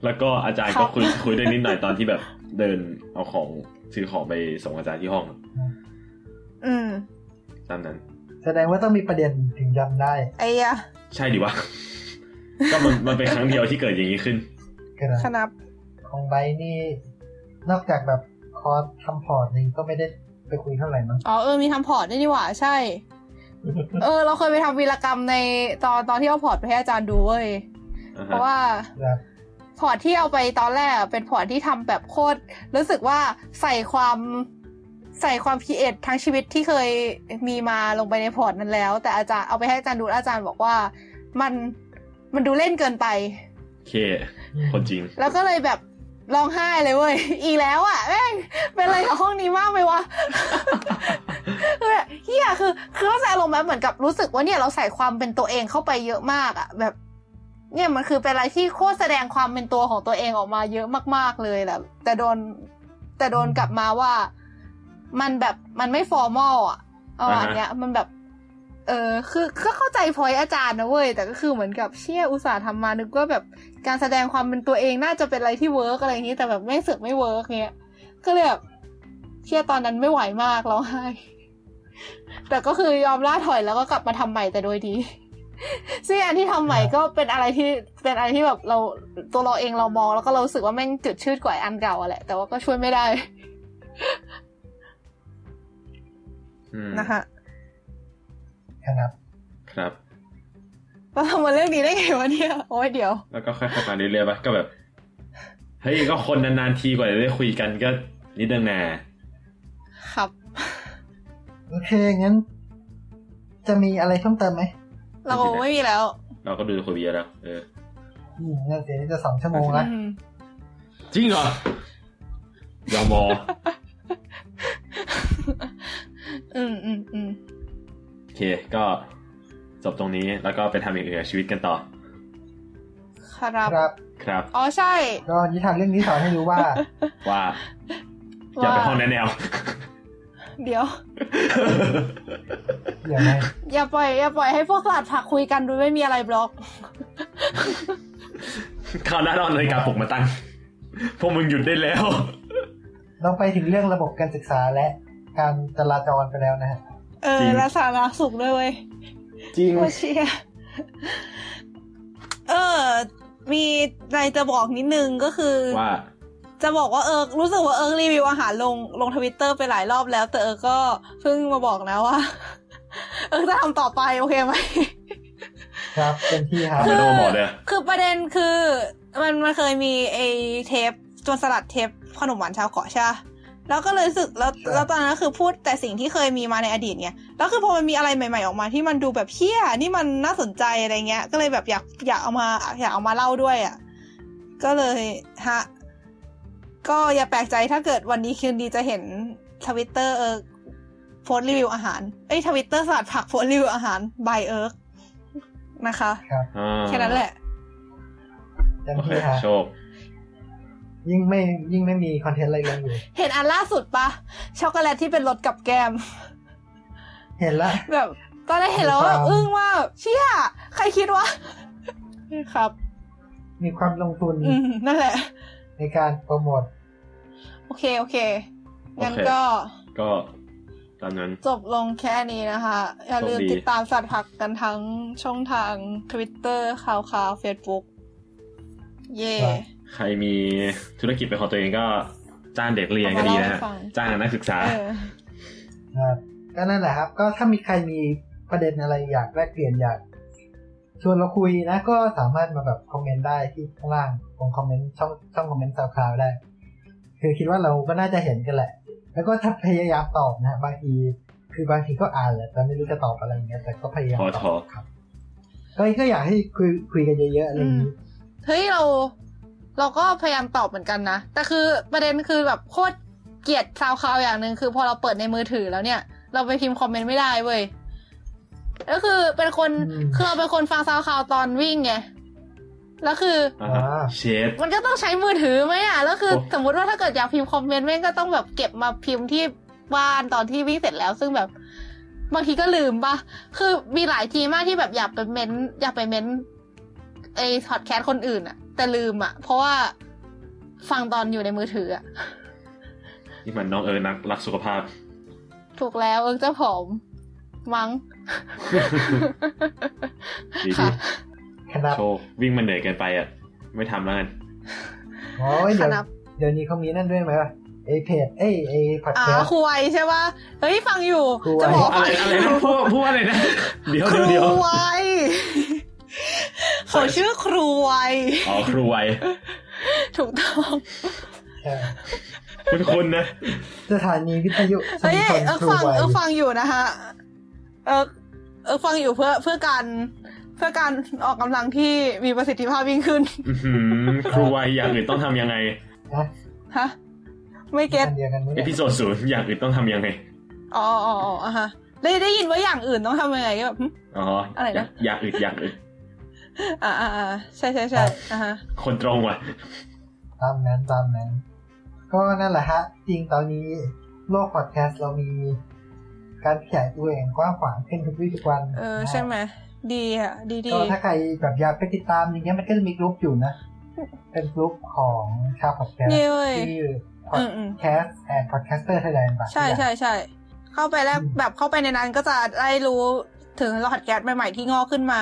แล้วก็อาจารย์ก็คุย คุยด้วยนิดหน่อยตอนที่แบบเดินเอาของซื้อของไปส่งอาจารย์ที่ห้องอืมตามนั้นแสดงว่าต้องมีประเด็นถึงจำได้ไอ้อะใช่ดิวะก็มันมันเป็นครั้งเดียวที่เกิดอย่างนี้ขึ้นครับของไบนี่นอกจากแบบคอร์สทำพอร์ตนึงก็ไม่ได้ไปคุยเท่าไหร่มั้งอ๋อเออมีทำพอร์ตด้วยนี่หว่าใช่เออเราเคยไปทำวีรกรรมในตอนตอนที่เอาพอร์ตไปให้อาจารย์ดูเว้ย uh-huh. เพราะว่าพอร์ตที่เอาไปตอนแรกเป็นพอร์ตที่ทำแบบโคตรรู้สึกว่าใส่ความใส่ความคิดเอ็ดทั้งชีวิตที่เคยมีมาลงไปในพอร์ตนั้นแล้วแต่อาจารย์เอาไปให้อาจารย์ดูอาจารย์บอกว่ามันมันดูเล่นเกินไปโอเคคนจริงแล้วก็เลยแบบร้องไห้เลยเว้ยอีแล้วอ่ะแม่งเป็นอะไรกับห้องนี้มากไหมวะคือแบบเฮียคือคือเขาใส่ลงมาเหมือนกับรู้สึกว่าเนี่ยเราใส่ความเป็นตัวเองเข้าไปเยอะมากอ่ะแบบเนี่ยมันคือเป็นอะไรที่โคตรแสดงความเป็นตัวของตัวเองออกมาเยอะมากๆเลยแหละแต่โดนแต่โดนกลับมาว่ามันแบบมันไม่ฟอร์มอลอ่ะอ๋ออันเนี้ยมันแบบเออคือก็เข้าใจพอยอาจารย์นะเว้ยแต่ก็คือเหมือนกับเชี่ยอุตส่าห์ทำมานึกว่าแบบการแสดงความเป็นตัวเองน่าจะเป็นอะไรที่เวิร์กอะไรอย่างนี้แต่แบบไม่สึกไม่เวิร์กเงี้ยก็เลยแบบเชี่ยตอนนั้นไม่ไหวมากร้องไห้แต่ก็คือยอมล่าถอยแล้วก็กลับมาทำใหม่แต่โดยดีซึ่งอันที่ทำใหม่ก็เป็นอะไรที่เป็นอะไรที่แบบเราตัวเราเองเรามองแล้วก็เราสึกว่าแม่งจุดชืดกว่าอันเก่าแหละแต่ว่าก็ช่วยไม่ได้นะคะครับครับเราทำมาเรื่องนี้ได้ไงวะเนี่ยโอ้ยเดี๋ยวแล้วก็ค่อยๆมาเรื่อยๆปะก็แบบเฮ้ยก็คนนานๆทีกว่าจะได้คุยกันก็นิดนึงนะครับโอเคงั้นจะมีอะไรเพิ่มเติมไหมเราไม่มีแล้วเราก็ดูคุยเยอะแล้วเออน่าจะนี่จะสองชั่วโมงแล้วจริงเหรออย่ามองอืมอืมอืมโอเคก็จบตรงนี้แล้วก็ไปทำอย่างอื่นชีวิตกันต่อครับครับอ๋อใช่ก็นิทานเรื่องนี้สอนให้รู้ว่าว่าอย่าไปห้องแนวเดี๋ยวอย่าอย่าปล่อยอย่าปล่อยให้พวกสัตว์ผักคุยกันโดยไม่มีอะไรบล็อกคราวหน้าเราเลยการปลุกมาตั้งพวกมึงหยุดได้แล้วเราไปถึงเรื่องระบบการศึกษาและการจราจรไปแล้วนะฮะเออและสาธารณสุขด้วยเว้ยจริงเชียเออมีอะไรจะบอกนิดนึงก็คือว่าจะบอกว่าเออรู้สึกว่าเออรีวิวอาหารลงลง Twitter ไปหลายรอบแล้วแต่เออก็เพิ่งมาบอกนะว่าเออจะทำต่อไปโอเคไหมครับเป็นที่ครับคือคือประเด็นคือมันมันเคยมีไอ้เทปจวนสลัดเทปขนมหวานชาวเกาะใช่แล้วก็เลยรู้สึกแล้วแล้วตอนนั้นคือพูดแต่สิ่งที่เคยมีมาในอดีตเนี่ยแล้วคือพอมันมีอะไรใหม่ๆออกมาที่มันดูแบบเฮี้ยนี่มันน่าสนใจอะไรเงี้ยก็เลยแบบอยากอยากเอามาอยากเอามาเล่าด้วยอ่ะก็เลยฮะก็อย่าแปลกใจถ้าเกิดวันนี้คืนดีจะเห็น Twitter เอิร์กโพสต์รีวิวอาหารเอ้ย Twitter สลัดผักโพสต์รีวิวอาหาร by เอิร์กนะคะแค่นั้นแหละโอเคโชคยิ่งไม่ยิ่งไม่มีคอนเทนต์อะไรลงอยู่เห็นอันล่าสุดปะช็อกโกแลตที่เป็นรสกับแกมเห็นละแบบ ก็ได้เห็นแล้วแบบอึ้งว่าเชี่ยใครคิดวะครับมีความลงทุนนั่นแหละในการโปรโมทโอเคโอเคงั้นก็ก็ตอนนั้นจบลงแค่นี้นะคะอย่าลืมติดตามสัตว์ผักกันทั้งช่องทาง Twitter ข่าวข่าว Facebook เย่ใครมีธุรกิจเป็นของตัวเองก็จ้างเด็กเรียนก็ดีนะจ้างนักศึกษาก็นั่นแหละครับก็ถ้ามีใครมีประเด็นอะไรอยากแลกเปลี่ยนอยากชวนเราคุยนะก็สามารถมาแบบคอมเมนต์ได้ที่ข้างล่างตรงคอมเมนต์ช่องช่องคอมเมนต์ข่าวได้คือคิดว่าเราก็น่าจะเห็นกันแหละแล้วก็ถ้าพยายามตอบนะบางทีคือบางทีก็อ่านแหละแต่ไม่รู้จะตอบอะไรอย่างเงี้ยแต่ก็พยายามตอบครับก็ก็อยากให้คุยคุยกันเยอะๆอะไรอย่างงี้เฮ้ยเราเราก็พยายามตอบเหมือนกันนะแต่คือประเด็นคือแบบโคตรเกลียดซาวคลาวอย่างนึงคือพอเราเปิดในมือถือแล้วเนี่ยเราไปพิมพ์คอมเมนต์ไม่ได้เว้ยก็คือเป็นคนคือเราเป็นคนฟังซาวคลาวตอนวิ่งไงแล้วคือมันก็ต้องใช้มือถือไหมอ่ะแล้วคือสมมติว่าถ้าเกิดอยากพิมพ์คอมเมนต์แม่งก็ต้องแบบเก็บมาพิมพ์ที่บ้านตอนที่วิ่งเสร็จแล้วซึ่งแบบบางทีก็ลืมปะคือมีหลายทีมากที่แบบอยากไปเม้นอยากไปเม้นไอ้พอดแคสต์คนอื่นอ่ะแต่ลืมอ่ะเพราะว่าฟังตอนอยู่ในมือถืออ่ะนี่มันน้องเอิร์นรักสุขภาพถูกแล้วเอิร์นเจ้าผอมมั้งค่ะโชว์วิ่งมันเหนื่อยเกินไปอ่ะไม่ทำแล้วกันโอ้ยเดี๋ยวเดี๋ยวนี้เขามีนั่นด้วยไหมวะไอเพจไอไอผัดแคสคุยใช่ป่ะเฮ้ยฟังอยู่จะบอกอะไรอะไรนะพูดพูดอะไรนะเดี๋ยวเดี๋ยวเดี๋ยวคุยขอชื่อครูไวอ๋อครูไวถูกต้องคุณคุณนะสถานีวิทยุเอ้ยเออฟังเออฟังอยู่นะฮะเออเออฟังอยู่เพื่อเพื่อการเพื่อการออกกำลังที่มีประสิทธิภาพยิ่งขึ้นครูไวอย่างอื่นต้องทำยังไงฮะไม่เก็ตเอพิโซดศูนย์อย่างอื่นต้องทำยังไงอ๋ออ๋ออ๋อฮะได้ได้ยินว่าอย่างอื่นต้องทำยังไงก็แบบอ๋ออะไรนะอย่างอื่นอย่างอื่นอ่าอ่าใช่ใช่ใช่อ่าฮะคนตรงว่ะตามนั้นตามนั้นก็นั่นแหละฮะจริงตอนนี้โลกพอดแคสต์เรามีการขยายตัวอย่างกว้างขวางขึ้นทุกวี่ทุกวันเออใช่ไหมดีอ่ะดีดีก็ถ้าใครแบบอยากไปติดตามอย่างเงี้ยมันก็จะมีกลุ่มอยู่นะเป็นกลุ่มของชาวพอดแคสต์ชื่อพอดแคสต์แอนด์พอดแคสเตอร์ไทยแลนด์ป่ะใช่ใช่ใช่เข้าไปแล้วแบบเข้าไปในนั้นก็จะได้รู้ถึงเราหัดแก๊สใหม่ๆที่งอกขึ้นมา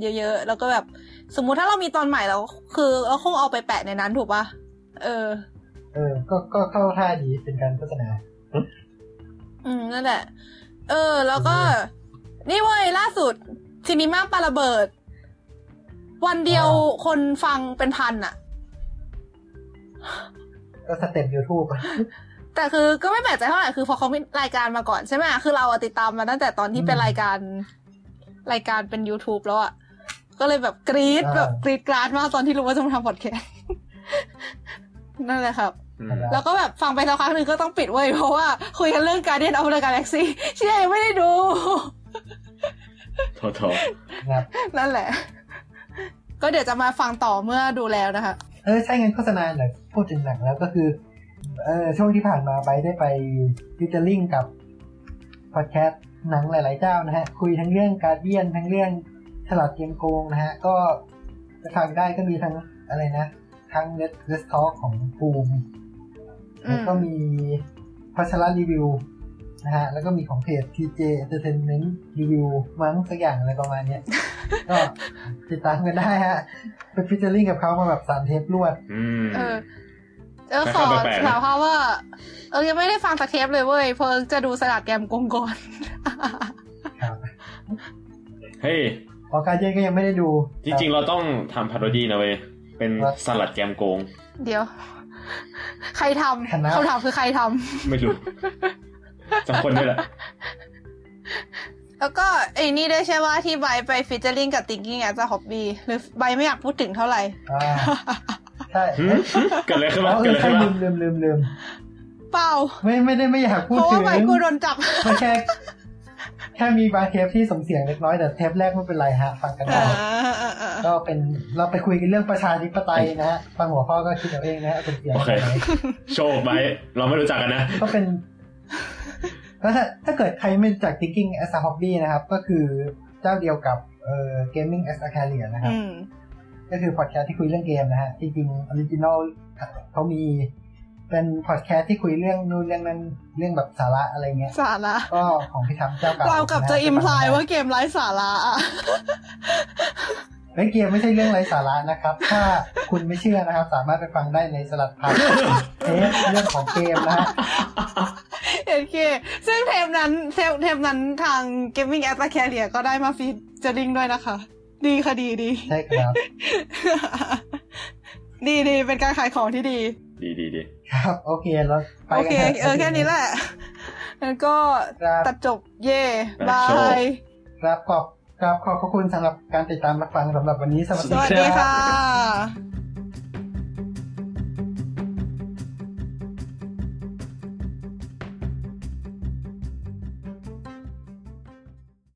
เยอะๆแล้วก็แบบสมมุติถ้าเรามีตอนใหม่แล้วคือเราคงเอาไปแปะในนั้นถูกป่ะเออเออก็ก็เข้าท่าดีเป็นการโฆษณาอืมนั่นแหละเออแล้วก็นี่เว้ยล่าสุดซินิม่าปาระเบิดวันเดียวคนฟังเป็นพันอ่ะก็สเต็ป YouTube อ่ะแต่คือก็ไม่แปลกใจเท่าไหร่คือพอเขามีรายการมาก่อนใช่ไหมคือเราติดตามมาตั้งแต่ตอนที่เป็นรายการรายการเป็น YouTube แล้วอ่ะก็เลยแบบกรี๊ดแบบกรี๊ดกราดมากตอนที่รู้ว่าจะมาทำพอดแคสต์นั่นแหละครับแล้วก็แบบฟังไปสักครั้งหนึ่งก็ต้องปิดไว้เพราะว่าคุยกันเรื่อง Guardian of the Galaxy เชี่ยไม่ได้ดูท้อๆนั่นแหละก็เดี๋ยวจะมาฟังต่อเมื่อดูแล้วนะคะเออใช่เงินโฆษณาหน่อยพูดถึงหนังแล้วก็คือเออช่วงที่ผ่านมาไปได้ไปฟิชเชอร์ลิงกับพอดแคสต์หนังหลายๆเจ้านะฮะคุยทั้งเรื่องGuardianทั้งเรื่องฉลาดเกมโกงนะฮะก็จะฟังได้ก็มีทั้งอะไรนะทั้งเน็ตเลสทอล์กของภูมิแล้วก็มีพัชรรีวิวนะฮะแล้วก็มีของเพจ ที เจ Entertainment Review มั้งสักอย่างอะไรประมาณเนี้ยก็ติดตามกันได้ฮะไปฟิชเชอร์ลิงกับเขามาแบบสามเทปรวดเออเออขอถามเขาว่าเออยังไม่ได้ฟังสักเทปเลยเว้ยเพราะจะดูสลัดแกมกงก่อนเฮ้ยพอการเย็นก็ยังไม่ได้ดูจริงๆเราต้องทำพาโรดี้นะเว้ยเป็นสลัดแกมกงเดี๋ยวใครทำเขาถามคือใครทำไม่รู้สักคนด้วยแหละแล้วก็ไอ้นี่ได้ใช่ว่าที่ใบไปฟิชเชอร์ลิงกับ Thinking as a Hobby หรือใบไม่อยากพูดถึงเท่าไหร่ใช่เกิดอะไรขึ้นมาเกิดอะไรขึ้นมาลืมลืมลืมเปล่าไม่ไม่ได้ไม่อยากพูดถึงเพราะว่าใบกูโดนจับไม่ใช่แค่มีบางเทปที่สมเสียงเล็กน้อยแต่เทปแรกไม่เป็นไรฮะฟังกันได้ก็เป็นเราไปคุยกันเรื่องประชาธิปไตยนะฮะฟังหัวข้อก็คิดเอาเองนะฮะเป็นเสียงโอเคโชว์ไปเราไม่รู้จักกันนะก็เป็น ก็ถ้าเกิดใครไม่รู้จัก Thinking as a Hobby นะครับก็คือเจ้าเดียวกับเอ่อ Gaming as a Career นะครับก็คือพอดแคสต์ที่คุยเรื่องเกมนะฮะจริงๆ Original เขามีเป็นพอดแคสต์ที่คุยเรื่องนู่นเรื่องนั้นเรื่องแบบสาระอะไรเงี้ยสาระก็ของพี่ทำเจ้าเก่าเรากับจะอิมพลายว่าเกมไร้สาระอ่ะเกมไม่ใช่เรื่องไร้สาระนะครับถ้าคุณไม่เชื่อนะครับสามารถไปฟังได้ในสลัดพักเทปเรื่องของเกมนะฮะโอเคซึ่งเทปนั้นเทปนั้นทาง Gaming as a Career ก็ได้มาฟีเจอริ่งด้วยนะคะดีค่ะดีดีใช่ครับดีดีเป็นการขายของที่ดีดีดีดีครับโอเคแล้วไปกันโอเคเออแค่นี้แหละแล้วก็ตัดจบเย่บายครับขอบครับขอบคุณสำหรับการติดตามรับฟังสำหรับวันนี้สวัสดีค่ะ